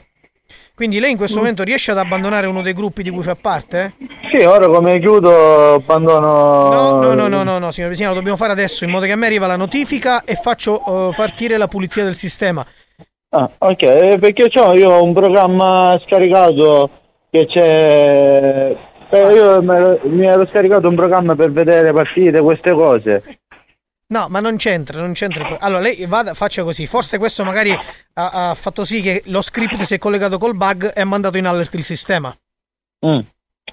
Quindi lei in questo momento riesce ad abbandonare uno dei gruppi di cui fa parte? Sì, ora come chiudo abbandono. No, signor Presidente, lo dobbiamo fare adesso, in modo che a me arriva la notifica e faccio partire la pulizia del sistema. Ah, ok, perché io ho un programma scaricato che c'è. Io mi ero scaricato un programma per vedere partite, queste cose. No, ma non c'entra. Allora lei faccia così, forse questo magari ha fatto sì che lo script si è collegato col bug e ha mandato in alert il sistema.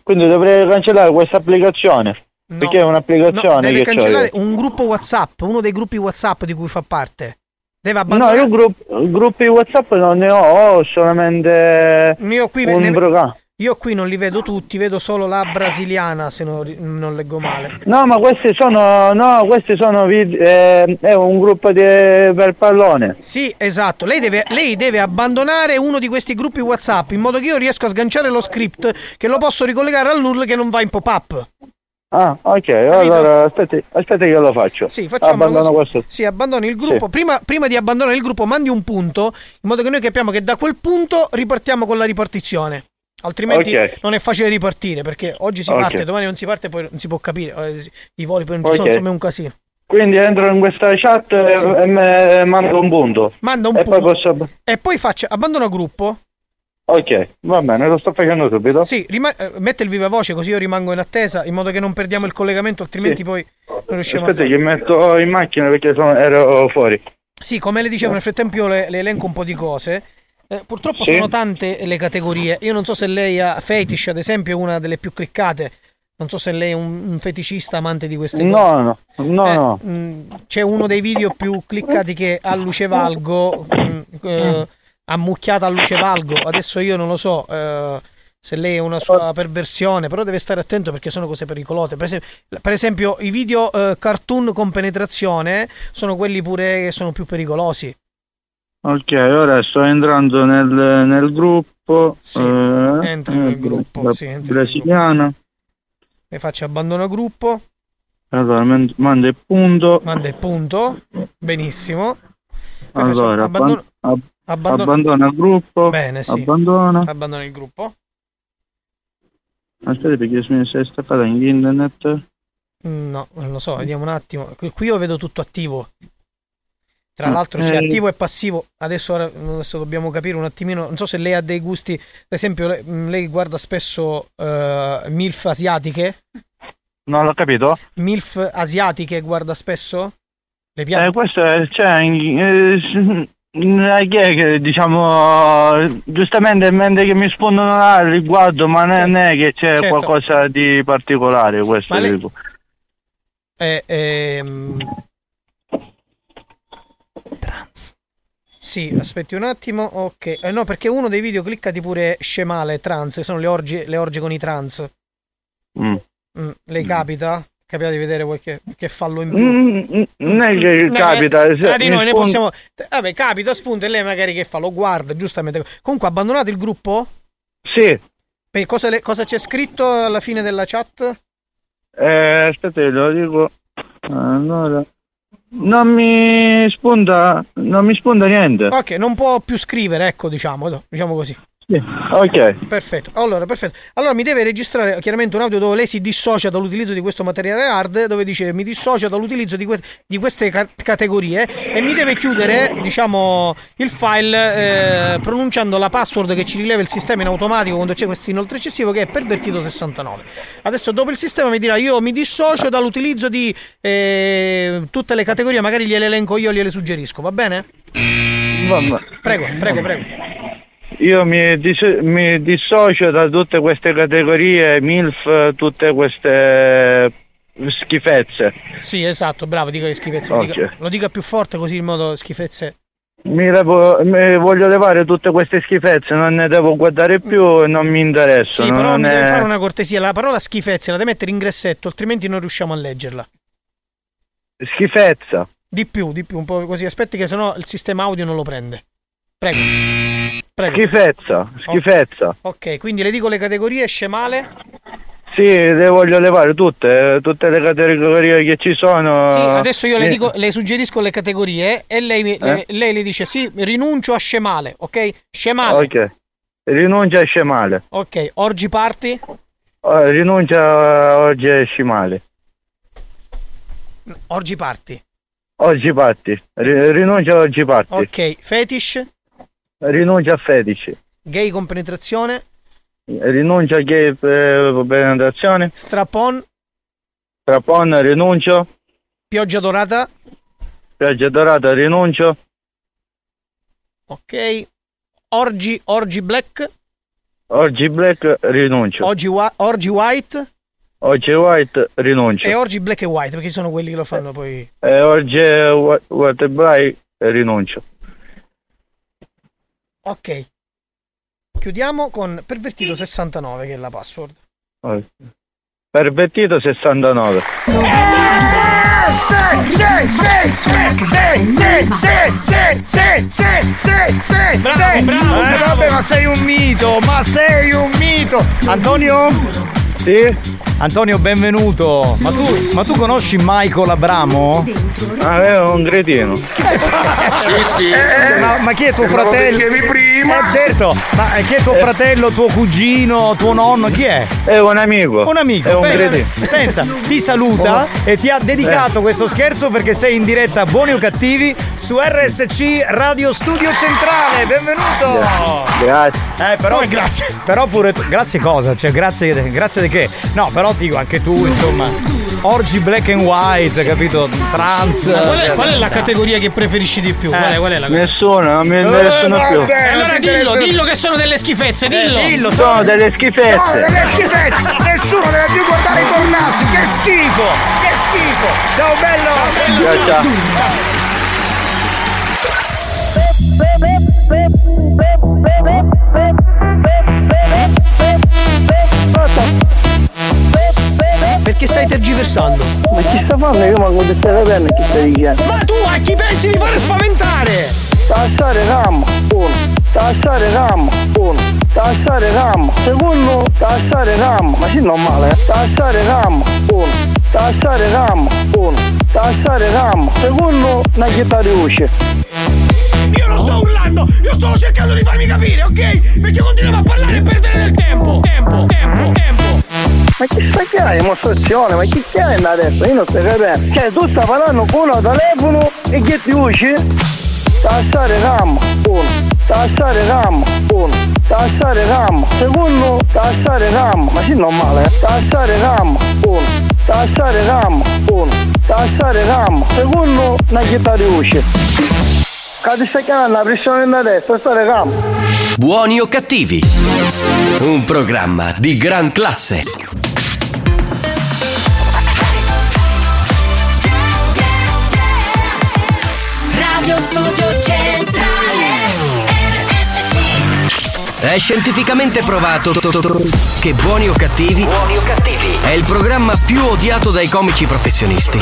Quindi dovrei cancellare questa applicazione? No, perché è un'applicazione, deve cancellare un gruppo WhatsApp, uno dei gruppi WhatsApp di cui fa parte. No, io gruppi WhatsApp non ne ho solamente io qui non li vedo tutti, vedo solo la brasiliana, se non leggo male. No, ma questi sono è un gruppo per pallone. Sì, esatto. Lei deve abbandonare uno di questi gruppi WhatsApp in modo che io riesco a sganciare lo script che lo posso ricollegare al nulla che non va in pop-up. Ah, ok, allora aspetti che lo faccio. Sì, abbandono questo. Sì, abbandoni il gruppo. Sì. Prima di abbandonare il gruppo mandi un punto, in modo che noi capiamo che da quel punto ripartiamo con la ripartizione. Altrimenti non è facile ripartire, perché oggi si parte, domani non si parte, poi non si può capire. I voli poi non ci sono, insomma è un casino. Quindi entro in questa chat e mando un punto. Manda un punto. Poi posso... E poi faccio abbandono gruppo. Ok, va bene, lo sto facendo subito. Sì, mette il viva voce così io rimango in attesa, in modo che non perdiamo il collegamento, altrimenti poi non riusciamo a... Aspetta, che metto in macchina perché ero fuori. Sì, come le dicevo, nel frattempo io le elenco un po' di cose. Purtroppo sono tante le categorie. Io non so se lei ha fetish, ad esempio, è una delle più cliccate. Non so se lei è un feticista, amante di queste cose. No. C'è uno dei video più cliccati che ha Lucevalgo... ammucchiata a Lucevalgo. Adesso io non lo so se lei è una sua perversione, però deve stare attento perché sono cose pericolose. Per esempio i video cartoon con penetrazione sono quelli pure che sono più pericolosi. Ok, ora sto entrando nel gruppo. Sì, entra nel gruppo brasiliana. E faccio abbandono gruppo. Allora manda il punto. Benissimo. Allora abbandona il gruppo. Bene, sì. Abbandona il gruppo. Aspetta perché mi sei staccata in internet. No, non lo so, vediamo un attimo. Qui io vedo tutto attivo. Tra l'altro c'è attivo e passivo. Adesso dobbiamo capire un attimino. Non so se lei ha dei gusti. Ad esempio lei guarda spesso MILF asiatiche. Non l'ho capito. MILF asiatiche guarda spesso? Le piace? Questo che diciamo giustamente mentre che mi rispondono al riguardo, ma non è che c'è qualcosa di particolare questo. Ma lei... trans. Sì, aspetti un attimo, ok. No, perché uno dei video cliccati pure scemale trans, sono le orge con i trans. Le capita? Capita di vedere qualche fallo in più? Non è che capita. Di noi ne possiamo. Vabbè, capita, spunta, e lei magari che fa? Lo guarda, giustamente. Comunque, abbandonate il gruppo? Sì. Beh, cosa c'è scritto alla fine della chat? Aspetta, lo dico. Allora. Non mi spunta niente. Ok, non può più scrivere, ecco, diciamo così. Ok, perfetto. Allora mi deve registrare chiaramente un audio dove lei si dissocia dall'utilizzo di questo materiale hard, dove dice mi dissocio dall'utilizzo di queste categorie, e mi deve chiudere il file pronunciando la password che ci rileva il sistema in automatico quando c'è questo inoltre eccessivo, che è pervertito 69. Adesso dopo il sistema mi dirà io mi dissocio dall'utilizzo di tutte le categorie, magari gliele elenco io, gliele suggerisco, va bene? Prego. Io mi dissocio da tutte queste categorie, MILF, tutte queste schifezze. Sì, esatto, bravo, dica le schifezze. Lo dica più forte così in modo schifezze. Mi voglio levare tutte queste schifezze, non ne devo guardare più, non mi interessa. Sì, però mi deve fare una cortesia, la parola schifezze la deve mettere in grassetto, altrimenti non riusciamo a leggerla. Schifezza. Di più, un po' così, aspetti che sennò il sistema audio non lo prende. Prego. Schifezza. Ok, quindi le dico le categorie scemale? Sì, le voglio levare tutte le categorie che ci sono. Sì, adesso io le dico, le suggerisco le categorie e lei le dice sì, rinuncio a scemale, ok? Scemale. Ok. Rinuncia a scemale. Ok, orgi party? Rinuncia orgi a scemale. Orgi party. Rinuncia orgi party. Ok, fetish? Rinuncia a fetici. Gay con penetrazione. Rinuncia a gay con penetrazione. Strapon rinuncio. Pioggia dorata rinuncio. Ok. Orgi black rinuncio. Orgi white rinuncio. E orgi black e white, perché sono quelli che lo fanno poi. Orgi white e black rinuncio. Ok, chiudiamo con Pervertito 69, che è la password. Pervertito 69. Bravo. Vabbè, ma sei un mito, Antonio? Sì? Antonio, benvenuto. Ma tu conosci Michael Abramo? È un gretino. Sì. Ma chi è tuo fratello? Prima. Certo. Ma chi è tuo fratello, tuo cugino, tuo nonno? Chi è? È un amico. È un gretino. Pensa, ti saluta e ti ha dedicato questo scherzo perché sei in diretta a Buoni o Cattivi su RSC Radio Studio Centrale. Benvenuto. Grazie. Però grazie. Però pure grazie cosa? Cioè grazie di che? No, però dico anche tu, insomma, orgy black and white, capito? Trans. Qual è la categoria che preferisci di più? Qual è la categoria? Nessuna, non mi interessano più. Allora dillo che sono delle schifezze, dillo. Sono delle schifezze. Nessuno deve più guardare i cornazzi, che schifo. Ciao bello. Ciao. Perché stai tergiversando? Ma chi sta facendo? Io mi contestai la penna e chi stai dicendo? Ma tu a chi pensi di fare spaventare? Tassare RAM, 1 secondo, tassare RAM. Ma sì, normale, Tassare RAM, 1 tassare RAM, secondo, una chietta di luce. Io non sto urlando, io sto cercando di farmi capire, ok? Perché continuiamo a parlare e perdere del tempo. Ma che stai che hai dimostrazione? Ma chi stai andando adesso? Io non sto capendo. Cioè tu stai parlando con un telefono e che ti usci? Tassare RAM, 1 secondo, tassare RAM. Ma sì, normale, Tassare RAM, 1 tassare RAM, secondo, una chietta di usci. La pressione da destra, stare campo. Buoni o cattivi? Un programma di gran classe. Radio Studio Centrale. È scientificamente provato che Buoni o cattivi è il programma più odiato dai comici professionisti.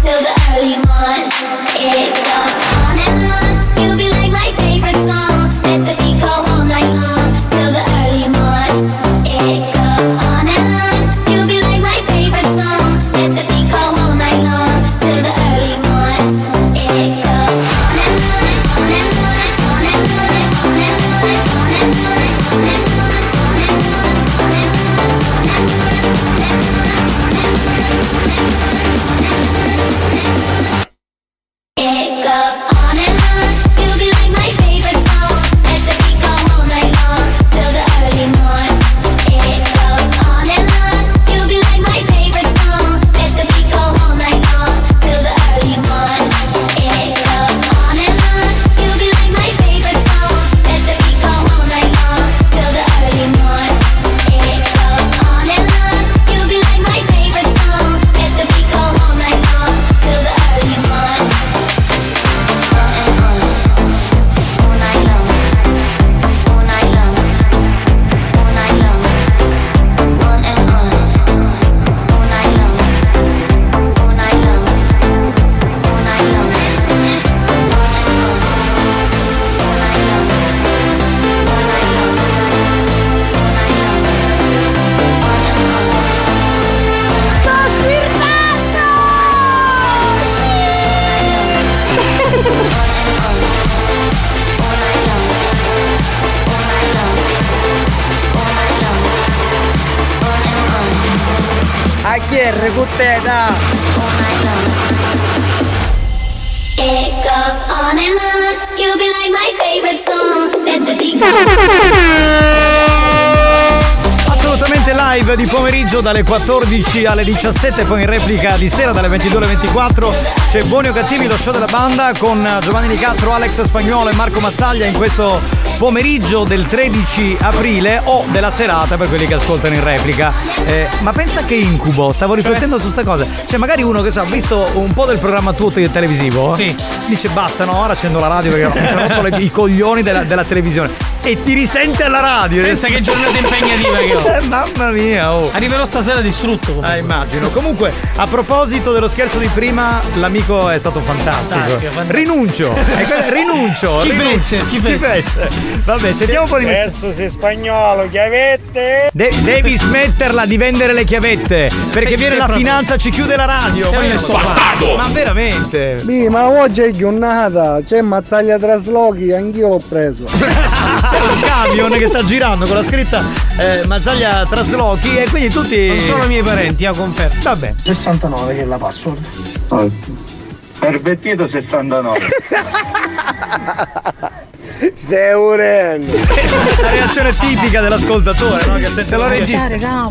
till the early morn. It goes on and on. You'll be like my favorite song. Let the beat go all night long till the early morn. It goes on and on. You'll be like my favorite song. Let the beat go all night long till the early morn. It goes on and on, on and on, on and on, on and on, on and on, on and on. It goes on and on. You'll be like my favorite song. Let the beat go. Assolutamente live di pomeriggio dalle 14 alle 17, poi in replica di sera dalle 22 alle 24 c'è Buoni o Cattivi, lo show della banda con Giovanni Di Castro, Alex Pagnuolo e Marco Mazzaglia in questo pomeriggio del 13 aprile o della serata per quelli che ascoltano in replica. Ma pensa che incubo, stavo riflettendo su sta cosa. Cioè magari uno che ha visto un po' del programma tutto televisivo, sì, dice basta, no, ora accendo la radio perché mi sono rotto i coglioni della televisione, e ti risente alla radio. Pensa che giornata impegnativa che ho. Mamma mia, oh. Arriverò stasera distrutto. Immagino. Comunque, a proposito dello scherzo di prima, l'amico è stato fantastico. Rinuncio. Schifezze. Vabbè, sentiamo un po' di adesso sei spagnolo, chiavette. Devi smetterla di vendere le chiavette, perché viene la finanza, ci chiude la radio. Ma veramente. Sì, ma oggi è giornata, c'è Mazzaglia traslochi, anch'io l'ho preso. C'è un camion che sta girando con la scritta Mazzaglia traslochi, e quindi tutti non sono miei parenti, a conferma. Vabbè. 69 che è la password. Pervertito 69. Stai urendo. La reazione tipica dell'ascoltatore, no? Che se lo registra.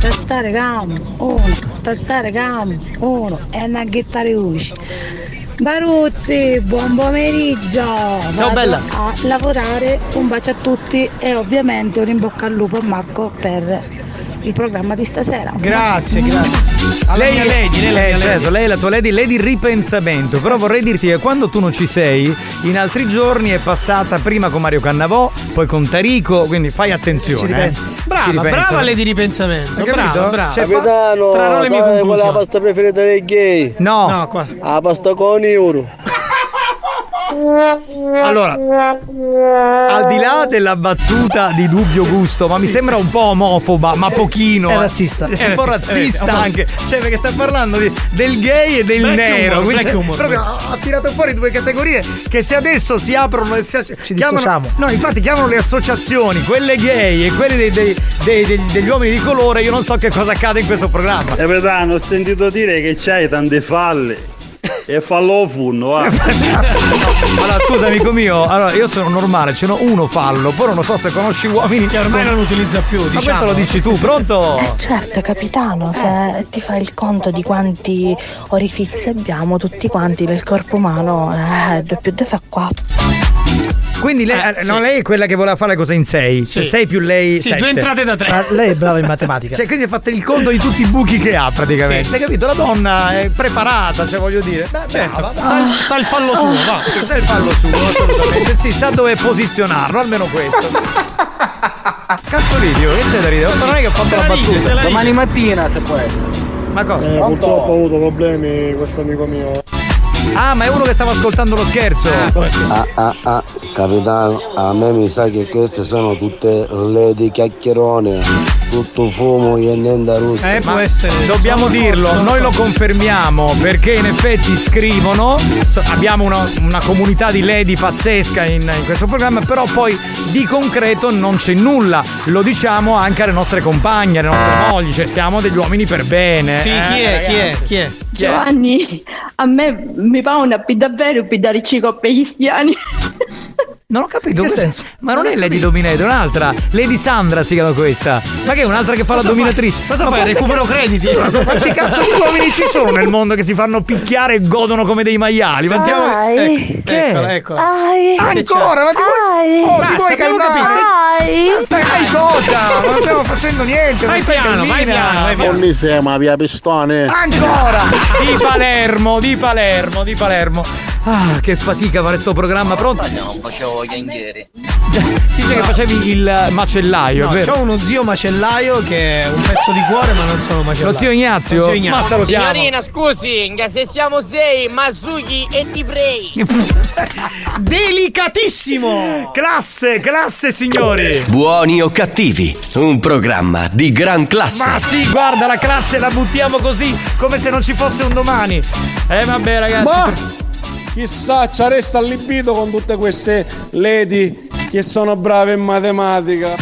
Tastare gammo uno. È una chitarra usci. Baruzzi, buon pomeriggio. Ciao bella. A lavorare, un bacio a tutti e ovviamente un in bocca al lupo a Marco per il programma di stasera. Grazie. Lei è la tua lady ripensamento. Però vorrei dirti che quando tu non ci sei, in altri giorni è passata prima con Mario Cannavò, poi con Tarico, quindi fai attenzione. Ci ripensi. Brava lady ripensamento. Brava. Capitano, tra le mie qual è la pasta preferita dei gay? No, qua. La pasta con euro. Allora, al di là della battuta di dubbio gusto, ma mi sembra un po' omofoba, ma pochino. È razzista. È un po' razzista anche. Cioè, perché sta parlando del gay e del black nero. Humor, proprio ha tirato fuori due categorie che se adesso si aprono e ci dissociamo. No, infatti chiamano le associazioni, quelle gay e quelle degli uomini di colore. Io non so che cosa accade in questo programma. Capitano, ho sentito dire che c'hai tante falle. E fallo funno. Allora scusa amico mio, allora io sono normale, ce n'ho uno fallo, però non so se conosci uomini che ormai non utilizza più, diciamo. Ma questo lo dici tu, pronto? Certo capitano, se ti fai il conto di quanti orifizi abbiamo tutti quanti del corpo umano, 2+2 fa 4. Quindi lei è quella che voleva fare la cosa in 6. Cioè 6 più lei 7. Sì, 2 entrate da 3. Ma lei è brava in matematica. Cioè quindi ha fatto il conto di tutti i buchi che ha praticamente. Hai capito? La donna è preparata, cioè voglio dire. Brava. Sa il fallo suo, va. Sa il fallo suo, assolutamente. Sì, sa dove posizionarlo, almeno questo. Cazzolino, che c'è da ridere? Non è che ho fatto la battuta. Domani mattina se può essere. Ma cosa? Purtroppo ho avuto problemi questo amico mio. Ah, ma è uno che stava ascoltando lo scherzo. Capitano, a me mi sa che queste sono tutte le di chiacchierone. Tutto fumo e niente russa. Può essere. Dobbiamo dirlo, noi lo confermiamo, perché in effetti scrivono. Abbiamo una comunità di lady pazzesca in questo programma, però poi di concreto non c'è nulla. Lo diciamo anche alle nostre compagne, alle nostre mogli, cioè siamo degli uomini per bene. Sì, chi è? Giovanni, a me mi fa una pida davvero pidaricico per gli stiani. Non ho capito che senso. Ma non è Lady Dominator, un'altra. Lady Sandra si chiama questa. Ma che è un'altra che fa la dominatrice? Cosa fai? Recupero crediti. Quanti cazzo di uomini ci sono nel mondo che si fanno picchiare e godono come dei maiali? Ma stiamo. Che? Eccola. Ancora? Ma ti vuoi calmare? Stai cosa? Ma non stiamo facendo niente. Vai piano. Non mi sembra via pistone. Ancora. Di Palermo. Ah, che fatica fare sto programma, pronto? No, facevo ganghieri. Dice che facevi il macellaio, no, vero? C'ho uno zio macellaio che è un pezzo di cuore, ma non sono macellaio. Lo zio Ignazio? Ma salutiamo. Signorina, scusi, se siamo sei, Masuki e ti prei. Delicatissimo! Classe, signori! Buoni o cattivi, un programma di gran classe. Ma sì, guarda, la classe la buttiamo così, come se non ci fosse un domani. Vabbè, ragazzi. Chissà, ci resta il libido con tutte queste lady che sono brave in matematica.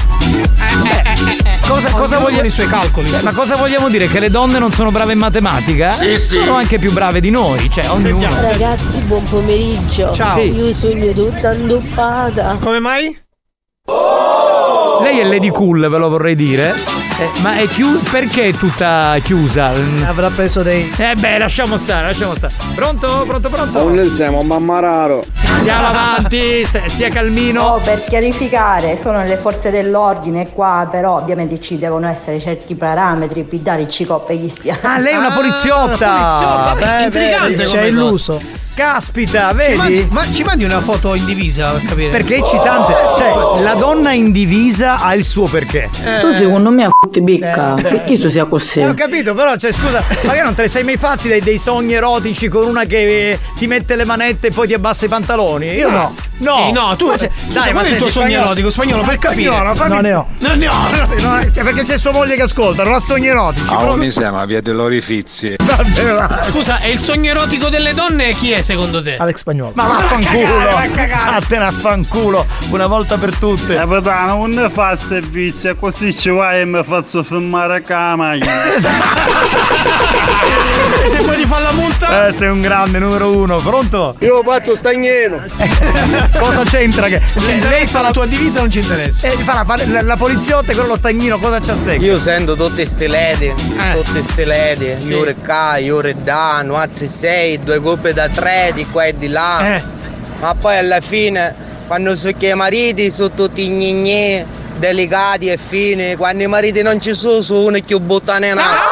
cosa vogliono i suoi calcoli? Cioè, ma cosa vogliamo dire? Che le donne non sono brave in matematica? Sì, sì. Sono anche più brave di noi, cioè ognuno. Ragazzi, buon pomeriggio. Ciao. Sì. Io sogno tutta indoppata. Come mai? Oh! Lei è Lady Cool, ve lo vorrei dire. Ma è chiusa? Perché è tutta chiusa? Avrà preso dei. Eh beh, lasciamo stare, lasciamo stare. Pronto? Pronto? Non siamo mammararo. Andiamo avanti, stia calmino. Oh, per chiarificare, sono le forze dell'ordine qua, però ovviamente ci devono essere certi parametri per dare cicoppe gli stiamo. Ah, lei è una poliziotta! Una poliziotta. Beh, intrigante, ci ha illuso. Caspita, vedi? Ci mandi una foto in divisa per capire. Perché è eccitante. Cioè, la donna in divisa ha il suo perché. Tu secondo me a f***i becca. Perché tu sia così? Ho capito, però, cioè, scusa, ma che non te ne sei mai fatti dei sogni erotici con una che ti mette le manette e poi ti abbassa i pantaloni? Io no. No, sì, no, tu. Ma cioè, dai, ma il tuo sogno erotico spagnolo per capire. Non ne ho. Perché c'è sua moglie che ascolta, non ha sogni erotici. Ah, però... mi sembra via dell'orifizio. Scusa, e il sogno erotico delle donne chi è secondo te? Alex Pagnuolo. Ma vaffanculo! Vattene a fanculo una volta per tutte. Papà, non fa il servizio, così ci vai e mi faccio fermare a cama. Se poi ti fa la multa? Sei un grande numero uno, pronto? Io faccio stagnino. Cosa c'entra che lei sa la tua divisa, non ci interessa. La poliziotta con lo stagnino cosa ci azzecca? Io sento tutte ste lede, tutte ste lede, sì. Io recca, io redano, altri sei, due coppe da tre di qua e di là. Ma poi alla fine quando so che i mariti sono tutti gnignè, delicati e fini, quando i mariti non ci sono, sono uno che buttane là.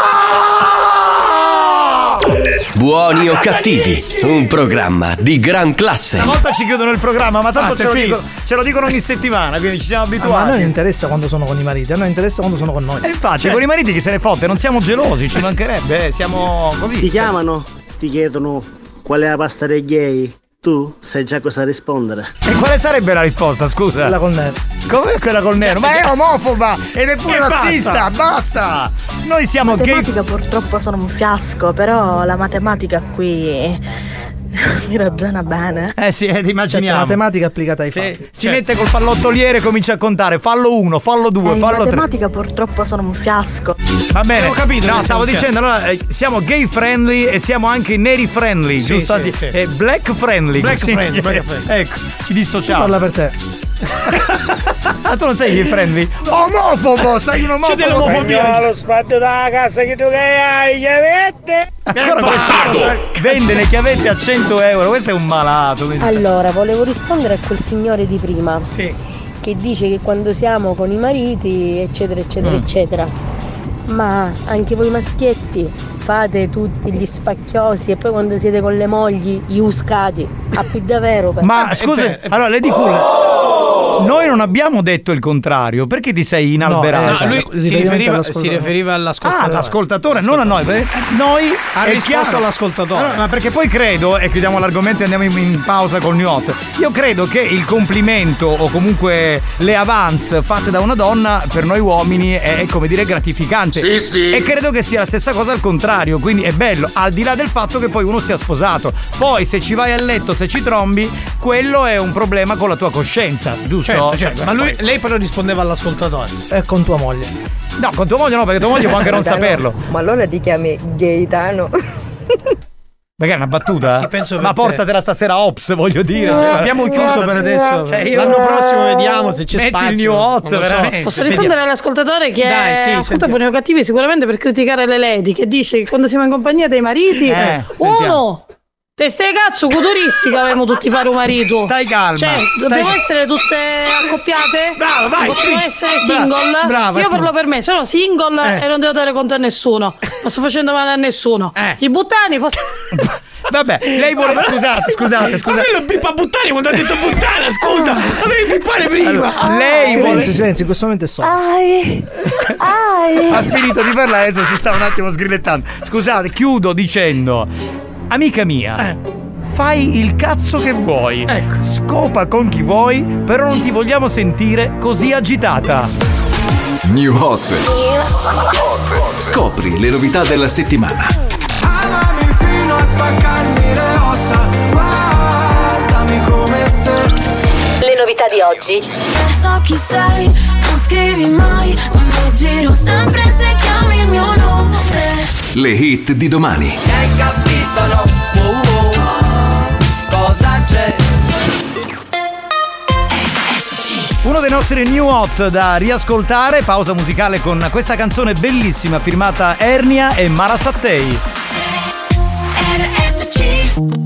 Buoni o cattivi, un programma di gran classe. Una volta ci chiudono il programma, ma tanto ce lo dicono ogni settimana, quindi ci siamo abituati. Ma a noi non interessa quando sono con i mariti, a noi interessa quando sono con noi. E infatti, cioè, con i mariti chi se ne fotte, non siamo gelosi, ci mancherebbe, siamo così. Ti chiamano, ti chiedono qual è la pasta dei gay, tu sai già cosa rispondere. E quale sarebbe la risposta, scusa? Quella col nero. Come quella col nero? Ma è omofoba ed è pure razzista, basta! Noi siamo gay. La matematica purtroppo sono un fiasco, però la matematica qui... mi ragiona bene. Eh sì, ti immaginiamo. La matematica applicata ai fatti. Si mette col pallottoliere e comincia a contare. Fallo 1, fallo 2, fallo 3. La matematica purtroppo sono un fiasco. Va bene, ho capito. No, stavo dicendo, allora siamo gay friendly e siamo anche neri friendly, sì, giusto? Sì, sì. E black friendly. Black friendly. Ecco, ci dissociamo. Parla per te. Ah, tu non sei gay friendly? Omofobo, sei un omofobo. C'è dell'omofobia. Lo spazio dalla casa che tu che hai, chiavette. Ancora questo vende le chiavette a €100, questo è un malato. Allora, volevo rispondere a quel signore di prima. Sì. Che dice che quando siamo con i mariti, eccetera, eccetera, eccetera. Ma anche voi maschietti fate tutti gli spacchiosi e poi quando siete con le mogli gli uscati. A più davvero. Ma scusa, allora Lady Cool. Noi non abbiamo detto il contrario, perché ti sei inalberato? No, lui si riferiva all'ascoltatore. Ah, all'ascoltatore, non a noi. Noi ha risposto all'ascoltatore. Allora, ma perché poi credo, e chiudiamo l'argomento e andiamo in pausa col New Hot. Io credo che il complimento o comunque le avance fatte da una donna per noi uomini è come dire gratificante. Sì, sì. E credo che sia la stessa cosa al contrario, quindi è bello, al di là del fatto che poi uno sia sposato. Poi se ci vai a letto, se ci trombi, quello è un problema con la tua coscienza, giusto? Certo. Ma lei però rispondeva all'ascoltatore. E con tua moglie? No, con tua moglie no, perché tua moglie può anche non saperlo. No. Ma allora ti chiami Gaetano? Perché è una battuta? Sì, ma portatela stasera Ops, voglio dire. Cioè, abbiamo chiuso per adesso. Cioè, l'anno prossimo vediamo se c'è metti spazio. Metti il New Hot, veramente. So. Posso rispondere all'ascoltatore che dai, è ascolta buoni o cattivi sicuramente per criticare le lady, che dice che quando siamo in compagnia dei mariti, uno... Te stai cazzo culturisti che avevamo tutti paro marito. Stai calma. Cioè, dobbiamo essere tutte accoppiate? Bravo, vai. Dobbiamo essere single. Bravo, io parlo per me, sono single e non devo dare conto a nessuno. Non sto facendo male a nessuno. I buttani vabbè, lei vuole. Scusate. Ma lei lo pippa buttani quando ha detto buttana, scusa. Ma devi pippare prima. Allora, lei vuole. Silenzio, in questo momento è solo. Ha finito di parlare, adesso si sta un attimo sgrillettando. Scusate, chiudo dicendo. Amica mia, fai il cazzo che vuoi, ecco. Scopa con chi vuoi, però non ti vogliamo sentire così agitata. New Hot. Scopri le novità della settimana. Amami fino a spaccarmi le ossa, guardami come sei. Le novità di oggi. Non so chi sei, non scrivi mai, non giro sempre se chiami il mio nome. Le hit di domani. Hai capito, no? Cosa c'è? Uno dei nostri new hot da riascoltare. Pausa musicale con questa canzone bellissima firmata Ernia e Mara Sattei. RSC.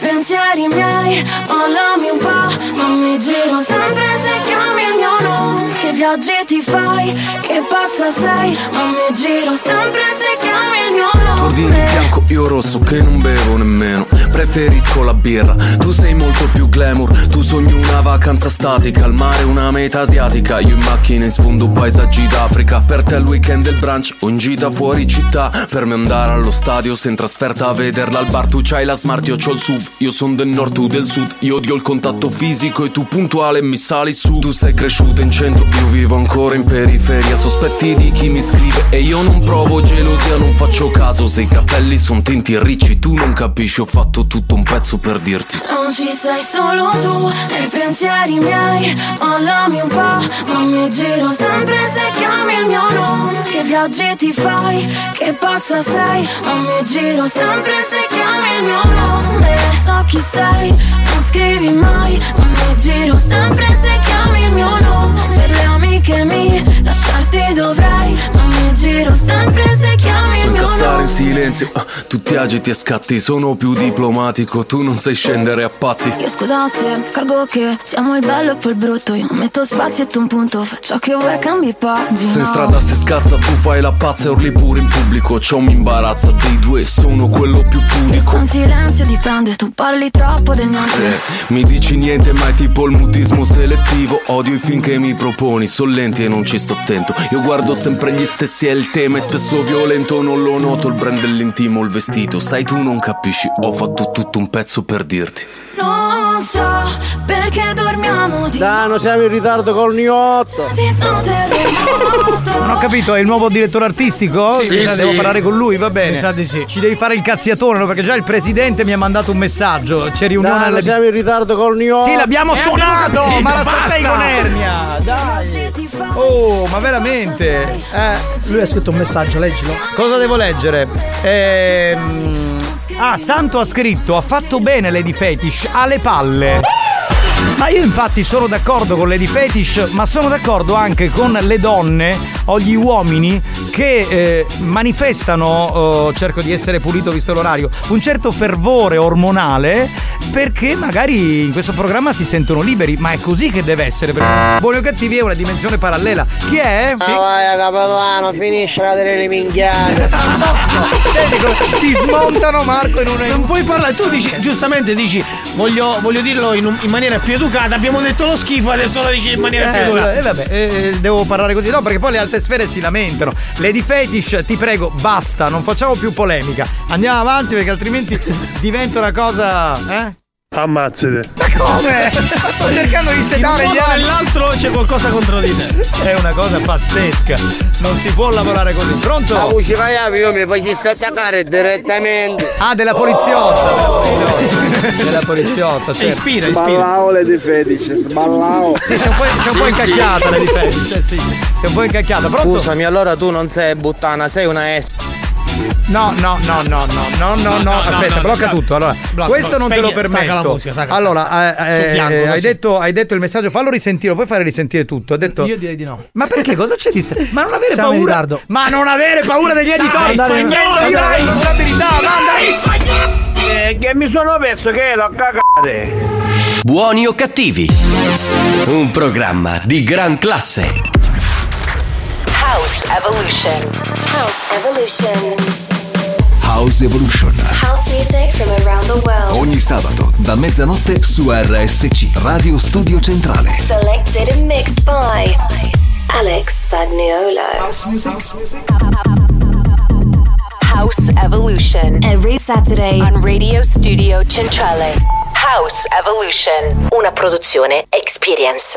Pensieri miei, mollami un po', ma mi giro sempre se chiami il mio nome. Che viaggi ti fai, che pazza sei, ma mi giro sempre se chiami il mio nome. Fordini bianco, io rosso, che non bevo nemmeno. Preferisco la birra, tu sei molto più glamour. Tu sogni una vacanza statica, al mare una meta asiatica. Io in macchina in sfondo paesaggi d'Africa. Per te il weekend del brunch o in gita fuori città. Per me andare allo stadio, se in trasferta a vederla al bar. Tu c'hai la smart, io c'ho il SUV. Io son del nord, tu del sud. Io odio il contatto fisico e tu puntuale mi sali su. Tu sei cresciuta in centro, io vivo ancora in periferia. Sospetti di chi mi scrive e io non provo gelosia. Non faccio caso se i capelli son tinti ricci. Tu non capisci, ho fatto tutto un pezzo per dirti. Non ci sei solo tu nei pensieri miei, mollami un po', ma mi giro sempre se chiami il mio nome. Che viaggi ti fai, che pazza sei, ma mi giro sempre se chiami il mio nome. So chi sei, non scrivi mai, ma mi giro sempre se chiami il mio nome. Per le amiche mie lasciarti dovrei, ma mi giro sempre se chiami il mio nome. So incassare in silenzio tutti agiti e scatti. Sono più diplomatico, tu non sai scendere a patti. Io scusa se cargo che siamo il bello e poi il brutto. Io metto spazio e tu un punto, faccio che vuoi cambi pagina. Se in strada si scazza tu fai la pazza e urli pure in pubblico. Ciò mi imbarazza, dei due sono quello più pudico. In silenzio dipende, tu parli troppo del niente. Se mi dici niente ma è tipo il mutismo selettivo. Odio i film che mi proponi, sono lenti e non ci sto attento. Io guardo sempre gli stessi e il tema è spesso violento. Non lo noto il brand dell'intimo, il vestito. Sai tu non capisci, ho fatto tutto un pezzo per dirti. Non so perché dormiamo di... Dano, siamo in ritardo col New Hot. Non ho capito, è il nuovo direttore artistico? Sì, sì. Devo parlare con lui, va bene. Pensate, sì. Ci devi fare il cazziatore, perché già il presidente mi ha mandato un messaggio. C'è riunione. Dano, siamo in ritardo col New Hot. Sì, l'abbiamo suonato, ma la sapevi con Ernia. Dai. Oh, ma veramente. Lui ha scritto un messaggio, leggilo. Cosa devo leggere? Ah, Santo ha scritto: ha fatto bene Lady Fetish, ha le palle. Ma io infatti sono d'accordo con Lady Fetish, ma sono d'accordo anche con le donne o gli uomini che manifestano, cerco di essere pulito visto l'orario, un certo fervore ormonale perché magari in questo programma si sentono liberi, ma è così che deve essere, perché Buoni o Cattivi è una dimensione parallela. Chi è? Sì. Ah, vai, Capitano, finisce la delle minchiate. Ti smontano, Marco, in una... Non puoi parlare, tu dici, giustamente dici, voglio dirlo in maniera più educata, abbiamo detto lo schifo, adesso lo dici in maniera più educata. Devo parlare così, no, perché poi le altre sfere si lamentano. Lady Fetish, ti prego, basta, non facciamo più polemica. Andiamo avanti perché altrimenti diventa una cosa, eh? Ammazzate. Ma come? Sto cercando di sedare gli altri. Nell'altro c'è qualcosa contro di te. È una cosa pazzesca. Non si può lavorare così. Pronto? La voce vai a io mi faccio attaccare direttamente. Ah, della poliziotta. Sì, no. Della poliziotta. Certo. Ispira. Sballao le di Fetice, sballao. Sì, sei un po' incacchiata le di Fetice. Sì, sei un po' incacchiata. Pronto? Scusami, allora tu non sei buttana, sei una S. No, aspetta, blocca tutto. Allora, questo non te lo permetto. Allora, hai detto il messaggio, fallo risentire, lo puoi fare risentire tutto. Ha detto, io direi di no. Ma perché cosa c'è di ma non avere paura? Ma non avere paura degli editori, io la responsabilità, manda che mi sono perso che l'ho cagate. Buoni o Cattivi? Un programma di gran classe. House Evolution. House Evolution. House Evolution. House music from around the world. Ogni sabato da mezzanotte su RSC Radio Studio Centrale. Selected and mixed by Alex Pagnuolo. House music. House Evolution. Every Saturday on Radio Studio Centrale. House Evolution. Una produzione Experience.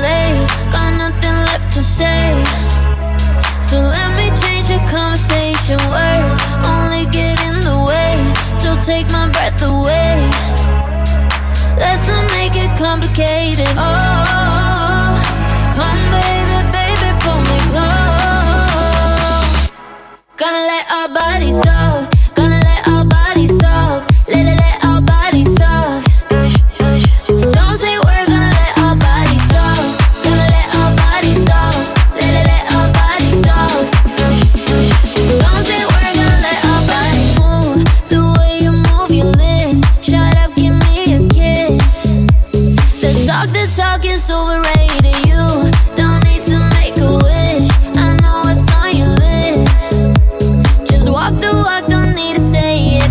late, got nothing left to say. So let me change the conversation, words only get in the way. So take my breath away, let's not make it complicated. Oh, come baby, baby, pull me close. Gonna let our bodies talk, gonna let our bodies talk. Let our bodies talk. Don't say we're gonna let our bodies talk. Gonna let our bodies talk. Let our bodies talk. Don't say we're gonna let our bodies move. The way you move your lips. Shut up, give me a kiss. The talk is overrated. You don't need to make a wish. I know what's on your list. Just walk the walk, don't need to say it.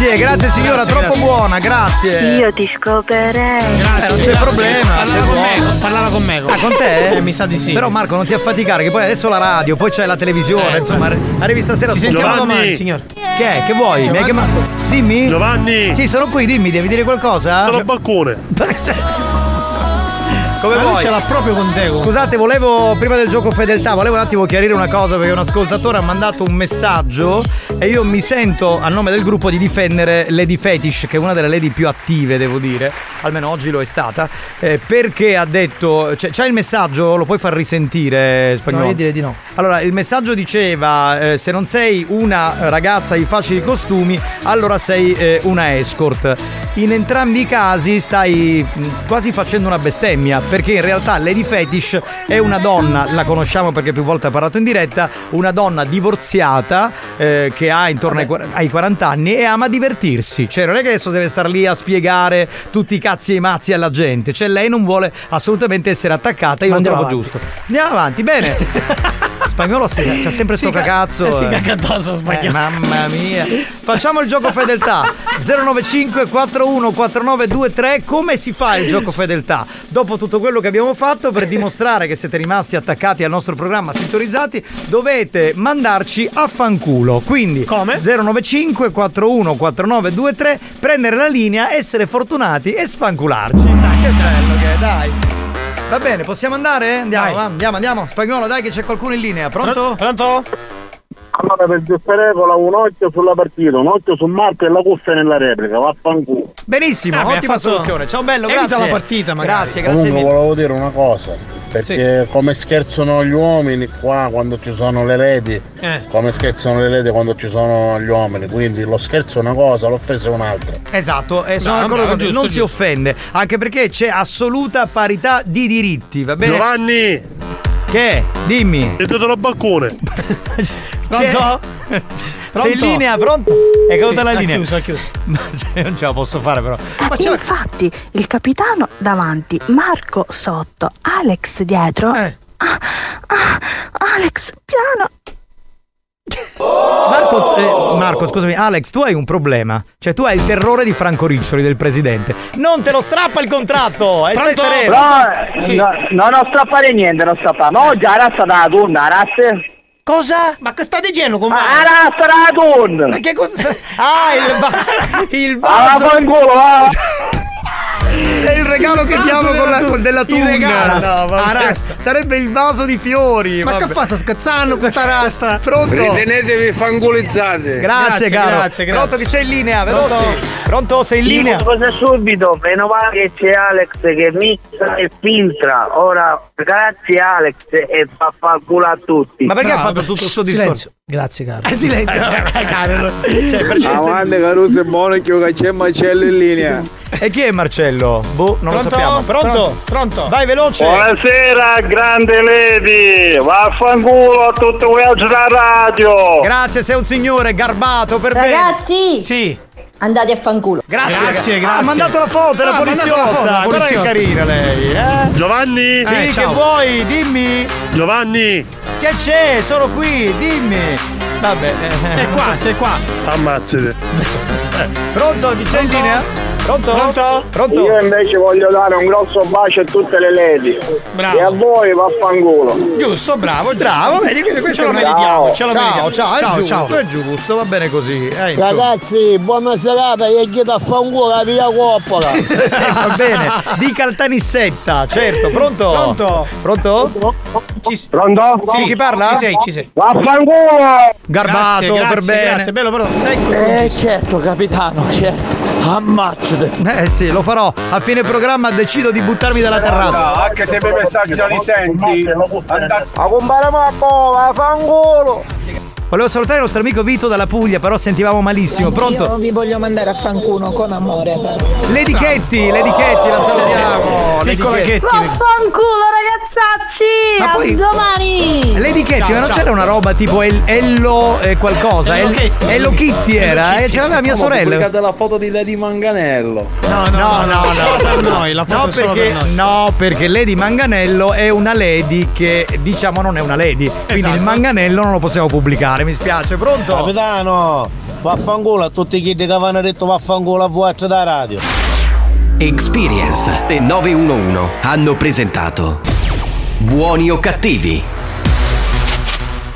Grazie signora, grazie, troppo grazie. Buona, grazie. Io ti scoperei. Grazie, non c'è problema. Parlava con me. Ah, con te? Mi sa di sì. Però Marco, non ti affaticare, che poi adesso la radio, poi c'è la televisione, insomma, arrivi stasera. Ci sentiamo domani, signor. Che vuoi? Giovanni. Dimmi. Giovanni. Sì, sono qui, dimmi, devi dire qualcosa? Sono al balcone. Come ma vuoi? Ce l'ha proprio con te. Scusate, volevo, prima del gioco fedeltà, volevo un attimo chiarire una cosa, perché un ascoltatore ha mandato un messaggio e io mi sento a nome del gruppo di difendere Lady Fetish, che è una delle lady più attive, devo dire, almeno oggi lo è stata, perché ha detto, cioè, c'hai il messaggio? Lo puoi far risentire, Spagnolo? No, io direi di no. Allora, il messaggio diceva, se non sei una ragazza di facili costumi, allora sei una escort. In entrambi i casi stai quasi facendo una bestemmia, perché in realtà Lady Fetish è una donna, la conosciamo perché più volte ha parlato in diretta, una donna divorziata che ha intorno ai 40 anni e ama divertirsi, cioè non è che adesso deve star lì a spiegare tutti i cazzi e i mazzi alla gente, cioè lei non vuole assolutamente essere attaccata. Io non trovo avanti. Giusto, andiamo avanti, bene. Spagnolo c'ha sempre sto cacazzo. Si cacca addosso Spagnolo, mamma mia. Facciamo il gioco fedeltà. 095 41 49 23. Come si fa il gioco fedeltà? Dopo tutto quello che abbiamo fatto, per dimostrare che siete rimasti attaccati al nostro programma, sintonizzati, dovete mandarci a fanculo. Quindi come? 095 41 49 23, prendere la linea, essere fortunati e sfancularci. Dai, che bello che è, dai. Va bene, possiamo andare? Andiamo, va, andiamo. Spagnolo, dai, che c'è qualcuno in linea. Pronto? Pronto? Allora, per Gesperevola, un occhio sulla partita, un occhio su Marco e la cuffia nella replica, vaffanculo. Benissimo, ottima soluzione. Ciao bello, grazie. La partita, magari. Grazie mille. Volevo dire una cosa, perché come scherzano gli uomini qua quando ci sono le lady, come scherzano le lady quando ci sono gli uomini, quindi lo scherzo è una cosa, l'offesa è un'altra. Esatto, e sono d'accordo con te, non giusto. Si offende, anche perché c'è assoluta parità di diritti, va bene? Giovanni! Che? Dimmi! È tutto dal balcone! Pronto? Sei in linea, pronto? È caduta la linea. Ha chiuso. Ma non ce la posso fare però. Ma infatti, il capitano davanti, Marco sotto, Alex dietro. Alex, piano. Marco, scusami, Alex, tu hai un problema. Cioè, tu hai il terrore di Franco Riccioli, del presidente. Non te lo strappa il contratto! Stai sereno! Non strappare niente, non strappare. Ma oggi la razza dalla donna, la razza. Cosa? Ma che sta dicendo con me? Ah, sarà la donna! Ma che cosa? Ah, il vaso! Ah, vangolo, va! È il regalo che diamo con della tunna. Rasta. Sarebbe il vaso di fiori. Ma che fa, sta scazzando questa rasta? Pronto? Ritenetevi fangolizzate. Grazie. Pronto che c'è in linea, veloce. Pronto, sei in linea? Cosa subito? Meno male che c'è Alex che mixa e filtra. Ora, grazie Alex e fa calcolare a tutti. Ma perché ha fatto tutto questo discorso? Grazie caro. Silenzio, caro. Avanti caro, se monaco che c'è Marcello in linea. E chi è Marcello? Boh, non lo sappiamo. Pronto? Vai veloce. Buonasera grande Levi. Vaffanculo a tutto quello della radio. Grazie, sei un signore garbato per bene. Ragazzi. Sì. Andate a fanculo. Grazie. Ha mandato la foto, la poliziotta. Guarda che carina lei, eh? Giovanni. Sì, che vuoi? Dimmi. Giovanni. Che c'è? Sono qui, dimmi. Vabbè. Sei qua. Ammazzate. Pronto? Chi c'è in linea? Pronto? Io invece voglio dare un grosso bacio a tutte le lady. Bravo. E a voi vaffanculo. Giusto, bravo. Vedi, questo lo meritiamo. Ciao, è giusto, va bene così. Ragazzi, buona serata, io chiedo a fanculo la via coppola. Va bene. Dica al tanissetta, certo. Pronto? Pronto? Sì, chi parla? Ci sei. Vaffanculo! Garbato, per bene. Grazie, bello, però secco. Certo, capitano, certo. Ammazzate. Sì, lo farò. A fine programma decido di buttarmi dalla terrazza. Anche se i messaggi non li senti. A compare Marco, la fanculo. Volevo salutare il nostro amico Vito dalla Puglia, però sentivamo malissimo. Pronto? Io vi voglio mandare a fanculo con amore. Lady Chetti, la salutiamo. Piccola Chetti. Vaffanculo ragazzacci, ma poi, a domani. Lady Chetti, ma non c'era una roba tipo Ello qualcosa? Ello Kitty era? C'era la mia sorella. Ma pubblicate la foto di Lady Manganello. No, per noi, la foto solo per noi. No, perché Lady Manganello è una lady che, diciamo, non è una lady. Quindi il Manganello non lo possiamo pubblicare. Mi spiace. Pronto? Capitano, vaffanculo a tutti chi che avevano detto vaffanculo a voi da radio. Experience e 911 hanno presentato Buoni o Cattivi.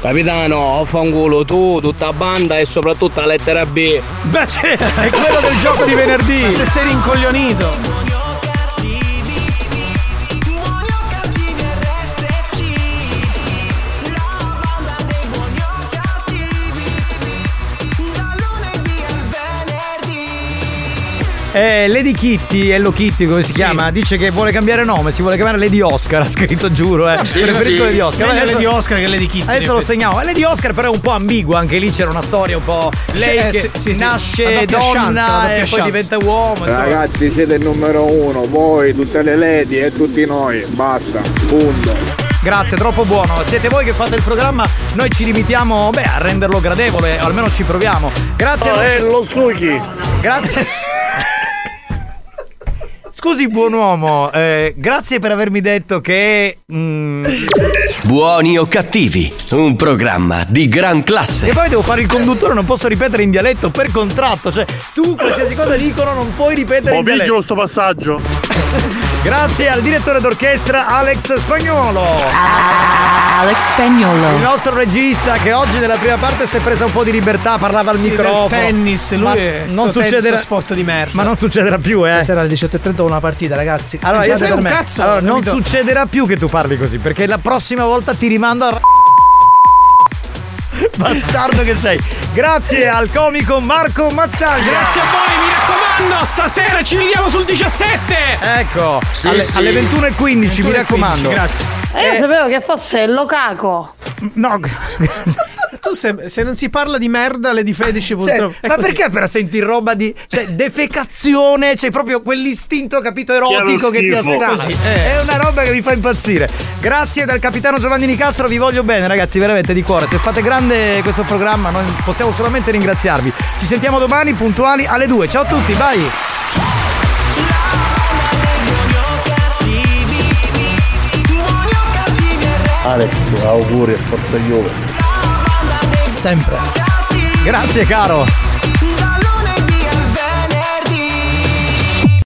Capitano, vaffanculo tu, tutta banda e soprattutto la lettera B. Beh, è quello del gioco di venerdì. Ma se sei rincoglionito. Lady Kitty, Hello Kitty come si chiama, dice che vuole cambiare nome, si vuole chiamare Lady Oscar, ha scritto, giuro, preferisco Lady Oscar. Meglio Lady Oscar che Lady Kitty. Adesso lo segniamo. Lady Oscar però è un po' ambigua, anche lì c'era una storia un po'. Lei nasce donna e poi diventa uomo. Ragazzi, siete il numero uno, voi, tutte le lady e tutti noi, basta, punto. Grazie, troppo buono. Siete voi che fate il programma, noi ci limitiamo a renderlo gradevole, o almeno ci proviamo. Grazie. Lo Suki. Grazie. Scusi buon uomo, grazie per avermi detto che... Buoni o cattivi, un programma di gran classe. E poi devo fare il conduttore, non posso ripetere in dialetto per contratto. Cioè, tu qualsiasi cosa dicono non puoi ripetere in dialetto. Sto passaggio. Grazie al direttore d'orchestra Alex Pagnuolo. Alex Pagnuolo. Il nostro regista che oggi nella prima parte si è presa un po' di libertà, parlava al microfono. Tennis, lui è non succederà sport di merda. Ma non succederà più, eh. Stasera alle 18:30 una partita, ragazzi. Allora, io per me. Cazzo, allora, non succederà più che tu parli così, perché la prossima volta ti rimando a bastardo che sei. Grazie al comico Marco Mazzaglia. Grazie a voi, mi raccomando, stasera ci vediamo sul 17. Ecco, sì, alle 21:15, mi raccomando. 15, grazie. Io sapevo che fosse Locaco. No, tu se non si parla di merda le difedisci purtroppo. Cioè, ma così. Perché però senti roba di defecazione, c'è proprio quell'istinto, capito, erotico che ti assana. È una roba che mi fa impazzire. Grazie dal capitano Giovanni Di Castro, vi voglio bene ragazzi, veramente di cuore. Se fate grande questo programma noi possiamo solamente ringraziarvi. Ci sentiamo domani puntuali alle 2. Ciao a tutti, bye. Alex, auguri e forza Juve. Sempre. Grazie caro.